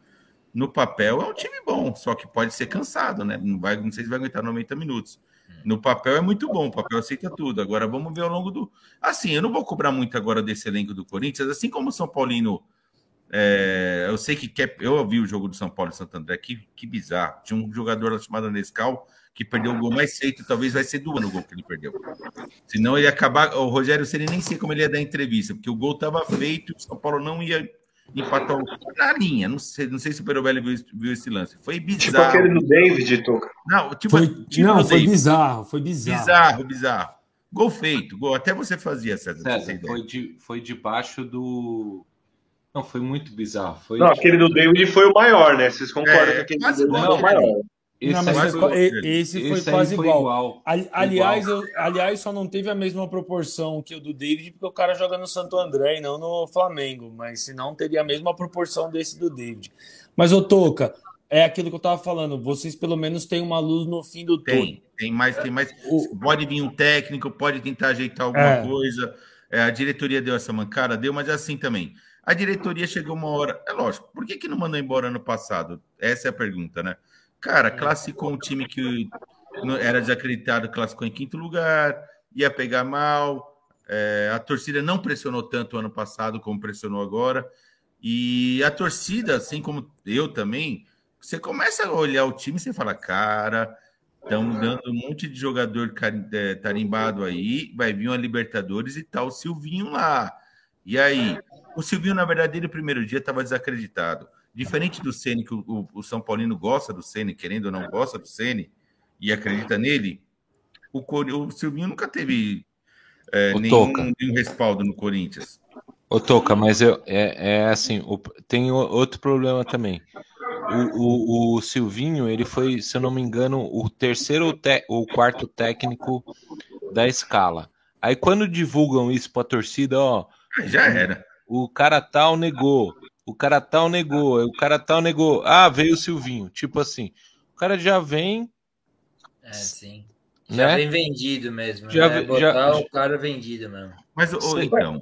No papel é um time bom, só que pode ser cansado, né? Não sei se vai aguentar 90 minutos. No papel é muito bom, o papel aceita tudo. Agora vamos ver ao longo do... Assim, eu não vou cobrar muito agora desse elenco do Corinthians, assim como o São Paulino... eu sei que eu ouvi o jogo do São Paulo e Santo André, que bizarro. Tinha um jogador chamado Nescau que perdeu o gol mais cedo, talvez vai ser do ano o gol que ele perdeu. Senão ele ia acabar. O Rogério Ceni nem sei como ele ia dar a entrevista, porque o gol estava feito e o São Paulo não ia empatar na linha. Não sei se o Perovelli viu esse lance. Foi bizarro. Tipo aquele do David, Toca. Não, tipo, foi bizarro. Gol feito, gol. Até você fazia, César foi debaixo do... Não, foi muito bizarro. Foi... Não, aquele do David foi o maior, né? Vocês concordam que aquele do David é o maior? Esse foi quase igual. Aliás, só não teve a mesma proporção que o do David, porque o cara joga no Santo André e não no Flamengo. Mas senão teria a mesma proporção desse do David. Mas, ô Toca, é aquilo que eu tava falando. Vocês pelo menos têm uma luz no fim do túnel. Tem mais. Pode vir um técnico, pode tentar ajeitar alguma coisa. A diretoria deu essa mancada, mas é assim também. A diretoria chegou uma hora... É lógico, por que não mandou embora ano passado? Essa é a pergunta, né? Cara, classificou um time que era desacreditado, classificou em quinto lugar, ia pegar mal, a torcida não pressionou tanto ano passado como pressionou agora, e a torcida, assim como eu também, você começa a olhar o time e você fala, cara, estão dando um monte de jogador tarimbado aí, vai vir uma Libertadores e tal, o Silvinho lá. E aí, o Silvinho, na verdade, ele no primeiro dia estava desacreditado. Diferente do Ceni, que o São Paulino gosta do Ceni, querendo ou não gosta do Ceni, e acredita nele, o Silvinho nunca teve nenhum respaldo no Corinthians. Ô, Toca, mas tem outro problema também. O Silvinho, ele foi, se eu não me engano, o terceiro ou quarto técnico da escala. Aí quando divulgam isso para a torcida, já era. O cara tal negou. Ah, veio o Silvinho. Tipo assim, o cara já vem... É, sim. Já vem vendido mesmo. O cara vendido mesmo. Mas, então...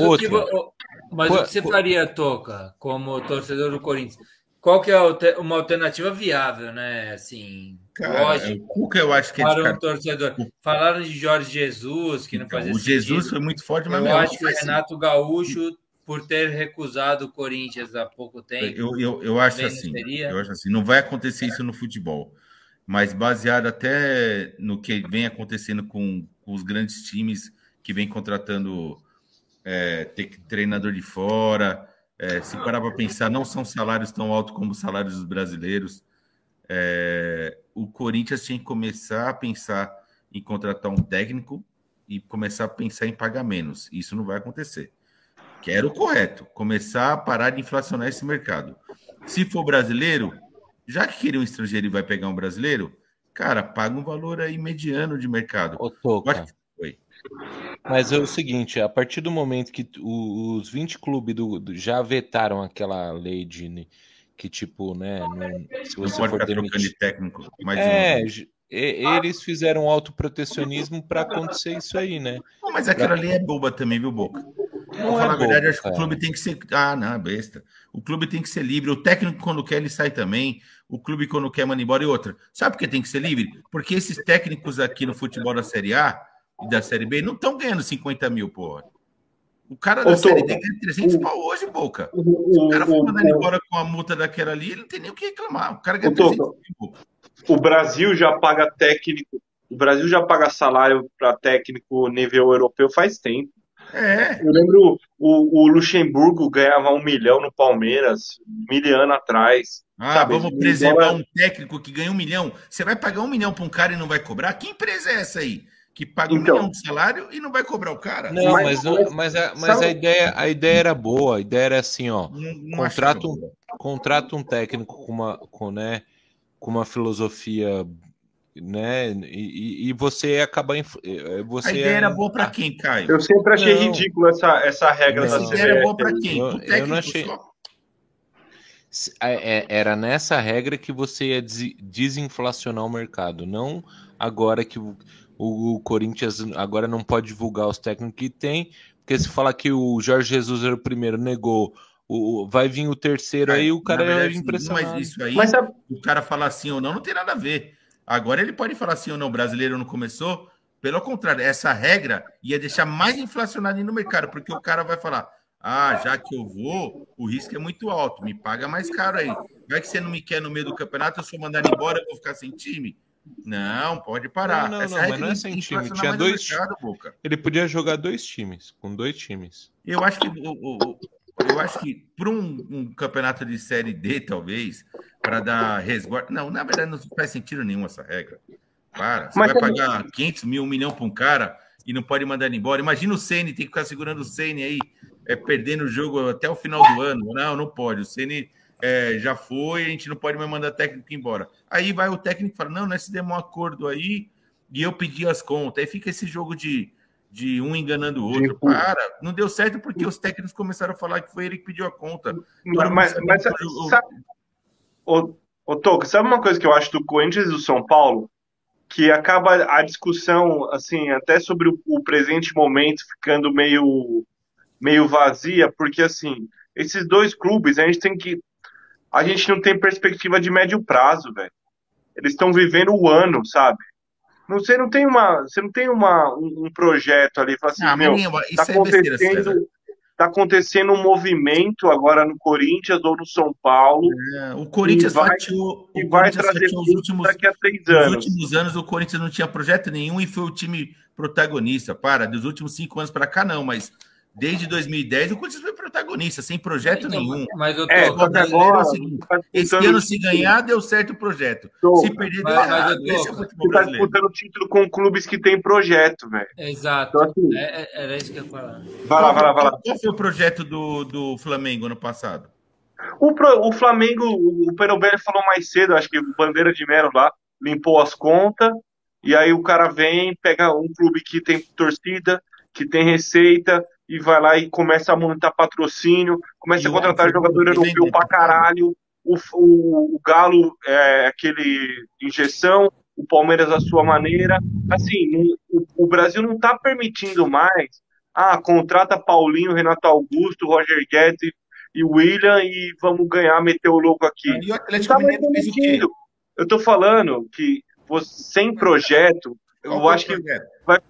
o que você faria, Toca, como torcedor do Corinthians? Qual que é uma alternativa viável, né? Assim, lógico. O que eu acho que para um torcedor. Falaram de Jorge Jesus, que não fazia sentido. O Jesus foi muito forte, mas eu acho que o Renato Gaúcho, por ter recusado o Corinthians há pouco tempo. Eu acho assim. Eu acho assim. Não vai acontecer isso no futebol. Mas baseado até no que vem acontecendo com os grandes times que vem contratando treinador de fora. Se parar para pensar, não são salários tão altos como os salários dos brasileiros. O Corinthians tinha que começar a pensar em contratar um técnico e começar a pensar em pagar menos. Isso não vai acontecer. Que era o correto. Começar a parar de inflacionar esse mercado. Se for brasileiro, já que queria um estrangeiro e vai pegar um brasileiro, cara, paga um valor aí mediano de mercado. Ô, Toca. Mas é o seguinte, a partir do momento que os 20 clubes já vetaram aquela lei de que tipo, né, se você não for demitido, técnico, eles fizeram um autoprotecionismo para acontecer isso aí, né? Não, mas aquela lei é boba também, viu, Boca? Vou falar a verdade, acho que o clube tem que ser... besta. O clube tem que ser livre. O técnico, quando quer, ele sai também. O clube, quando quer, manda embora e outra. Sabe por que tem que ser livre? Porque esses técnicos aqui no futebol da Série A e da Série B não estão ganhando 50 mil, porra. O cara da Série D ganha 300 pau hoje, Boca. Se o cara for mandando embora com a multa daquela ali, ele não tem nem o que reclamar. O cara ganha 300 mil. O Brasil já paga salário para técnico nível europeu faz tempo. Eu lembro o Luxemburgo ganhava 1 milhão no Palmeiras, miliano atrás. Vamos preservar um técnico que ganha 1 milhão. Você vai pagar 1 milhão para um cara e não vai cobrar? Que empresa é essa aí? Que paga um milhão de salário e não vai cobrar o cara. Não, mas a ideia era boa. A ideia era assim, contrata um técnico com uma filosofia né? E você acaba... Você a ideia era boa para quem, Caio? Eu sempre achei ridículo essa regra da CBF. A ideia era boa para quem? Eu não achei... Só. Era nessa regra que você ia desinflacionar o mercado, não agora que o Corinthians agora não pode divulgar os técnicos que tem, porque se falar que o Jorge Jesus era o primeiro, negou, vai vir o terceiro aí, o cara é impressionado. Mas isso aí, o cara falar assim ou não tem nada a ver. Agora ele pode falar assim ou não, o brasileiro não começou. Pelo contrário, essa regra ia deixar mais inflacionado no mercado, porque o cara vai falar... Ah, já que eu vou, o risco é muito alto, me paga mais caro aí. Vai que você não me quer no meio do campeonato, eu sou mandado embora, eu vou ficar sem time? Não, pode parar. Não, mas não é sem time. Tinha dois mercado, Boca. Ele podia jogar com dois times. Eu acho que para um campeonato de Série D, talvez, para dar resguardo... Não, na verdade, não faz sentido nenhum essa regra. Para, você vai pagar 500 mil, 1 milhão para um cara e não pode mandar ele embora. Imagina o Ceni, tem que ficar segurando o Ceni aí, perdendo o jogo até o final do ano. Não pode. O Ceni já foi, a gente não pode mais mandar técnico embora. Aí vai o técnico e fala, não, nós fizemos um acordo aí e eu pedi as contas. Aí fica esse jogo de um enganando o outro. Para, não deu certo porque os técnicos começaram a falar que foi ele que pediu a conta. Mas sabe uma coisa que eu acho do Corinthians e do São Paulo? Que acaba a discussão, assim, até sobre o presente momento ficando meio vazia, porque assim, esses dois clubes, a gente não tem perspectiva de médio prazo, velho. Eles estão vivendo o ano, sabe? Você não tem um projeto ali, fala assim, tá acontecendo um movimento agora no Corinthians ou no São Paulo. O Corinthians vai trazer os últimos daqui a 3 anos. Nos últimos anos o Corinthians não tinha projeto nenhum e foi o time protagonista. Dos últimos 5 anos para cá não, mas desde 2010 o Corinthians foi protagonista, sem projeto nenhum. Mas eu tô agora, esse ano se ganhar deu certo o projeto. Se perder tá disputando título com clubes que tem projeto, velho. Exato. Então, assim, era isso que eu ia falar. Vai lá. Qual foi o projeto do Flamengo ano passado? O Flamengo, o Perobelli falou mais cedo, acho que o Bandeira de Melo lá limpou as contas e aí o cara vem, pega um clube que tem torcida, que tem receita, e vai lá e começa a montar patrocínio, começa a contratar jogador europeu pra caralho, o Galo é aquele injeção, o Palmeiras a sua maneira, assim, o Brasil não tá permitindo mais, contrata Paulinho, Renato Augusto, Roger Guedes e William e vamos ganhar, meter o louco aqui. E o Atlético Mineiro fez o quê? Eu tô falando que sem projeto, eu acho que vai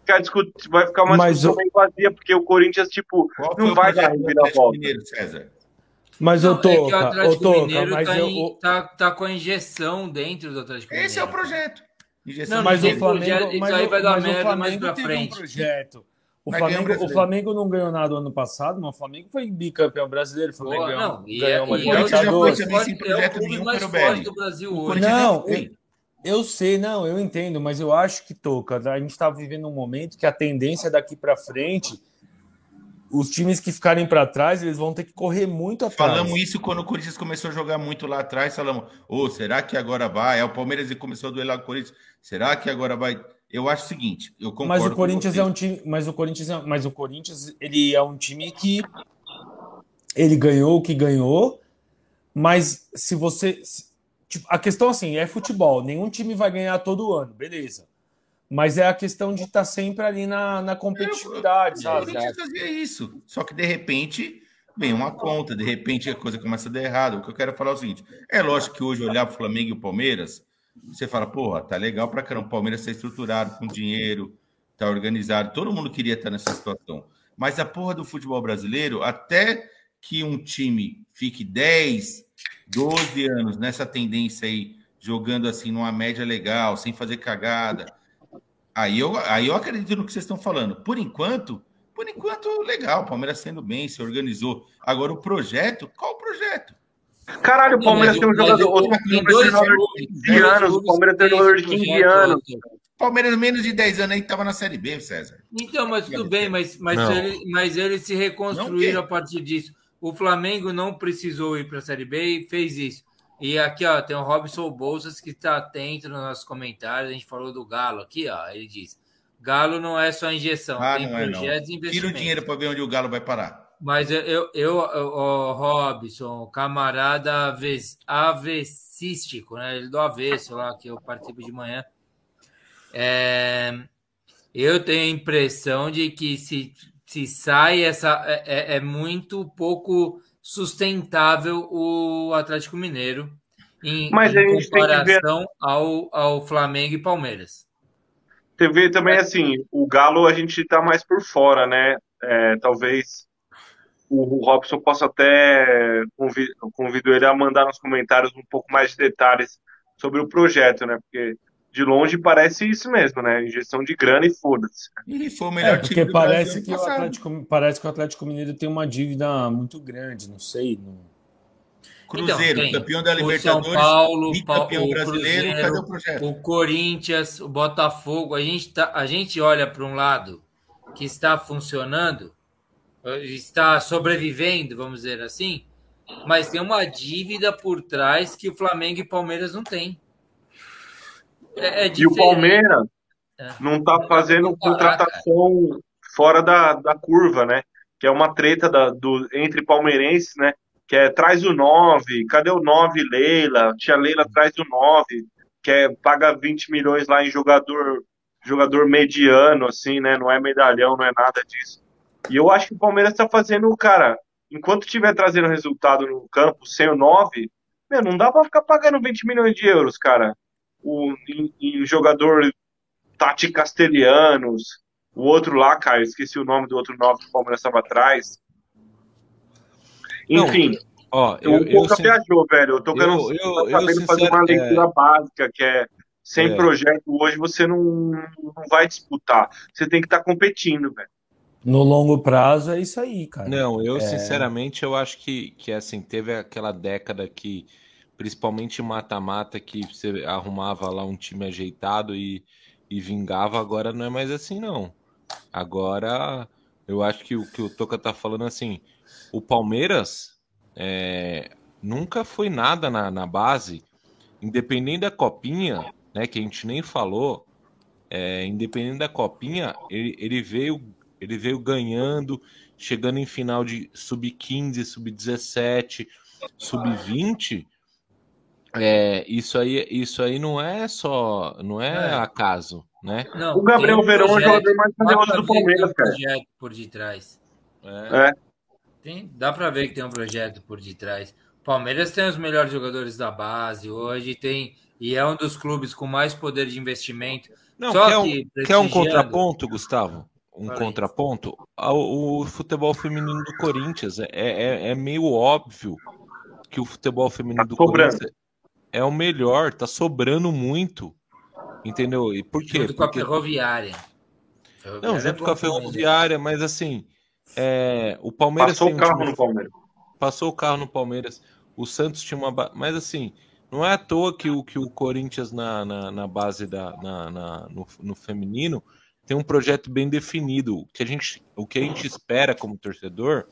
ficar uma discussão meio vazia, porque o Corinthians, não vai dar reviravolta. Mas eu tô... O Atlético Mineiro tá com a injeção dentro do Atlético Mineiro. Esse é o projeto. Mas o Flamengo... Isso aí vai dar merda mais pra frente. O Flamengo não ganhou nada no ano passado, mas o Flamengo foi bicampeão brasileiro. O Flamengo ganhou uma Libertadores. É o clube mais forte do Brasil hoje. Não, eu sei, eu entendo, mas eu acho que, a gente está vivendo um momento que a tendência daqui para frente, os times que ficarem para trás, eles vão ter que correr muito atrás. Falamos isso quando o Corinthians começou a jogar muito lá atrás, falamos, será que agora vai? O Palmeiras começou a duelar com o Corinthians, será que agora vai? Eu acho o seguinte, eu concordo mas o Corinthians com você. É um time, mas o Corinthians, ele é um time que ele ganhou o que ganhou, mas se você... a questão, assim, é futebol. Nenhum time vai ganhar todo ano, beleza. Mas é a questão de estar sempre ali na competitividade, sabe? Eu fazia isso. Só que, de repente, vem uma conta. De repente, a coisa começa a dar errado. O que eu quero falar é o seguinte. É lógico que hoje, olhar para o Flamengo e o Palmeiras, você fala, tá legal para caramba. O Palmeiras está estruturado, com dinheiro, está organizado. Todo mundo queria estar nessa situação. Mas a porra do futebol brasileiro, até que um time fique 12 anos nessa tendência aí, jogando assim numa média legal, sem fazer cagada. Aí eu acredito no que vocês estão falando. Por enquanto, legal. O Palmeiras sendo bem, se organizou. Agora, o projeto, qual o projeto? Caralho, o Palmeiras tem um jogador de 15 anos. O Palmeiras tem um jogador de 15 anos. Palmeiras menos de 10 anos aí que tava na Série B, César. Então, mas tudo bem, mas eles se reconstruíram a partir disso. O Flamengo não precisou ir para a Série B e fez isso. E aqui, ó, tem o Robson Bolsas que está atento nos nossos comentários. A gente falou do Galo aqui, ó. Ele diz: Galo não é só injeção, tem projetos e investimentos. Tira o dinheiro para ver onde o Galo vai parar. Mas eu Robson, camarada avessístico, né? Ele do avesso lá, que eu participo de manhã. Eu tenho a impressão de que se sai essa. É muito pouco sustentável o Atlético Mineiro em comparação ao Flamengo e Palmeiras. TV também, assim, o Galo a gente tá mais por fora, né? Talvez o Robson possa até... Convido ele a mandar nos comentários um pouco mais de detalhes sobre o projeto, né? Porque de longe parece isso mesmo, né? Injeção de grana e foda-se. E foi o melhor time porque do parece que o Atlético Mineiro tem uma dívida muito grande, não sei... Cruzeiro, então, campeão da Libertadores, o São Paulo, campeão brasileiro, Cruzeiro, cadê o projeto? O Corinthians, o Botafogo, a gente olha para um lado que está funcionando, está sobrevivendo, vamos dizer assim, mas tem uma dívida por trás que o Flamengo e Palmeiras não têm. E o Palmeiras não está fazendo contratação fora da curva, né? Que é uma treta entre palmeirenses, né? Que é traz o 9, cadê o 9, Leila? Tia Leila traz o 9, que é paga 20 milhões lá em jogador mediano, assim, né? Não é medalhão, não é nada disso. E eu acho que o Palmeiras tá fazendo, cara, enquanto tiver trazendo resultado no campo sem o 9, meu, não dá pra ficar pagando 20 milhões de euros, cara. Em jogador Tati Castelhanos, o outro lá, cara, esqueci o nome do outro 9 que o Palmeiras tava atrás. Enfim, ó, eu viajou, velho. Eu tô sabendo fazer uma leitura básica, que é sem projeto hoje você não vai disputar. Você tem que estar competindo, velho. No longo prazo é isso aí, cara. Não, sinceramente eu acho que assim, teve aquela década que, principalmente mata-mata, que você arrumava lá um time ajeitado e vingava. Agora não é mais assim, não. Agora eu acho que o que o Toca tá falando assim. O Palmeiras nunca foi nada na base, independente da copinha, né, que a gente nem falou, independente da copinha, ele veio ganhando, chegando em final de sub-15, sub-17, sub-20. Isso aí não é acaso, né? Não, o Gabriel Verão é o jogador mais poderoso do Palmeiras, cara. Por detrás. Dá para ver que tem um projeto por detrás. O Palmeiras tem os melhores jogadores da base hoje, tem, e é um dos clubes com mais poder de investimento. Não, quer um contraponto, Gustavo? Contraponto? O futebol feminino do Corinthians é meio óbvio que o futebol feminino do Corinthians é o melhor, tá sobrando muito, entendeu? E por quê? Junto com a Ferroviária. Não, junto com a Ferroviária, mas assim... o Palmeiras passou o carro no Palmeiras. Passou o carro no Palmeiras. O Santos tinha uma base. Mas assim, não é à toa que o Corinthians na base no feminino tem um projeto bem definido. O que a gente espera como torcedor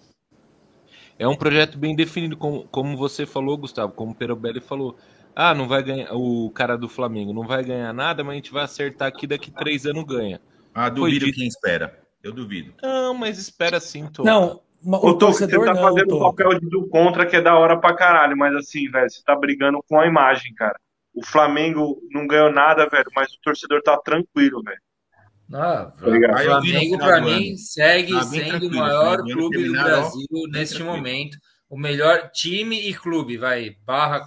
é um projeto bem definido, como você falou, Gustavo, como o Perobelli falou. Ah, não vai ganhar. O cara do Flamengo não vai ganhar nada, mas a gente vai acertar aqui, daqui 3 anos ganha. Ah, duvido quem espera. Eu duvido. Não, mas espera sim, Tô. Não, o torcedor você tá fazendo o papel do contra, que é da hora pra caralho, mas assim, velho, você tá brigando com a imagem, cara. O Flamengo não ganhou nada, velho, mas o torcedor tá tranquilo, velho. Ah, tá, o Flamengo, pra mim, segue sendo o maior clube do Brasil neste momento. O melhor time e clube,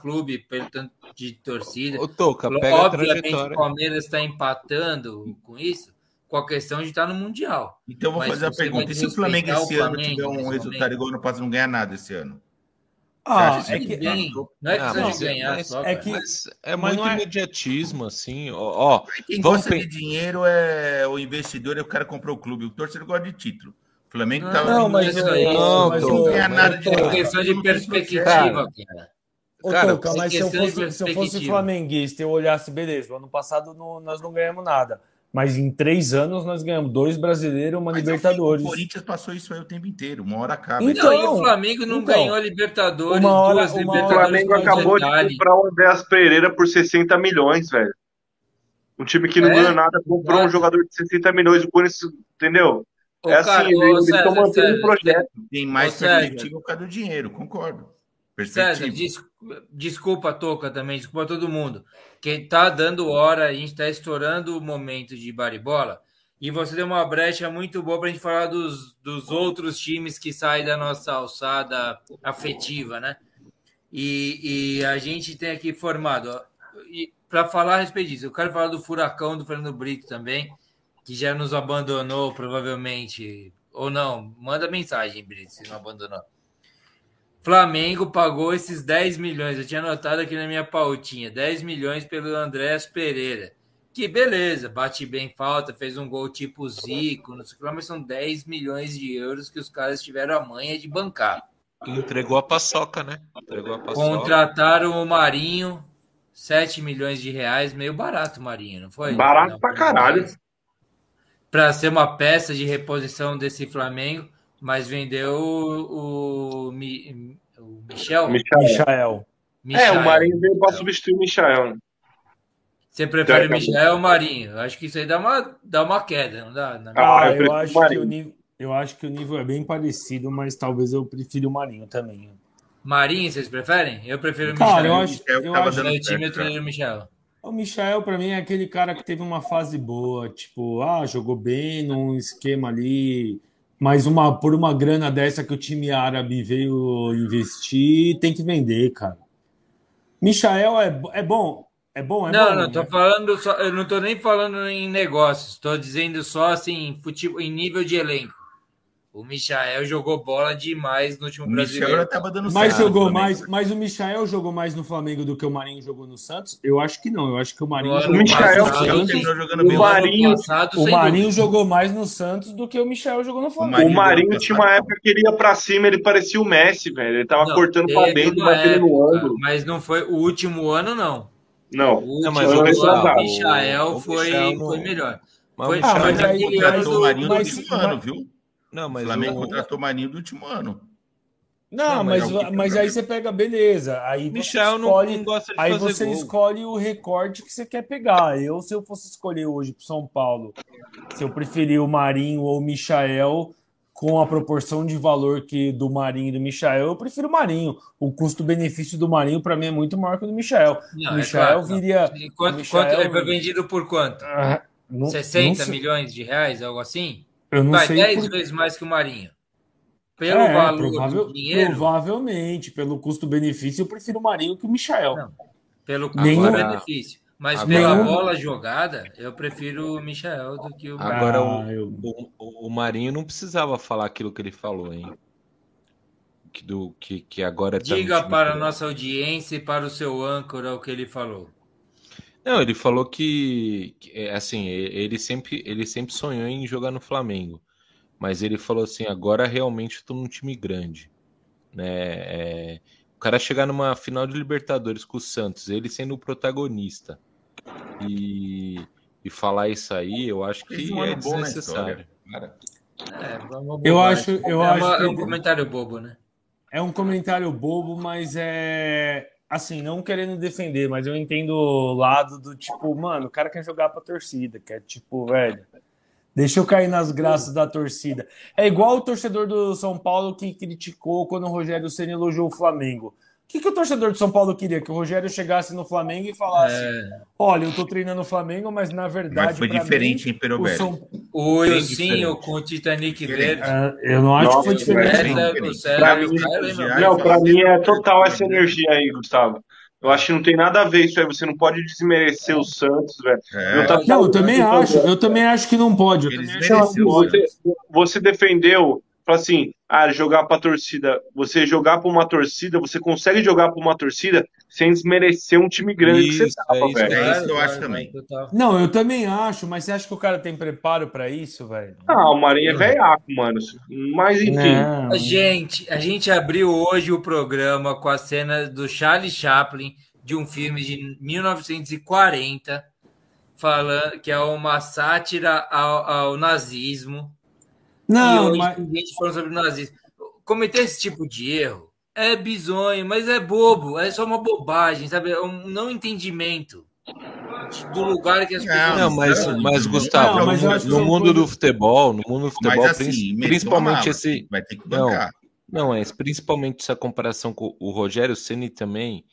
clube, portanto, de torcida. Ô, Toca, obviamente o Palmeiras tá empatando com isso, com a questão de estar no Mundial. Então, vou fazer a pergunta. E se o Flamengo esse ano tiver um resultado igual no passado, não ganhar nada esse ano? Não é que precisa ganhar, mas não é imediatismo, assim. Quem gosta de dinheiro é o investidor, é o cara que comprou o clube. O torcedor gosta de título. O Flamengo estava... Não, mas não ganha nada de dinheiro. É questão de perspectiva, cara. Cara, Toca, mas se eu fosse flamenguista e eu olhasse, beleza, no ano passado nós não ganhamos nada. Mas em 3 anos nós ganhamos 2 brasileiros e uma Libertadores. O Corinthians passou isso aí o tempo inteiro, uma hora acaba. Então, e o Flamengo não ganhou a Libertadores, duas Libertadores. O Flamengo acabou de comprar o Andreas Pereira por 60 milhões, velho. Um time que não ganhou nada, comprou um jogador de 60 milhões, o Corinthians, entendeu? Ô, é assim, eles estão mantendo o projeto. Tem mais perspectiva por causa do dinheiro, concordo. César, desculpa a Toca também, desculpa a todo mundo. Quem tá dando hora, a gente tá estourando o momento de Bar e Bola. E você deu uma brecha muito boa pra gente falar dos outros times que saem da nossa alçada afetiva, né? E a gente tem aqui formado, ó, e pra falar a respeito disso, eu quero falar do Furacão do Fernando Brito também, que já nos abandonou, provavelmente. Ou não, manda mensagem, Brito, se não abandonou. Flamengo pagou esses 10 milhões, eu tinha anotado aqui na minha pautinha, 10 milhões pelo Andrés Pereira, que beleza, bate bem falta, fez um gol tipo Zico, não sei o que lá, mas são 10 milhões de euros que os caras tiveram a manha de bancar. Entregou a paçoca, né? Entregou a paçoca. Contrataram o Marinho, 7 milhões de reais, meio barato o Marinho, não foi? Barato não, pra caralho. Pra ser uma peça de reposição desse Flamengo. Mas vendeu o Michael. O Marinho veio para substituir o Michael. Você prefere o Michael ou o Marinho? Eu acho que isso aí dá uma queda, não dá? Eu acho que o nível é bem parecido, mas talvez eu prefira o Marinho também. Marinho, vocês preferem? Eu prefiro o Michael. Cara, eu treino o Michael. O Michael, para mim, é aquele cara que teve uma fase boa, tipo, jogou bem num esquema ali... Mas por uma grana dessa que o time árabe veio investir, tem que vender, cara. Michael é bom. Não, tô falando só, eu não tô nem falando em negócios, tô dizendo só assim, futebol, em nível de elenco. O Michael jogou bola demais no último brasileiro. Michael tava dando certo. Mas o Michael jogou mais no Flamengo do que o Marinho jogou no Santos? Eu acho que não. Eu acho que o Marinho jogou mais no Santos. O Marinho jogou mais no Santos do que o Michael jogou no Flamengo. O Marinho tinha uma época que ele ia pra cima, ele parecia o Messi, velho. Ele tava cortando pra dentro, batendo no ângulo. Mas não foi o último ano, não. O Michael foi melhor. Foi o Marinho no último ano, viu? Não, mas o Flamengo contratou o Marinho do último ano. Mas aí você pega, beleza. Aí Michel não gosta de fazer gol. Aí você escolhe o recorte que você quer pegar. Se eu fosse escolher hoje pro São Paulo, se eu preferir o Marinho ou o Michael, com a proporção de valor que do Marinho e do Michael, eu prefiro o Marinho. O custo-benefício do Marinho, para mim, é muito maior que o do Michael. Não, o Michael viria... E quanto ele foi vendido por quanto? 60 milhões de reais, algo assim? Eu não sei 10 vezes mais que o Marinho. Pelo valor do dinheiro... Provavelmente, pelo custo-benefício, eu prefiro o Marinho que o Michael. Não, pelo custo-benefício. Mas pela bola jogada, eu prefiro o Michael do que o Marinho. Agora, o Marinho não precisava falar aquilo que ele falou, hein? Que agora... Diga para a nossa audiência e para o seu âncora o que ele falou. Não, ele falou que assim, ele sempre sonhou em jogar no Flamengo, mas ele falou assim, agora realmente estou num time grande, né? O cara chegar numa final de Libertadores com o Santos, ele sendo o protagonista, e falar isso aí, eu acho que é desnecessário. Eu acho que é um comentário bobo, né? É um comentário bobo, mas assim, não querendo defender, mas eu entendo o lado do tipo, mano, o cara quer jogar pra torcida, quer tipo, velho, deixa eu cair nas graças da torcida. É igual o torcedor do São Paulo que criticou quando o Rogério Ceni elogiou o Flamengo. O que o torcedor de São Paulo queria? Que o Rogério chegasse no Flamengo e falasse, olha, eu tô treinando o Flamengo, mas na verdade... Mas foi diferente, mim, em Perobelli. Oi, sim, ou com o Titanic Verde. Eu não acho que foi diferente. Pra mim é total essa energia aí, Gustavo. Eu acho que não tem nada a ver isso aí. Você não pode desmerecer o Santos, velho. Eu também acho que não pode. Você defendeu... assim, jogar pra torcida, você jogar pra uma torcida, você consegue jogar pra uma torcida sem desmerecer um time grande isso, que você tava, velho. Eu acho também. Não, eu também acho, mas você acha que o cara tem preparo pra isso, velho? Ah, o Marinho é velhaco, mano. Mas enfim. Não. A gente abriu hoje o programa com a cena do Charlie Chaplin de um filme de 1940, falando que é uma sátira ao nazismo. Não, mas a gente falando sobre o nazismo. Cometer esse tipo de erro é bizonho, mas é bobo, é só uma bobagem, sabe? É um não entendimento do lugar que as pessoas... Não, mas Gustavo, não, mas no mundo do futebol, assim, principalmente esse... Vai ter que bancar. Não, é principalmente essa comparação com o Rogério Ceni também,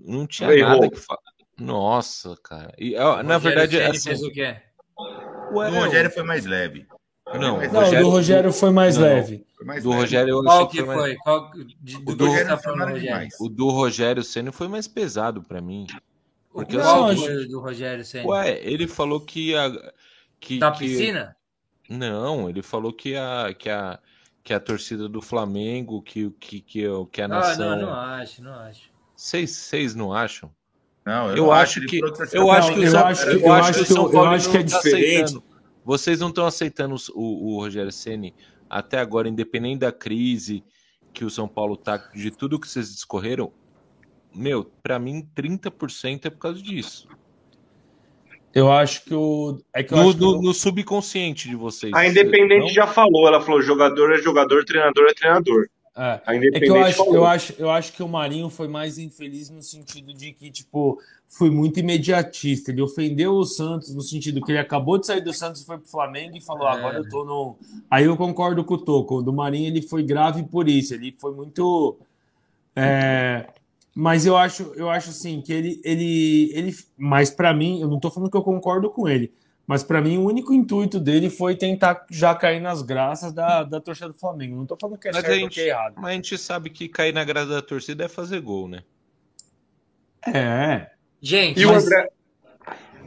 não tinha nada que falar. Nossa, cara. E, na verdade, assim, fez o quê? Ué, o Rogério foi mais leve. O Rogério foi mais leve. Do Rogério, qual que foi? O do Rogério Ceni foi mais pesado para mim. Porque qual foi do Rogério Ceni? Ué, ele falou que da piscina? Não, ele falou que a torcida do Flamengo, que a nação... Não acho. Vocês não acham? Não, eu acho que é diferente. Vocês não estão aceitando o Rogério Ceni até agora, independente da crise que o São Paulo está, de tudo que vocês discorreram, para mim 30% é por causa disso. Eu acho que o... No subconsciente de vocês. A Independente já falou, ela falou jogador é jogador, treinador é treinador. É, eu acho que o Marinho foi mais infeliz no sentido de que, foi muito imediatista. Ele ofendeu o Santos no sentido que ele acabou de sair do Santos e foi pro Flamengo e falou, agora eu tô no... Aí eu concordo com o Toco. O do Marinho, ele foi grave por isso. Ele foi muito... Mas eu acho assim, que ele... Mas pra mim, eu não tô falando que eu concordo com ele, mas para mim o único intuito dele foi tentar já cair nas graças da torcida do Flamengo. Não estou falando que é certo ou que é errado. Mas a gente sabe que cair na graça da torcida é fazer gol, né? É. Gente... E o André...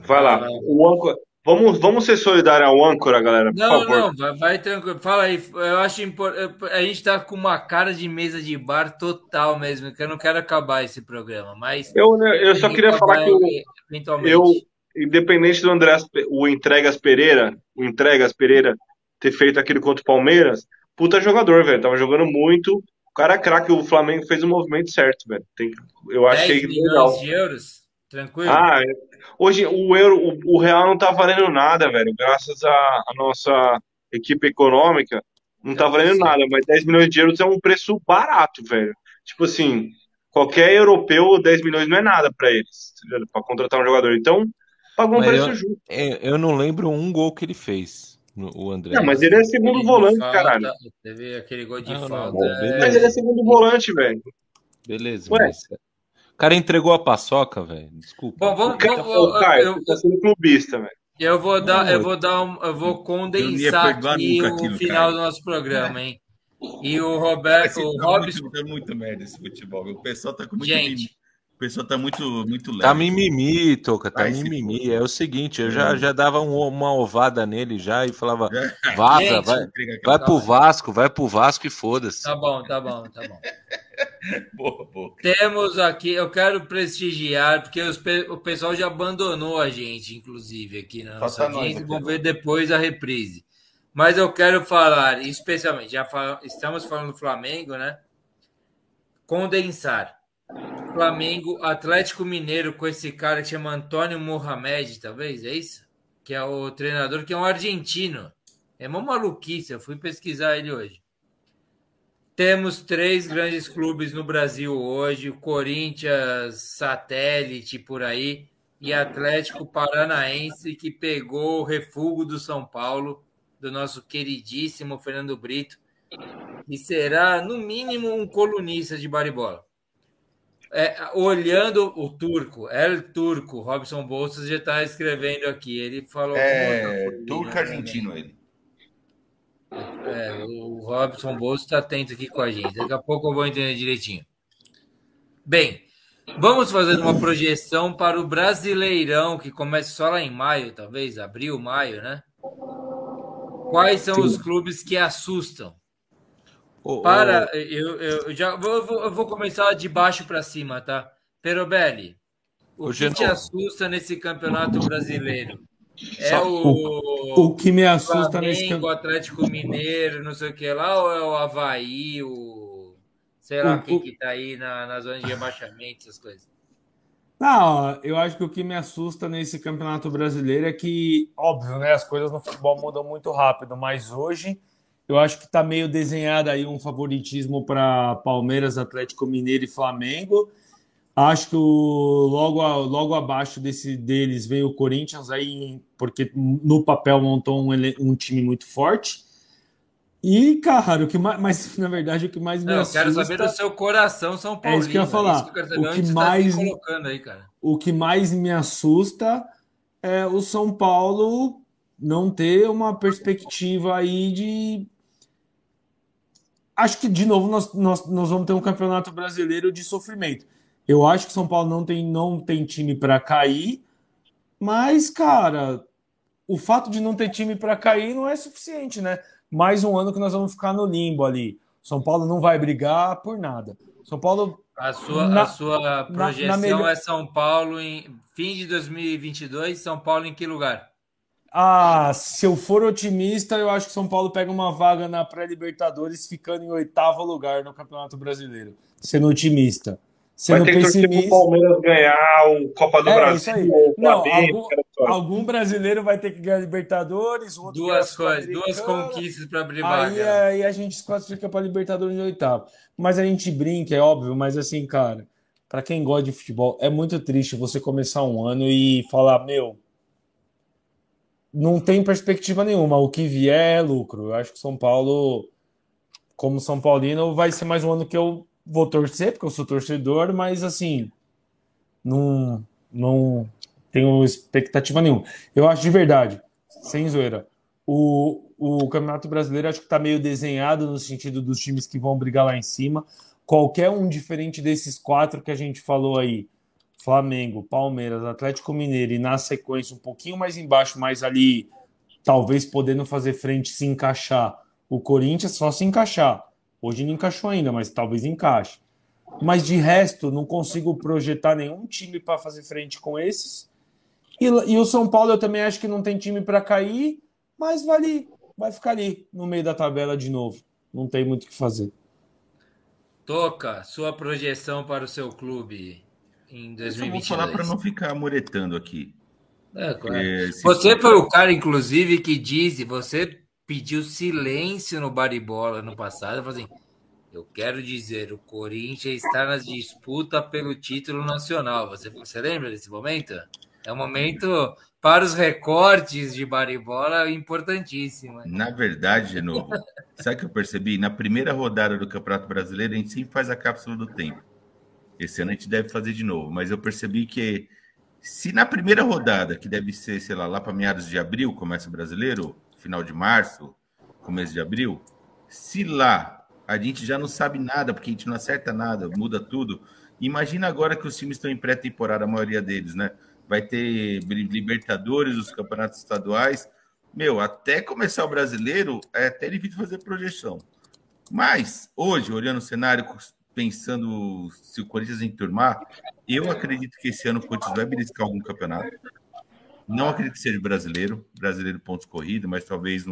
Vai lá. O âncora... Vamos ser solidários ao âncora, galera, por favor. Não, vai tranquilo. Fala aí. Eu acho importante... A gente tá com uma cara de mesa de bar total mesmo, que eu não quero acabar esse programa, mas... Eu só queria falar que eu... Independente do André, o Entregas Pereira ter feito aquilo contra o Palmeiras, puta jogador, velho. Tava jogando muito. O cara é craque, o Flamengo fez o movimento certo, velho. Eu achei legal. 10 milhões de euros? Tranquilo? Hoje o euro, o real não tá valendo nada, velho. Graças à nossa equipe econômica, não tá valendo nada. Mas 10 milhões de euros é um preço barato, velho. Qualquer europeu, 10 milhões não é nada pra eles, pra contratar um jogador. Então, eu não lembro um gol que ele fez, o André. Não, mas ele é segundo volante, caralho. Teve aquele gol de falta. Mas ele é segundo volante, velho. Beleza. O cara entregou a paçoca, velho. Desculpa. Bom, Caio, tá sendo clubista, velho. Eu vou condensar aqui o final do nosso programa, hein? E o Roberto, tá muito merda esse futebol. O pessoal tá com muito limite. O pessoal tá muito leve. Tá mimimi, Toca, É o seguinte, eu já dava uma ovada nele já e falava, vaza, gente, vai pro Vasco e foda-se. Tá bom. Boa. Temos aqui, eu quero prestigiar, porque o pessoal já abandonou a gente, inclusive, aqui na nossa audiência. Vamos ver depois a reprise. Mas eu quero falar, especialmente, estamos falando do Flamengo, né? Condensar. Flamengo, Atlético Mineiro, com esse cara que chama Antônio Mohamed, talvez, é isso? Que é o treinador, que é um argentino. É uma maluquice, eu fui pesquisar ele hoje. Temos 3 grandes clubes no Brasil hoje, o Corinthians, satélite, por aí, e Atlético Paranaense, que pegou o refúgio do São Paulo, do nosso queridíssimo Fernando Brito, e será, no mínimo, um colunista de Bar e Bola. Olhando o turco, Robson Bolsas já está escrevendo aqui. Ele falou turco argentino, ele. O Robson Bolsas está atento aqui com a gente. Daqui a pouco eu vou entender direitinho. Bem, vamos fazer uma projeção para o Brasileirão, que começa só lá em maio, talvez, abril, maio, né? Quais são os clubes que assustam? Eu vou começar de baixo para cima, tá? Perobelli, o que te assusta nesse campeonato brasileiro? O que me assusta Flamengo, nesse campeonato? O Atlético Mineiro, não sei o que lá, ou é o Avaí, sei lá quem que tá aí na zona de rebaixamento, essas coisas? Não, eu acho que o que me assusta nesse Campeonato Brasileiro é que, óbvio, né, as coisas no futebol mudam muito rápido, mas hoje eu acho que está meio desenhado aí um favoritismo para Palmeiras, Atlético Mineiro e Flamengo. Acho que logo abaixo deles vem o Corinthians, aí, porque no papel montou um time muito forte. E, cara, mas na verdade o que mais me assusta... Eu quero saber do seu coração, São Paulo. É isso que eu ia falar. O que mais me assusta é o São Paulo não ter uma perspectiva aí de... Acho que, de novo, nós vamos ter um Campeonato Brasileiro de sofrimento. Eu acho que o São Paulo não tem time para cair, mas, cara, o fato de não ter time para cair não é suficiente, né? Mais um ano que nós vamos ficar no limbo ali. São Paulo não vai brigar por nada. São Paulo... A sua projeção melhor... é São Paulo em fim de 2022, São Paulo em que lugar? Ah, se eu for otimista, eu acho que São Paulo pega uma vaga na pré-Libertadores, ficando em 8º lugar no Campeonato Brasileiro. Sendo otimista. Sendo vai ter pessimista... que torcer pro Palmeiras ganhar o Copa do Brasil. Isso aí. Não, algum brasileiro vai ter que ganhar Libertadores. Outro duas conquistas para abrir vaga. Aí a gente se classifica para Libertadores de 8º. Mas a gente brinca, é óbvio, mas assim, cara, para quem gosta de futebol, é muito triste você começar um ano e falar, meu, não tem perspectiva nenhuma, o que vier é lucro. Eu acho que São Paulo, como São Paulino, vai ser mais um ano que eu vou torcer, porque eu sou torcedor, mas assim, não tenho expectativa nenhuma. Eu acho de verdade, sem zoeira, o Campeonato Brasileiro acho que tá meio desenhado no sentido dos times que vão brigar lá em cima. Qualquer um diferente desses 4 que a gente falou aí, Flamengo, Palmeiras, Atlético Mineiro e na sequência um pouquinho mais embaixo, mas ali talvez podendo fazer frente, se encaixar. O Corinthians só se encaixar. Hoje não encaixou ainda, mas talvez encaixe. Mas de resto, não consigo projetar nenhum time para fazer frente com esses. E o São Paulo eu também acho que não tem time para cair, mas vai ficar ali no meio da tabela de novo. Não tem muito o que fazer. Toca, sua projeção para o seu clube em 2022. Eu vou falar para não ficar muretando aqui. É, claro. Você foi o cara, inclusive, que disse, você pediu silêncio no Bar e Bola no passado, falou assim, eu quero dizer, o Corinthians está na disputa pelo título nacional. Você lembra desse momento? É um momento para os recortes de Bar e Bola importantíssimo. Na verdade, de novo, sabe o que eu percebi? Na primeira rodada do Campeonato Brasileiro, a gente sempre faz a cápsula do tempo. Esse ano a gente deve fazer de novo, mas eu percebi que se na primeira rodada, que deve ser, sei lá, para meados de abril, começa o Brasileiro, final de março, começo de abril, se lá a gente já não sabe nada, porque a gente não acerta nada, muda tudo. Imagina agora que os times estão em pré-temporada, a maioria deles, né? Vai ter Libertadores, os campeonatos estaduais. Meu, até começar o Brasileiro, é até difícil fazer projeção. Mas, hoje, olhando o cenário, pensando se o Corinthians enturmar, eu acredito que esse ano o Corinthians vai beliscar algum campeonato. Não acredito que seja brasileiro pontos corridos, mas talvez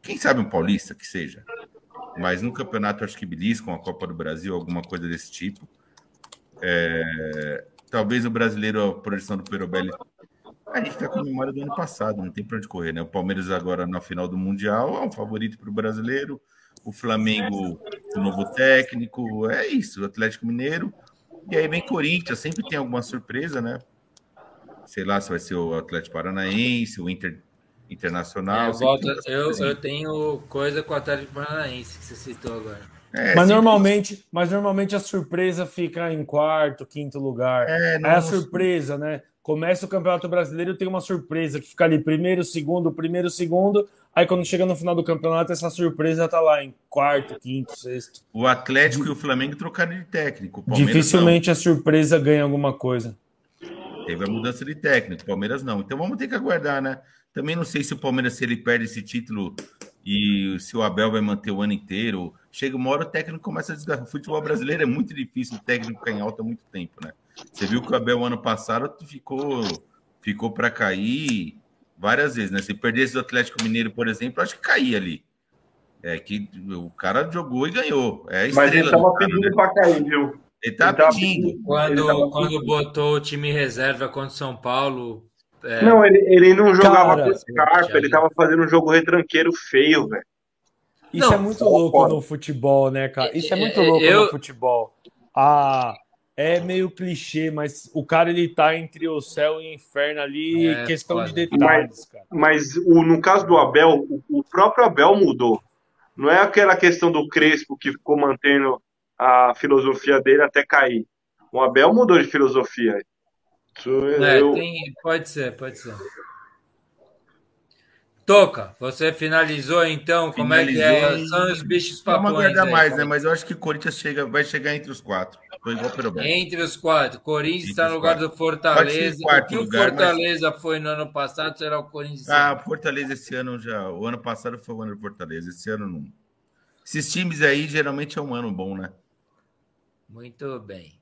quem sabe um paulista que seja. Mas no campeonato, acho que beliscam a Copa do Brasil, alguma coisa desse tipo. Talvez o brasileiro, a projeção do Perobelli, a gente está com a memória do ano passado, não tem para onde correr, né? O Palmeiras agora na final do Mundial é um favorito para o brasileiro, o Flamengo, o novo técnico, é isso, o Atlético Mineiro, e aí vem Corinthians, sempre tem alguma surpresa, né? Sei lá se vai ser o Atlético Paranaense, o Internacional. Eu tenho coisa com o Atlético Paranaense que você citou agora. Mas normalmente a surpresa fica em 4º, 5º lugar. É a surpresa, né? Começa o Campeonato Brasileiro, tem uma surpresa que fica ali 1º, 2º. Aí quando chega no final do campeonato, essa surpresa tá lá em 4º, 5º, 6º. O Atlético e o Flamengo trocaram de técnico. Dificilmente não. A surpresa ganha alguma coisa. Teve a mudança de técnico, o Palmeiras não. Então vamos ter que aguardar, né? Também não sei se o Palmeiras, se ele perde esse título e se o Abel vai manter o ano inteiro. Chega uma hora, o técnico começa a desgarrar. O futebol brasileiro é muito difícil, o técnico ficar em alta há muito tempo, né? Você viu que o Abel, ano passado, ficou para cair várias vezes, né? Se perdesse o Atlético Mineiro, por exemplo, acho que caía ali. É que o cara jogou e ganhou. Mas ele estava pedindo para cair, viu? Ele tá pedindo. Quando botou o time reserva contra o São Paulo... É... Não, ele não jogava com Scarpa, ele tava fazendo um jogo retranqueiro feio, velho. Isso não, é muito louco no futebol, né, cara? Isso é muito louco no futebol. Ah, é meio clichê, mas o cara, ele tá entre o céu e o inferno ali, questão de detalhes, cara. Mas no caso do Abel, o próprio Abel mudou. Não é aquela questão do Crespo que ficou mantendo a filosofia dele até cair. O Abel mudou de filosofia. Pode ser. Toca, você finalizou então. Como é que são os bichos papões? Vamos aguardar mais, né? Mas eu acho que o Corinthians vai chegar entre os quatro. Entre os quatro. Corinthians está no lugar do Fortaleza. O que o Fortaleza foi no ano passado será o Corinthians. Ah, Fortaleza esse ano já. O ano passado foi o ano do Fortaleza. Esse ano não. Esses times aí geralmente é um ano bom, né? Muito bem.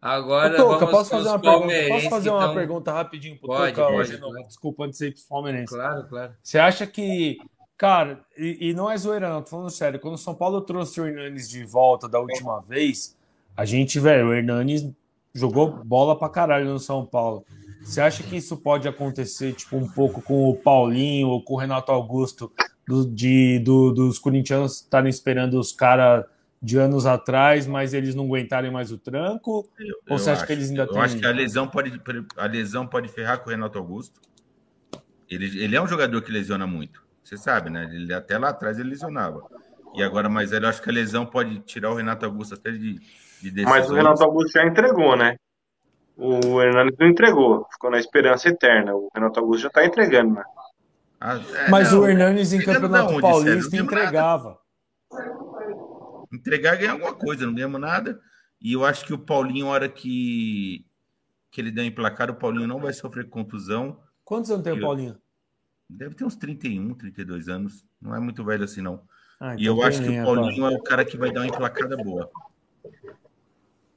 Agora Toca, vamos fazer uma pergunta. Posso fazer uma pergunta rapidinho pro Toca hoje? Claro. Desculpa, antes de ir pro Palmeirense. Claro. Você acha que, cara, e não é zoeira não, tô falando sério, quando o São Paulo trouxe o Hernanes de volta da última vez, a gente, velho, o Hernanes jogou bola pra caralho no São Paulo. Você acha que isso pode acontecer, tipo, um pouco com o Paulinho ou com o Renato Augusto, dos corintianos estarem esperando os caras de anos atrás, mas eles não aguentarem mais o tranco? Ou você acha que eles ainda têm... Eu acho que a lesão pode ferrar com o Renato Augusto. Ele é um jogador que lesiona muito. Você sabe, né? Ele, até lá atrás ele lesionava. E agora, mas eu acho que a lesão pode tirar o Renato Augusto até de decisões. Mas o Renato Augusto já entregou, né? O Hernanes não entregou. Ficou na esperança eterna. O Renato Augusto já tá entregando, né? O Hernanes em Campeonato Paulista entregava. Entregar ganha alguma coisa, não ganhamos nada. E eu acho que o Paulinho, a hora que ele der emplacado, o Paulinho não vai sofrer contusão. Quantos anos tem o Paulinho? Deve ter uns 31, 32 anos. Não é muito velho assim, não. E eu acho que o Paulinho é o cara que vai dar uma emplacada boa.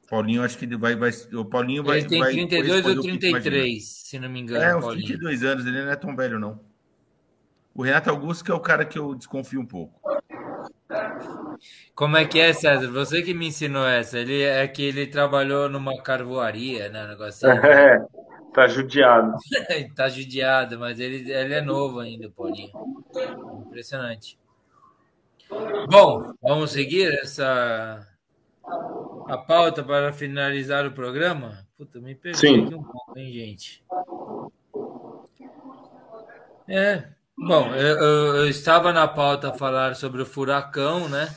Paulinho, acho que ele vai... O Paulinho vai... Ele tem 32 ou 33, se não me engano. É, uns 32 anos, ele não é tão velho, não. O Renato Augusto que é o cara que eu desconfio um pouco. Como é que é, César? Você que me ensinou essa. Ele é que ele trabalhou numa carvoaria, né? Negócio assim, né? Tá judiado. Tá judiado, mas ele é novo ainda, Paulinho. Impressionante. Bom, vamos seguir a pauta para finalizar o programa? Puta, me perdi aqui um pouco, hein, gente? Bom, eu estava na pauta a falar sobre o furacão, né?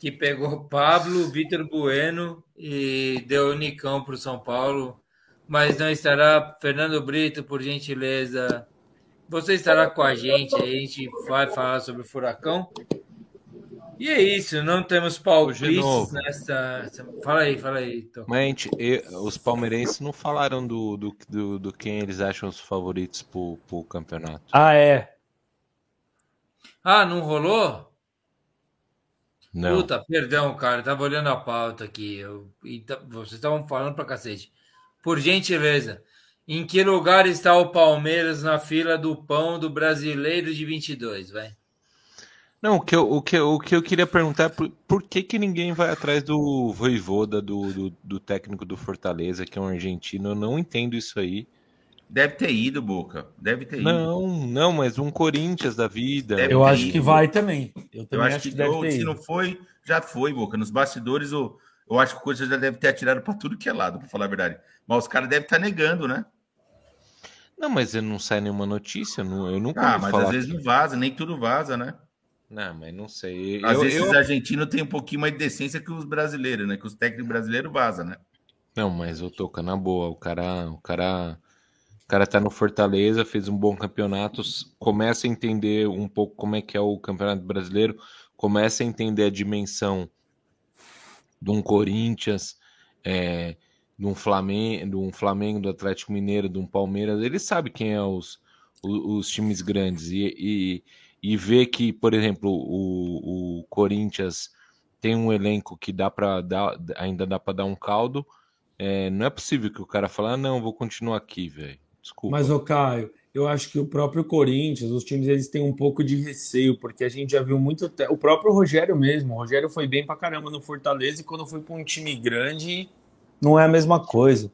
Que pegou Pablo, Vitor Bueno e deu o Nicão para o São Paulo. Mas não estará Fernando Brito, por gentileza. Você estará com a gente, aí a gente vai falar sobre o furacão. E é isso, não temos palpites nessa... Fala aí, Toco. Mente, os palmeirenses não falaram do quem eles acham os favoritos pro campeonato. Ah, é? Ah, não rolou? Não. Puta, perdão, cara, tava olhando a pauta aqui. Vocês estavam falando pra cacete. Por gentileza, em que lugar está o Palmeiras na fila do pão do brasileiro de 22, velho? Não, o que eu queria perguntar é por que ninguém vai atrás do Vojvoda, do técnico do Fortaleza, que é um argentino. Eu não entendo isso aí. Deve ter ido, Boca. Não, mas um Corinthians da vida. Eu acho ido. Que vai também. Eu acho que deve ter. Se não foi, já foi, Boca. Nos bastidores, eu acho que o Corinthians já deve ter atirado para tudo que é lado, para falar a verdade. Mas os caras devem estar negando, né? Não, mas não sai nenhuma notícia. Eu nunca ouvi mas falar às vezes não vaza, nem tudo vaza, né? Não, mas não sei. Às vezes os argentinos têm um pouquinho mais de decência que os brasileiros, né? Que os técnicos brasileiros vazam, né? Não, mas eu tô na boa. O cara tá no Fortaleza, fez um bom campeonato, começa a entender um pouco como é que é o campeonato brasileiro, começa a entender a dimensão de um Corinthians, de um Flamengo, do Atlético Mineiro, de um Palmeiras. Ele sabe quem é os times grandes e ver que, por exemplo, o Corinthians tem um elenco que ainda dá para dar um caldo, não é possível que o cara fale, não, vou continuar aqui, velho. Desculpa. Mas, Caio, eu acho que o próprio Corinthians, os times, eles têm um pouco de receio, porque a gente já viu muito... O próprio Rogério mesmo, o Rogério foi bem pra caramba no Fortaleza, e quando foi pra um time grande, não é a mesma coisa.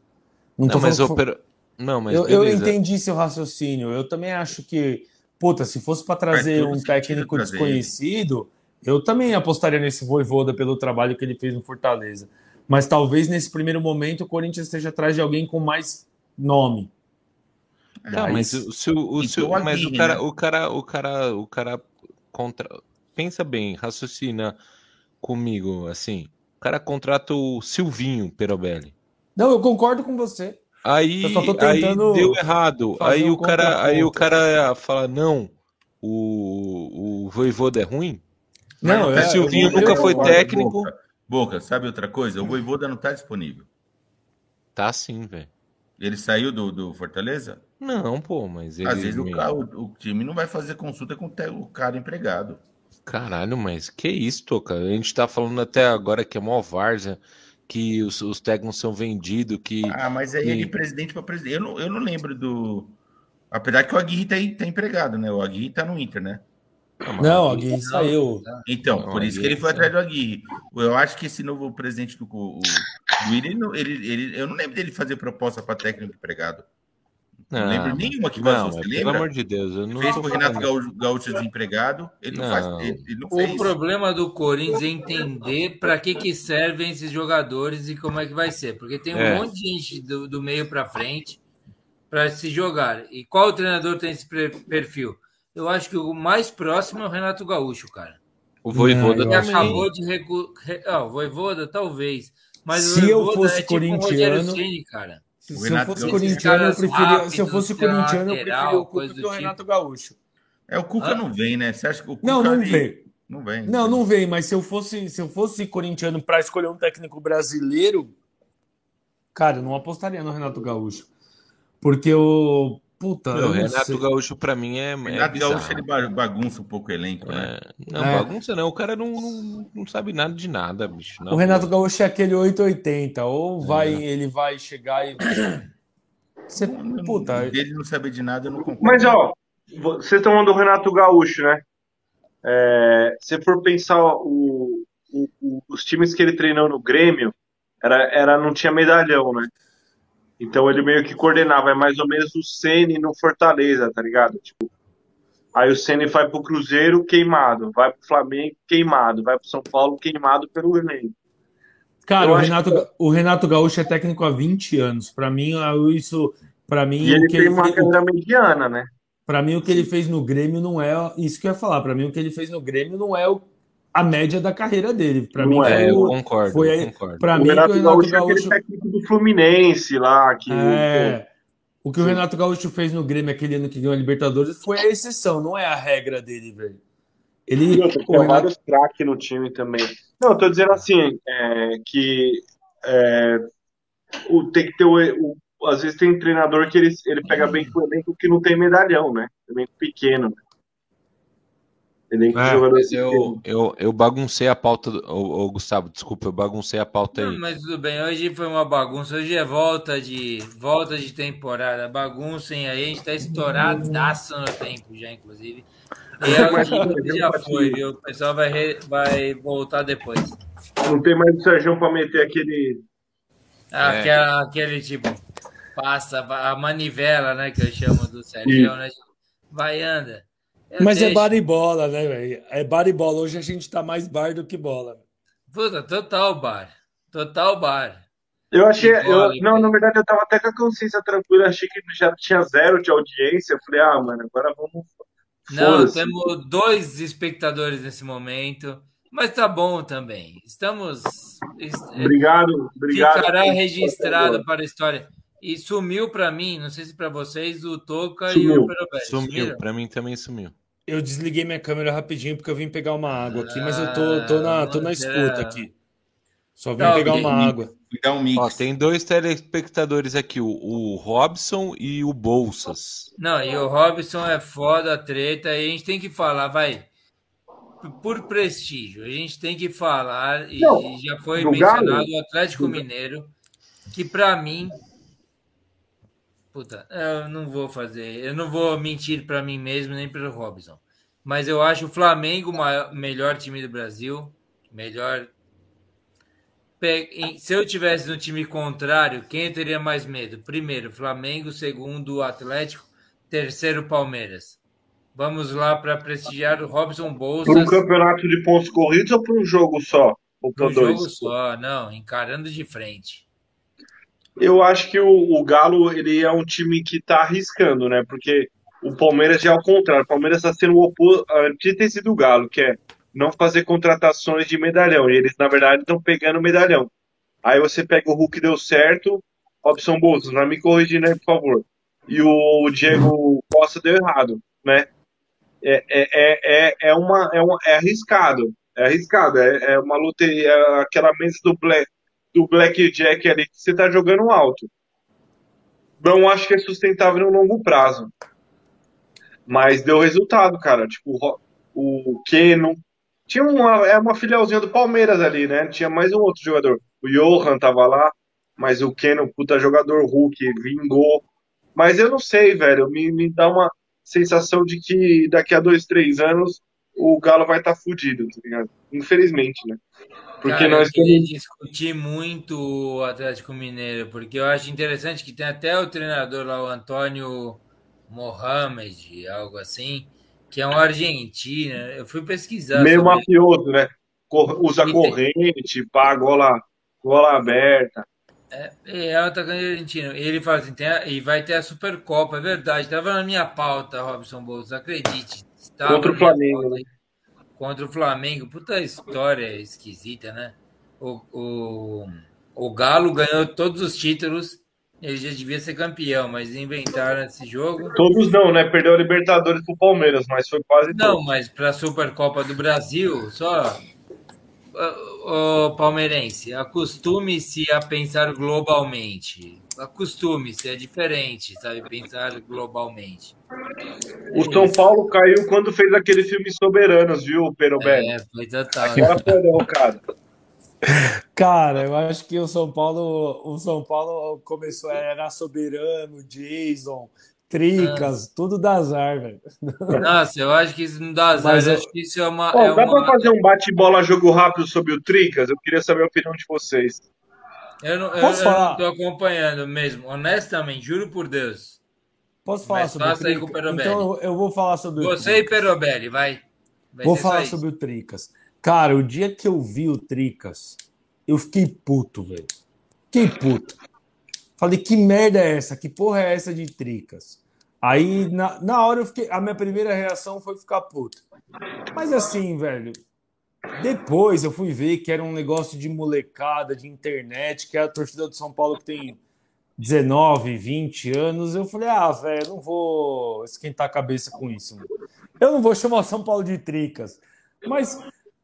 Eu entendi seu raciocínio, eu também acho que, puta, se fosse pra trazer um técnico desconhecido, eu também apostaria nesse Vojvoda pelo trabalho que ele fez no Fortaleza. Mas talvez nesse primeiro momento o Corinthians esteja atrás de alguém com mais nome. Não, mas o cara contra... Pensa bem, raciocina comigo, assim. O cara contrata o Silvinho Perobelli. Não, eu concordo com você. Aí, eu só tô tentando aí deu errado. Aí o cara fala, não, o Vojvoda é ruim. Não, o Silvinho nunca foi técnico. Boca, sabe outra coisa? O Vojvoda não tá disponível. Tá sim, velho. Ele saiu do Fortaleza? Não, pô, mas ele... Às vezes o time não vai fazer consulta com o cara empregado. Caralho, mas que isso, Toca? A gente tá falando até agora que é mó várzea, que os técnicos são vendidos, que... Ah, mas aí é de presidente pra presidente. Eu não lembro do... Apesar que o Aguirre tá empregado, né? O Aguirre tá no Inter, né? Não, o Aguirre saiu. Então, não, por isso que ele foi atrás do Aguirre. Eu acho que esse novo presidente do ele eu não lembro dele fazer proposta para técnico empregado. Não lembro nenhuma que vazou. Você lembra? Pelo amor de Deus, eu não fez com o Renato Gaúcho desempregado. Ele não fez. O problema do Corinthians é entender para que servem esses jogadores e como é que vai ser. Porque tem um monte de gente do meio para frente para se jogar. E qual treinador tem esse perfil? Eu acho que o mais próximo é o Renato Gaúcho, cara. O Vojvoda também. Acabou de o Vojvoda, talvez. Mas se eu fosse corintiano... Se eu fosse corintiano, eu preferia... Se eu fosse corintiano, eu preferia o Cuca do Renato Gaúcho. É, o Cuca não vem, né? Você acha que o Cuca... Não vem. Não vem, mas se eu fosse corintiano para escolher um técnico brasileiro, cara, eu não apostaria no Renato Gaúcho. Porque o... Puta, não, o Renato Gaúcho, pra mim, é. Renato Gaúcho, ele bagunça um pouco o elenco, né? Bagunça não. O cara não sabe nada de nada, bicho. Não, o Renato Gaúcho é aquele 880. Ele vai chegar e. Você, puta. Ele não sabe de nada, eu não concordo. Mas, ó, vocês estão falando do Renato Gaúcho, né? Se for pensar os times que ele treinou no Grêmio, não tinha medalhão, né? Então ele meio que coordenava, é mais ou menos o Ceni no Fortaleza, tá ligado? Tipo, aí o Ceni vai pro Cruzeiro queimado, vai pro Flamengo queimado, vai pro São Paulo queimado pelo elenco. Cara, o Renato Gaúcho é técnico há 20 anos. Pra mim, e ele tem uma carreira mediana, né? Pra mim, o que ele fez no Grêmio não é... Isso que eu ia falar. Pra mim, o que ele fez no Grêmio não é a média da carreira dele. Pra mim, eu concordo. Pra mim, o Renato Gaúcho é aquele técnico do Fluminense lá. O que o Renato Gaúcho fez no Grêmio aquele ano que ganhou a Libertadores foi a exceção, não é a regra dele, velho. Ele tem vários craques no time também. Não, eu tô dizendo assim, tem que ter às vezes tem um treinador que ele pega bem com o elenco que não tem medalhão, né? Elenco pequeno, né? Eu baguncei a pauta. Gustavo, desculpa, eu baguncei a pauta aí. Não, mas tudo bem, hoje foi uma bagunça. Hoje é volta de temporada. Baguncem aí, a gente tá estouradaço no tempo já, inclusive. E já foi, viu? O pessoal vai voltar depois. Não tem mais o Sérgio pra meter aquele... Aquele tipo... Passa, a manivela, né? Que eu chamo do Sérgio, né? Vai, anda. Mas é bar e bola, né, velho? É bar e bola. Hoje a gente tá mais bar do que bola. Puta, total bar. Total bar. Eu achei... na verdade, eu tava até com a consciência tranquila. Achei que já tinha zero de audiência. Eu falei, mano, agora vamos... Não, temos 2 espectadores nesse momento. Mas tá bom também. Estamos... Obrigado. Ficará registrado para a história... E sumiu pra mim, não sei se pra vocês, o Toca e o Perobelli. Sumiu, pra mim também sumiu. Eu desliguei minha câmera rapidinho porque eu vim pegar uma água aqui, mas eu tô na escuta aqui. Só vim pegar uma água. Um mix. Ó, tem 2 telespectadores aqui, o Robson e o Bolsas. Não, e o Robson é foda, treta, e a gente tem que falar, vai... Por prestígio, a gente tem que falar, e já foi mencionado o Atlético Mineiro, que pra mim... Puta, eu não vou fazer. Eu não vou mentir para mim mesmo nem para o Robson. Mas eu acho o Flamengo o melhor time do Brasil. Melhor. Se eu tivesse no time contrário, quem eu teria mais medo? Primeiro, Flamengo. Segundo, Atlético. Terceiro, Palmeiras. Vamos lá para prestigiar o Robson Bolsas. Para um campeonato de pontos corridos ou para um jogo só? Ou para dois? Para um jogo só, não. Encarando de frente. Eu acho que o Galo ele é um time que está arriscando, né? Porque o Palmeiras já é ao contrário. O Palmeiras está sendo a antítese do Galo, que é não fazer contratações de medalhão. E eles, na verdade, estão pegando medalhão. Aí você pega o Hulk, deu certo. Robson Bolsas, não me corrigindo aí, por favor. E o Diego Costa deu errado, né? É arriscado. É arriscado. É uma loteria, é aquela mesa do Blackjack ali, que você tá jogando alto. Não acho que é sustentável no longo prazo. Mas deu resultado, cara. Tipo, o Keno. Tinha uma filialzinha do Palmeiras ali, né? Tinha mais um outro jogador. O Johan tava lá, mas o Keno, puta jogador, Hulk, vingou. Mas eu não sei, velho. Me dá uma sensação de que daqui a 2, 3 anos o Galo vai estar fudido, tá ligado? Infelizmente, né? Porque cara, nós queria discutir muito o Atlético Mineiro, porque eu acho interessante que tem até o treinador lá, o Antônio Mohamed, algo assim, que é um argentino. Eu fui pesquisar. Meio mafioso, né? Usa corrente, pá, gola aberta. É o atacante argentino. Ele fala assim, e vai ter a Supercopa, é verdade. Tava na minha pauta, Robson Bolsas, acredite. Contra o Flamengo, né? Contra o Flamengo. Puta história esquisita, né? O Galo ganhou todos os títulos. Ele já devia ser campeão, mas inventaram esse jogo. Todos não, né? Perdeu a Libertadores pro Palmeiras, mas foi quase não, todos. Mas pra Supercopa do Brasil, só... Ô, palmeirense, acostume-se a pensar globalmente. Acostume-se, é diferente, sabe? Pensar globalmente. O São Paulo caiu quando fez aquele filme Soberanos, viu, Perobé? É, foi total. Aquela perão, cara. Cara, eu acho que o São Paulo começou a era Soberano, Jason, Tricas, tudo dá azar, velho. Nossa, eu acho que isso não dá azar. Mas, eu acho que isso é uma. Bom, dá pra fazer um bate-bola jogo rápido sobre o Tricas? Eu queria saber a opinião de vocês. Eu não tô acompanhando mesmo, honestamente, juro por Deus. Posso falar sobre o Tricas? Então eu vou falar sobre o Tricas. Você e Perobelli, vai. Vou falar sobre o Tricas. Cara, o dia que eu vi o Tricas, eu fiquei puto, velho. Fiquei puto. Falei, que merda é essa? Que porra é essa de Tricas? Aí, na hora, eu fiquei. A minha primeira reação foi ficar puto. Mas assim, velho, depois eu fui ver que era um negócio de molecada, de internet, que é a torcida do São Paulo que tem 19, 20 anos. Eu falei, velho, não vou esquentar a cabeça com isso. Mano. Eu não vou chamar São Paulo de Tricas. Mas,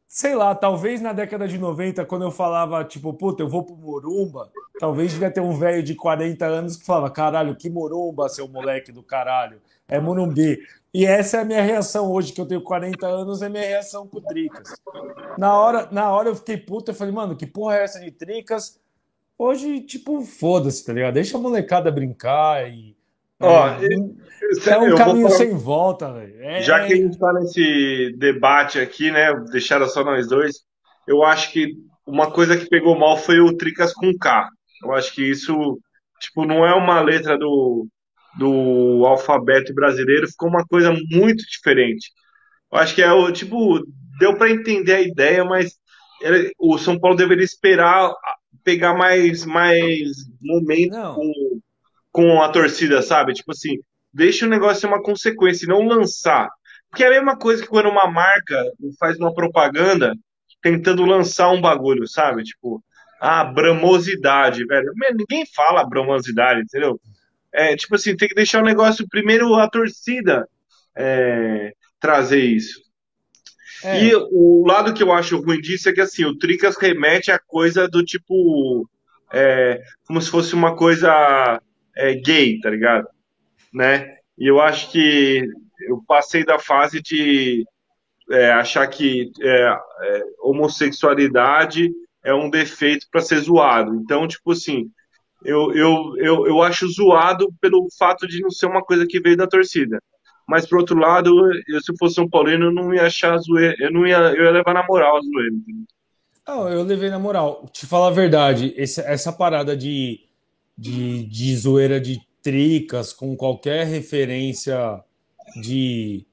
sei lá, talvez na década de 90, quando eu falava, tipo, puta, eu vou pro Morumba, talvez devia ter um velho de 40 anos que falava, caralho, que Morumba, seu moleque do caralho, é Morumbi. E essa é a minha reação hoje, que eu tenho 40 anos, é minha reação com o Tricas. Na hora eu fiquei puto, eu falei, mano, que porra é essa de Tricas? Hoje, tipo, foda-se, tá ligado? Deixa a molecada brincar e... é um caminho sem volta, velho. Já que a gente tá nesse debate aqui, né, deixaram só nós dois, eu acho que uma coisa que pegou mal foi o Tricas com K. Eu acho que isso, tipo, não é uma letra do alfabeto brasileiro, ficou uma coisa muito diferente. Eu acho que tipo, deu pra entender a ideia, mas o São Paulo deveria esperar pegar mais momento com a torcida, sabe? Tipo assim, deixa o negócio ser uma consequência e não lançar. Porque é a mesma coisa que quando uma marca faz uma propaganda tentando lançar um bagulho, sabe? Tipo, bramosidade, velho. Ninguém fala bramosidade, entendeu? É, tipo assim, tem que deixar o negócio primeiro a torcida trazer isso. E o lado que eu acho ruim disso é que assim, o Tricas remete a coisa do tipo... como se fosse uma coisa... gay, tá ligado? Né? E eu acho que eu passei da fase de achar que homossexualidade é um defeito pra ser zoado. Então, tipo assim, Eu acho zoado pelo fato de não ser uma coisa que veio da torcida. Mas, por outro lado, eu, se eu fosse São Paulino, eu não ia achar zoeira, eu ia levar na moral a zoeira. Não, eu levei na moral. Te falar a verdade, essa parada de zoeira de tricas com qualquer referência de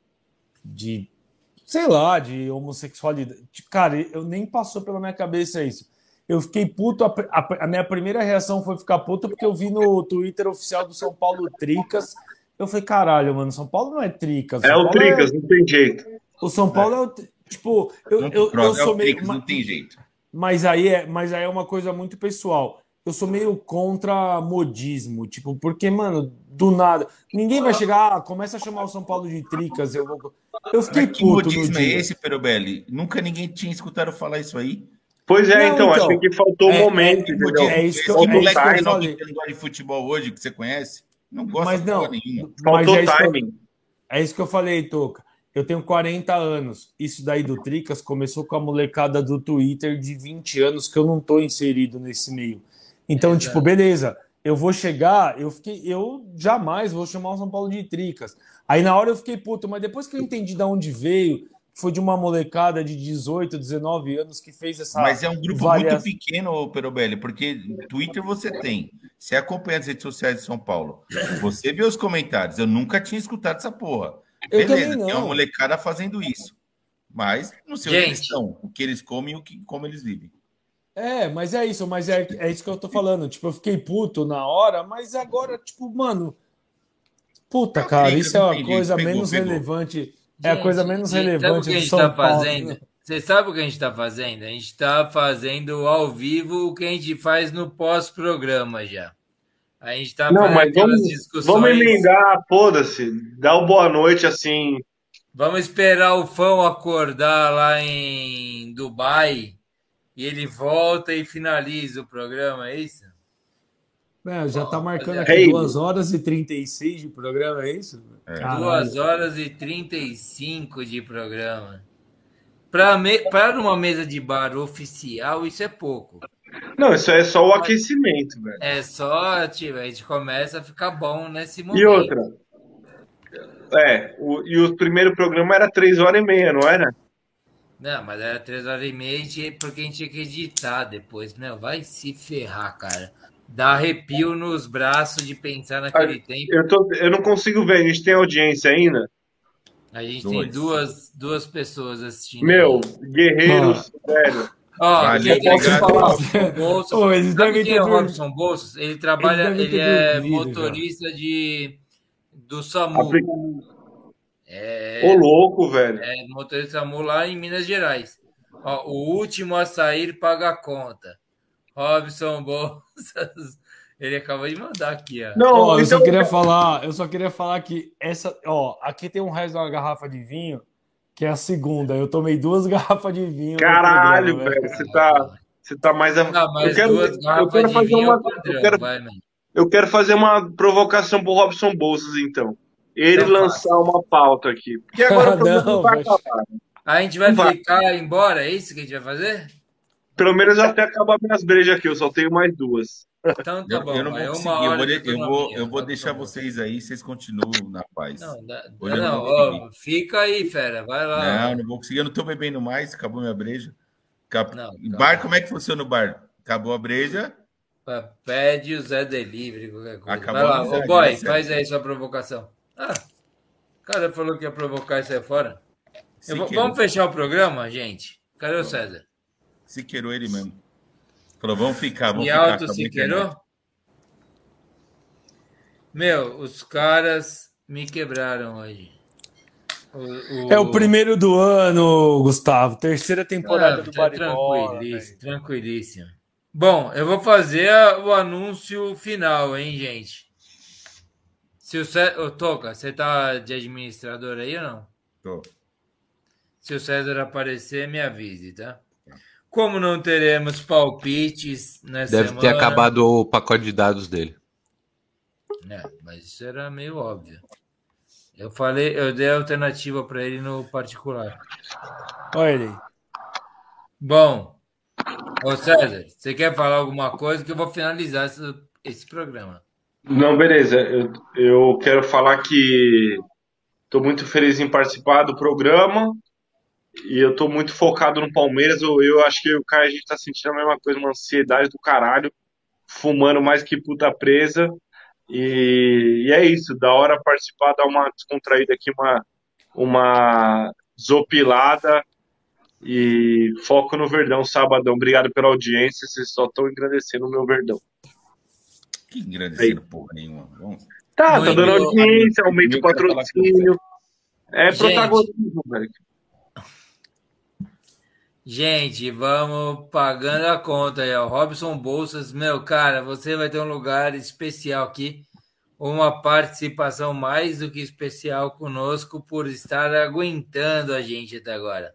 sei lá, de homossexualidade. Cara, eu nem passou pela minha cabeça isso. Eu fiquei puto, a minha primeira reação foi ficar puto porque eu vi no Twitter oficial do São Paulo Tricas. Eu falei, caralho, mano, São Paulo não é Tricas. É o Tricas, não tem jeito. O São Paulo é o... Tipo, eu sou meio... Tricas, não tem jeito. Mas aí é uma coisa muito pessoal. Eu sou meio contra modismo, tipo, porque, mano, do nada... Ninguém vai chegar, começa a chamar o São Paulo de Tricas, eu vou... Eu fiquei puto. Que modismo é esse, Perobelli? Nunca ninguém tinha escutado falar isso aí? Pois é, então acho que faltou um momento. É isso que eu falei. Que não gosta de futebol hoje, que você conhece, não gosta de futebol nenhuma. Faltou timing. É isso que eu falei, Toca. Eu tenho 40 anos. Isso daí do Tricas começou com a molecada do Twitter de 20 anos que eu não tô inserido nesse meio. Então, tipo, beleza. Eu vou chegar, eu jamais vou chamar o São Paulo de Tricas. Aí na hora eu fiquei puto, mas depois que eu entendi de onde veio... Foi de uma molecada de 18, 19 anos que fez essa... Mas é um grupo muito pequeno, Perobelli, porque Twitter você tem. Você acompanha as redes sociais de São Paulo. Você vê os comentários. Eu nunca tinha escutado essa porra. Beleza, tem uma molecada fazendo isso. Mas não sei onde eles estão. O que eles comem e como eles vivem. É, mas é isso. Mas é isso que eu tô falando. Tipo, eu fiquei puto na hora, mas agora, tipo, mano... Puta, cara, isso é uma coisa menos relevante... É a coisa menos relevante. Sabe o que a gente tá fazendo? Você sabe o que a gente tá fazendo? A gente tá fazendo ao vivo o que a gente faz no pós-programa já. A gente tá fazendo aquelas discussões. Vamos emendar, foda-se. Dá o boa noite assim. Vamos esperar o Fão acordar lá em Dubai e ele volta e finaliza o programa, é isso? Já tá marcando aqui 2 horas e 36 de programa, é isso? 2 horas e 35 de programa. Para uma mesa de bar oficial, isso é pouco. Não, isso é só o aquecimento, velho. É só, tipo, a gente começa a ficar bom nesse momento. E outra? O primeiro programa era 3 horas e meia, não era? Não, mas era 3 horas e meia porque a gente tinha que editar depois. Não, vai se ferrar, cara. Dá arrepio nos braços de pensar naquele tempo. Eu não consigo ver, a gente tem audiência ainda? A gente tem duas pessoas assistindo. Meu, guerreiros, velho. Quem é o Robson Bolsos? Ele é motorista do SAMU. Ô, louco, velho. É motorista do SAMU lá em Minas Gerais. O último a sair paga a conta. Robson Bolsas, ele acabou de mandar aqui, ó. Não, eu só queria falar que essa, aqui tem um resto de uma garrafa de vinho, que é a segunda. Eu tomei 2 garrafas de vinho. Caralho, velho, você tá mais eu quero, eu quero fazer uma provocação pro Robson Bolsas, então. Ele não lançar uma pauta aqui. Porque agora o problema não vai acabar. A gente vai ficar embora, é isso que a gente vai fazer? Pelo menos até acabar minhas brejas aqui, eu só tenho mais 2. Então tá bom, eu não vou conseguir, eu vou deixar vocês aí, vocês continuam na paz. Não, fica aí, fera, vai lá. Não vou conseguir, eu não tô bebendo mais, acabou minha breja. Bar, como é que funciona o bar? Acabou a breja? Pede o Zé Delivery, qualquer coisa. Acabou, vai lá, ô boy, faz aí sua provocação. O cara falou que ia provocar isso aí fora. Vamos fechar o programa, gente? Cadê o César? Siqueirou ele mesmo. Falou, vamos ficar. E alto Siqueirou? Meu, os caras me quebraram hoje. É o primeiro do ano, Gustavo. 3ª temporada do Bar e Bola. Tranquilíssimo. Bom, eu vou fazer o anúncio final, hein, gente? Toca, você tá de administrador aí ou não? Tô. Se o César aparecer, me avise, tá? Como não teremos palpites nessa semana... Deve ter acabado o pacote de dados dele. É, mas isso era meio óbvio. Eu dei a alternativa para ele no particular. Olha ele. Bom, ô César, você quer falar alguma coisa que eu vou finalizar esse esse programa. Não, beleza. Eu quero falar que estou muito feliz em participar do programa e eu estou muito focado no Palmeiras. Eu acho que o Caio, a gente está sentindo a mesma coisa, uma ansiedade do caralho, fumando mais que puta presa. E é isso, da hora participar, dar uma descontraída aqui, uma desopilada e foco no Verdão, sabadão. Obrigado pela audiência, vocês só estão engrandecendo o meu Verdão. Que engrandecendo porra nenhuma. Vamos. Tá, tá dando audiência, aumenta o patrocínio. É protagonismo, velho. Gente, vamos pagando a conta aí, ó. Robson Bolsas, meu cara, você vai ter um lugar especial aqui, uma participação mais do que especial conosco por estar aguentando a gente até agora.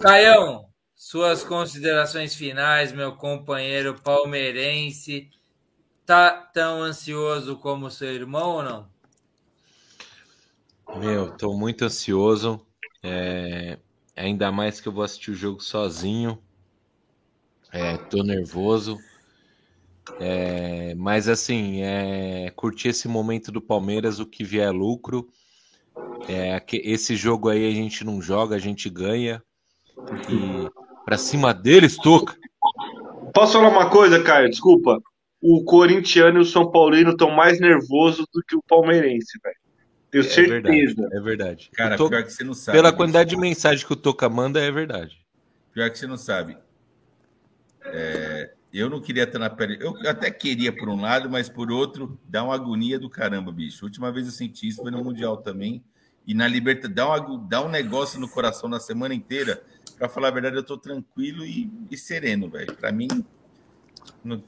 Caião, suas considerações finais, meu companheiro palmeirense, tá tão ansioso como seu irmão ou não? Meu, tô muito ansioso, ainda mais que eu vou assistir o jogo sozinho, tô nervoso, mas assim, curtir esse momento do Palmeiras, o que vier é lucro, esse jogo aí a gente não joga, a gente ganha, e pra cima deles, Tuca. Posso falar uma coisa, Caio? Desculpa, o corintiano e o São Paulino estão mais nervosos do que o palmeirense, velho. Tenho certeza. Verdade, é verdade. Cara, pior que você não sabe. Pela quantidade de mensagem que o Toca manda, é verdade. Pior que você não sabe. Eu não queria estar na pele. Eu até queria por um lado, mas por outro, dá uma agonia do caramba, bicho. A última vez eu senti isso, foi no Mundial também. E na Libertadores, dá um negócio no coração na semana inteira. Pra falar a verdade, eu tô tranquilo e sereno, velho. Pra mim... Não...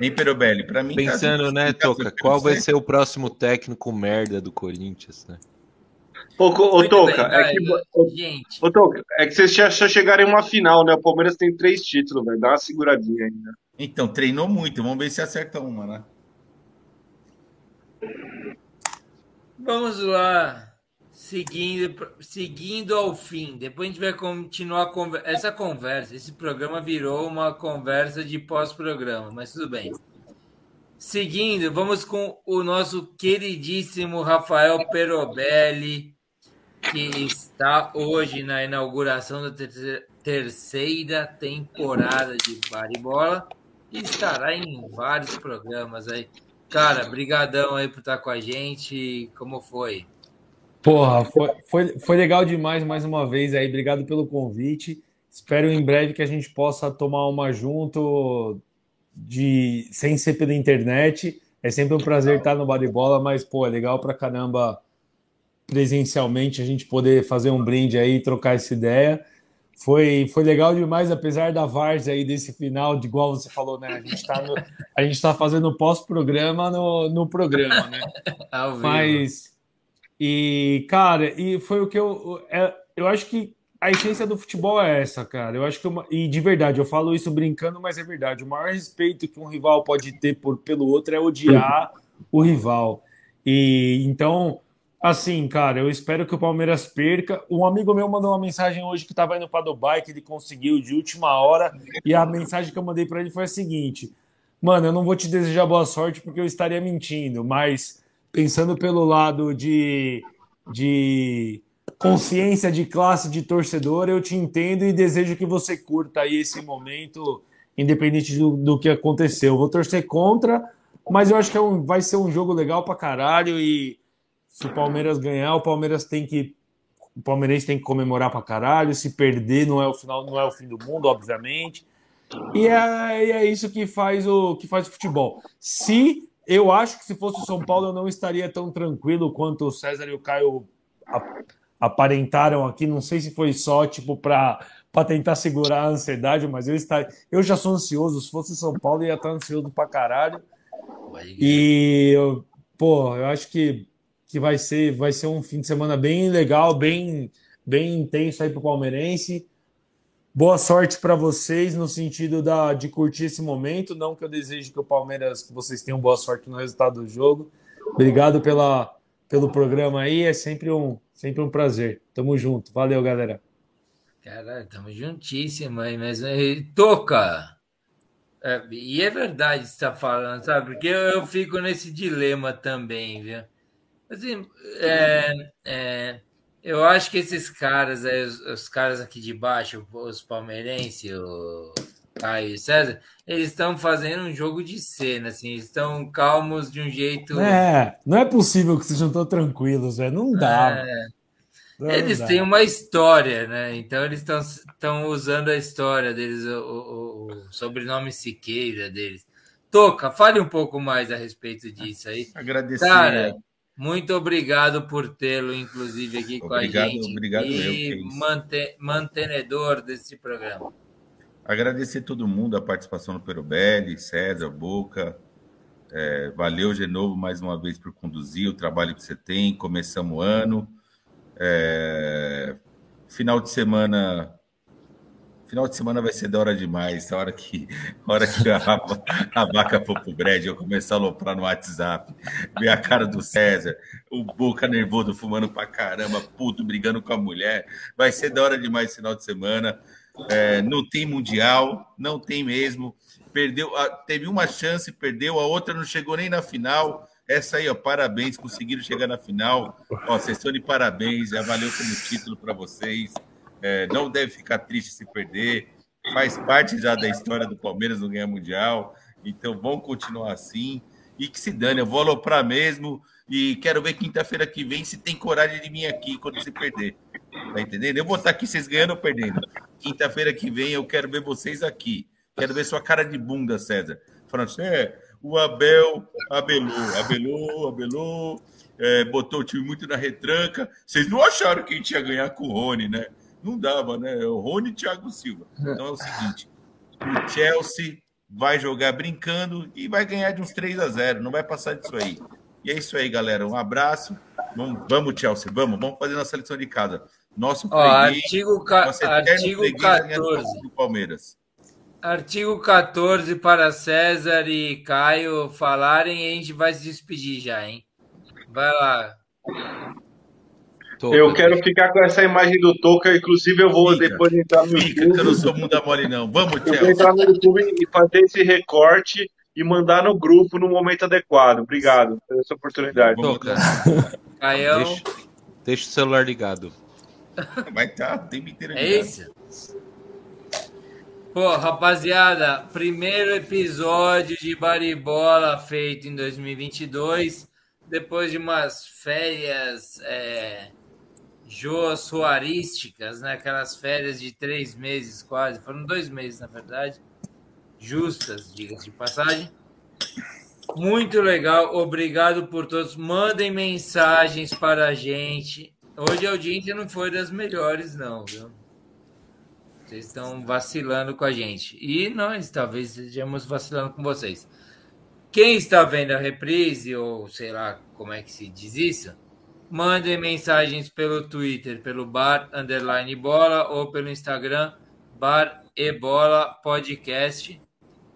Hein, Perobelli? Pra mim... Pensando, tá, né, Toca? Qual vai ser o próximo técnico merda do Corinthians, né? Ô, Toca, é que vocês já chegaram em uma final, né? O Palmeiras tem 3 títulos, velho. Dá uma seguradinha ainda. Então, treinou muito. Vamos ver se acerta uma, né? Vamos lá. Seguindo ao fim. Depois a gente vai continuar essa conversa. Esse programa virou uma conversa de pós-programa, mas tudo bem. Seguindo, vamos com o nosso queridíssimo Rafael Perobelli, que está hoje na inauguração da terceira temporada de Bar e Bola e estará em vários programas aí. Cara, brigadão aí por estar com a gente. Como foi? Porra, foi legal demais mais uma vez aí, obrigado pelo convite, espero em breve que a gente possa tomar uma junto, sem ser pela internet, é sempre um prazer estar no Bar e Bola, mas pô, é legal pra caramba presencialmente a gente poder fazer um brinde aí, trocar essa ideia, foi legal demais, apesar da várzea aí desse final, de igual você falou, né, a gente tá fazendo pós-programa no programa, né, mas... E, cara, foi o que eu acho que a essência do futebol é essa, cara. Eu acho que e de verdade, eu falo isso brincando, mas é verdade. O maior respeito que um rival pode ter pelo outro é odiar o rival. E então, assim, cara, eu espero que o Palmeiras perca. Um amigo meu mandou uma mensagem hoje que estava indo para Dubai, que ele conseguiu de última hora, e a mensagem que eu mandei para ele foi a seguinte: mano, eu não vou te desejar boa sorte porque eu estaria mentindo, mas... Pensando pelo lado de consciência de classe de torcedor, eu te entendo e desejo que você curta aí esse momento, independente do que aconteceu. Vou torcer contra, mas eu acho que vai ser um jogo legal pra caralho e se o Palmeiras ganhar, o palmeirense tem que comemorar pra caralho, se perder não é o final, não é o fim do mundo, obviamente. E é isso que faz o futebol. Eu acho que se fosse o São Paulo eu não estaria tão tranquilo quanto o César e o Caio aparentaram aqui. Não sei se foi só tipo para tentar segurar a ansiedade, mas eu já sou ansioso. Se fosse o São Paulo eu ia estar ansioso pra caralho. E eu acho que vai ser um fim de semana bem legal, bem intenso aí pro palmeirense. Boa sorte para vocês no sentido de curtir esse momento. Não que eu deseje que o Palmeiras, que vocês tenham boa sorte no resultado do jogo. Obrigado pelo programa aí. É sempre um prazer. Tamo junto. Valeu, galera. Caralho, tamo juntíssimo aí. Mas Toca, É, e é verdade que você está falando, sabe? Porque eu fico nesse dilema também, viu? Assim, eu acho que esses caras, os caras aqui de baixo, os palmeirenses, o Caio e César, eles estão fazendo um jogo de cena, assim, estão calmos de um jeito... É, não é possível que sejam tão tranquilos, velho, não dá. Eles têm uma história, né? Então eles estão usando a história deles, o sobrenome Siqueira deles. Toca, fale um pouco mais a respeito disso aí. Agradecer. Cara, muito obrigado por tê-lo, inclusive, aqui com a gente. Obrigado, e mantenedor desse programa. Agradecer todo mundo, a participação do Perobelli, César, Boca. É, valeu, Genovo, mais uma vez por conduzir o trabalho que você tem. Começamos o ano. Final de semana vai ser da hora demais, a hora que a vaca for pro bread, eu começar a aloprar no WhatsApp, ver a cara do César, o Boca nervoso, fumando pra caramba, puto, brigando com a mulher, vai ser da hora demais final de semana. Não tem mundial, não tem mesmo, teve uma chance, perdeu, a outra não chegou nem na final. Essa aí, ó, parabéns, conseguiram chegar na final. Ó, vocês estão de parabéns, já valeu como título para vocês. Não deve ficar triste se perder. Faz parte já da história do Palmeiras não ganhar mundial. Então, vamos continuar assim. E que se dane, eu vou aloprar mesmo. E quero ver quinta-feira que vem se tem coragem de vir aqui quando se perder. Tá entendendo? Eu vou estar aqui, vocês ganhando ou perdendo. Quinta-feira que vem eu quero ver vocês aqui. Quero ver sua cara de bunda, César. Falando assim, o Abel abelou, botou o time muito na retranca. Vocês não acharam que a gente ia ganhar com o Rony, né? Não dava, né? O Rony e o Thiago Silva. Então é o seguinte, o Chelsea vai jogar brincando e vai ganhar de uns 3-0, não vai passar disso aí. E é isso aí, galera, um abraço. Vamos Chelsea, vamos fazer nossa lição de casa. Nosso freguês, artigo 14 do Palmeiras. Artigo 14 para César e Caio falarem e a gente vai se despedir já, hein? Vai lá. Toca. Eu quero ficar com essa imagem do Toca, inclusive eu vou depois entrar no YouTube. Eu não sou muda mole, não. Vamos, Thiago. Eu vou entrar no YouTube e fazer esse recorte e mandar no grupo no momento adequado. Obrigado por essa oportunidade. Toca. Caião. Deixa o celular ligado. Vai estar, tem que ter ligado. É isso. Pô, rapaziada, primeiro episódio de Bar e Bola feito em 2022, depois de umas férias josuarísticas, né? Aquelas férias de 3 meses quase, foram 2 meses na verdade, justas, diga-se de passagem. Muito legal, obrigado por todos, mandem mensagens para a gente, hoje a audiência não foi das melhores não, viu? Vocês estão vacilando com a gente. E nós talvez estejamos vacilando com vocês. Quem está vendo a reprise, ou sei lá como é que se diz isso, mandem mensagens pelo Twitter, pelo bar_bola, ou pelo Instagram, Bar e Bola Podcast.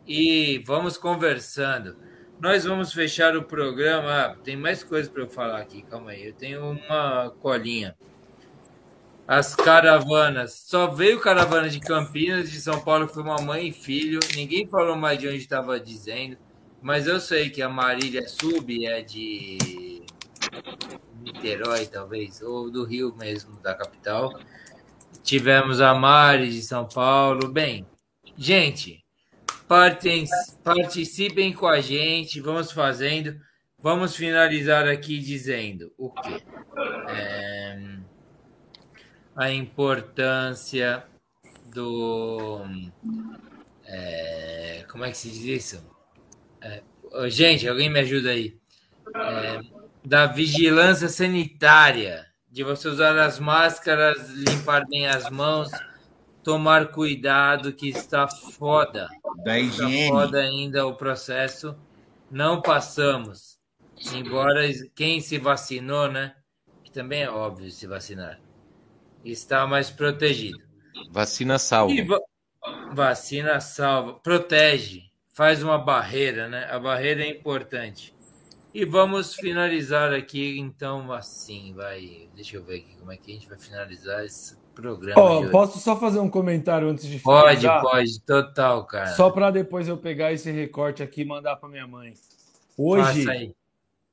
E vamos conversando. Nós vamos fechar o programa. Tem mais coisas para eu falar aqui, calma aí. Eu tenho uma colinha. As caravanas, só veio caravana de Campinas, de São Paulo, foi uma mãe e filho, ninguém falou mais de onde estava dizendo, mas eu sei que a Marília Sub é de Niterói, talvez, ou do Rio mesmo, da capital. Tivemos a Mari de São Paulo. Bem, gente, participem com a gente, vamos fazendo, vamos finalizar aqui dizendo o quê? A importância do... como é que se diz isso? Gente, alguém me ajuda aí. Da vigilância sanitária, de você usar as máscaras, limpar bem as mãos, tomar cuidado, que está foda. Da higiene. Está foda ainda o processo. Não passamos. Embora quem se vacinou, né? Que também é óbvio se vacinar. Está mais protegido. Vacina salva. Vacina salva. Protege. Faz uma barreira, né? A barreira é importante. E vamos finalizar aqui, então, assim, vai. Deixa eu ver aqui como é que a gente vai finalizar esse programa. Oh, posso só fazer um comentário antes de finalizar? Pode, total, cara. Só para depois eu pegar esse recorte aqui e mandar para minha mãe.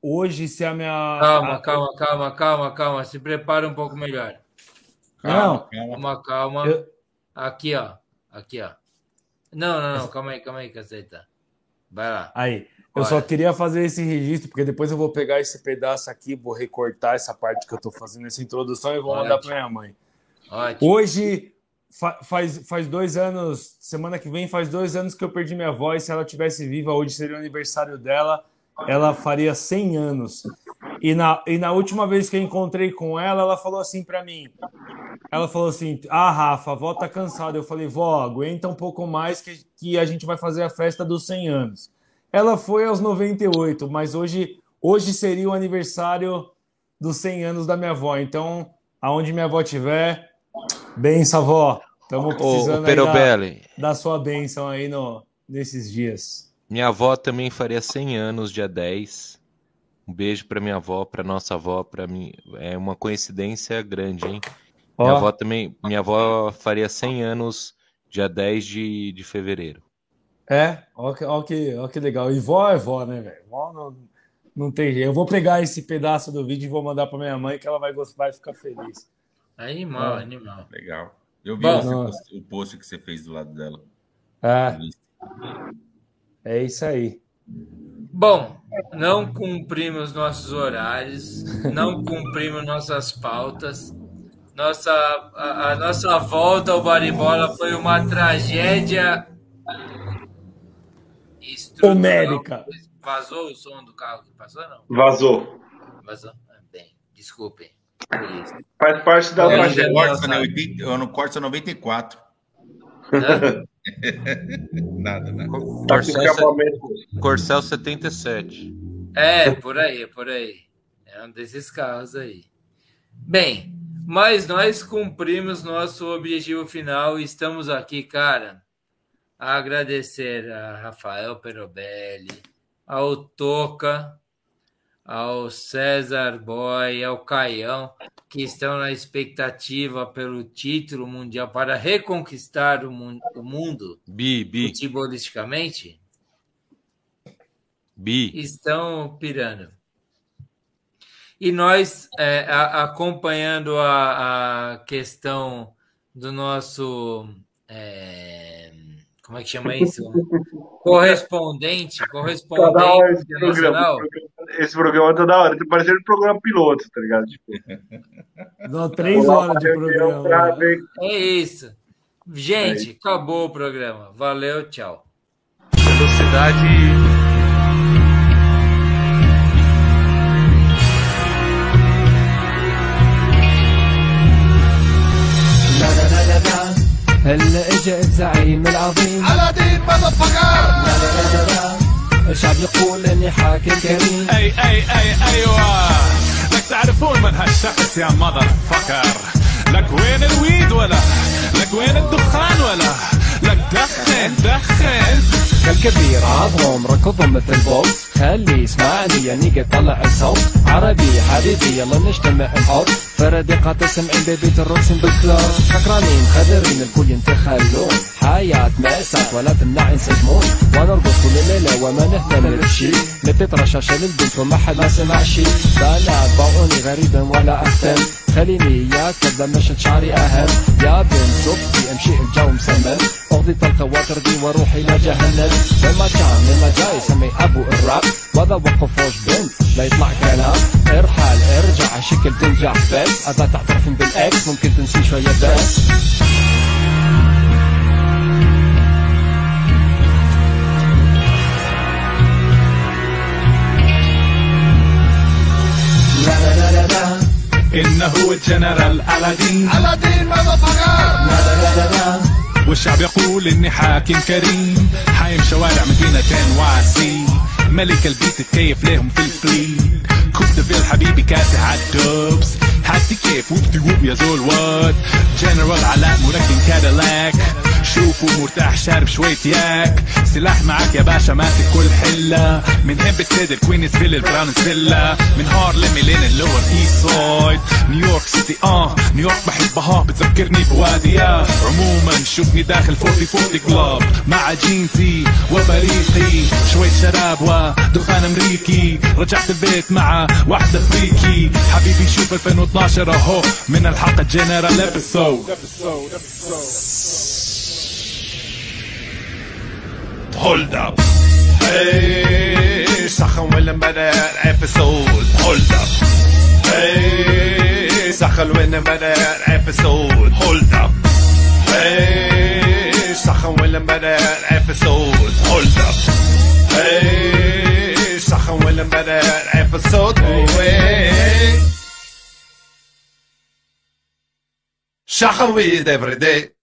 Hoje, se a minha... Calma. Se prepara um pouco melhor. Calma. Aqui, ó. Não. Calma aí, caceta. Vai lá. Aí. Eu só queria fazer esse registro, porque depois eu vou pegar esse pedaço aqui, vou recortar essa parte que eu tô fazendo, essa introdução, e vou mandar para minha mãe. Ótimo. Hoje, faz 2 anos, semana que vem, faz 2 anos que eu perdi minha avó, e se ela estivesse viva, hoje seria o aniversário dela, ela faria 100 anos. E na última vez que eu encontrei com ela, ela falou assim para mim, Rafa, a vó tá cansada. Eu falei, vó, aguenta um pouco mais que a gente vai fazer a festa dos 100 anos. Ela foi aos 98, mas hoje seria o aniversário dos 100 anos da minha avó. Então, aonde minha avó estiver, benção, avó. Estamos precisando da sua benção aí nesses dias. Minha avó também faria 100 anos, dia 10. Um beijo para minha avó, para nossa avó, para mim. É uma coincidência grande, hein? Minha avó faria 100 anos, dia 10 de fevereiro. É, ó que legal. E vó é vó, né, velho? Vó não tem jeito. Eu vou pegar esse pedaço do vídeo e vou mandar pra minha mãe, que ela vai gostar e ficar feliz. Animal. Legal. Eu vi o post que você fez do lado dela. É isso aí. Bom, não cumprimos nossos horários, não cumprimos nossas pautas. A nossa volta ao Bar e Bola foi uma tragédia... Homérica. Vazou o som do carro que passou, não? Vazou. Bem, desculpem. Faz parte da loja. Eu não corto 94. Nada. Corcel 77. Por aí. É um desses carros aí. Bem, mas nós cumprimos nosso objetivo final e estamos aqui, cara. A agradecer a Rafael Perobelli, ao Toca, ao César Boy, ao Caião, que estão na expectativa pelo título mundial para reconquistar o mundo futebolisticamente. Estão pirando. E nós, acompanhando a questão do nosso... como é que chama isso? Correspondente internacional. Esse programa é toda hora. Tá parecendo um programa piloto, tá ligado? Não, 3 horas de programa. É isso. Gente, acabou o programa. Valeu, tchau. Velocidade... هلا اجا الزعيم العظيم على دين مضفقر الشعب يقول اني حاكم كريم ايوه لك تعرفون من هالشخص يا مضر فكر لك وين الويد ولا لك وين الدخان ولا لك دخن كالكبير عظهم ركضهم مثل بوب خلي اسمعني يا نيجا طلع الصوت عربي حبيبي يلا نجتمع نحط فردي قاطع سمعين بيبيت الروسين بالكلاب شكرانين خذرين الكل ينتخلون حياة مأساة ولا تمنع ينسجمون ونرقص كل ليلة وما نهتم بشي نطيط رشاشة للبنت وما حد ما سمع شي بلا تبعوني غريبا ولا أهتم خليني يا كذب مشت شعري أهم يا بنت صبتي امشي الجو مسمم أغضي طلقة واتردي وروحي لجهنم لما كان لما جاي سمي أبو الراب وذا وقفوش بنت لا يطلع كلام ارحل ارجع شكل تنجح بس أذا تعترفين بالأكس ممكن تنسي شوية بس إنه الجنرال على دين ماذا فقر والشعب يقول إني حاكم كريم حايم شوارع مدينتين واسي ملك البيت تكيف لهم في الفليل كوب دفيل حبيبي كاسح عالدوبس حاسي كيف وبتقوب يا زول وات جنرال علاء مركن كادلاك شوفوا مرتاح شارب شوية ياك سلاح معاك يا باشا ماسك كل حلة من هامبستيد الكوينز فيل البرانز فيلا من هارلم لين اللور ايست سايد نيويورك سيتي نيويورك بحبها بتذكرني بواديها عموما شوفني داخل 44 كلاب مع جينسي وفريقي شوية شراب ودخان امريكي رجعت البيت مع واحدة فريكي حبيبي شوف 2012 اهو من الحلقة جنرال ابيسود Hold up, hey, Sachen willen bij de episode. Hold up, hey, Sachen willen bij de episode. Hold up, hey, Sachen willen bij de episode. Hold up, hey, Sachen willen bij de episode. Sachen we it every day.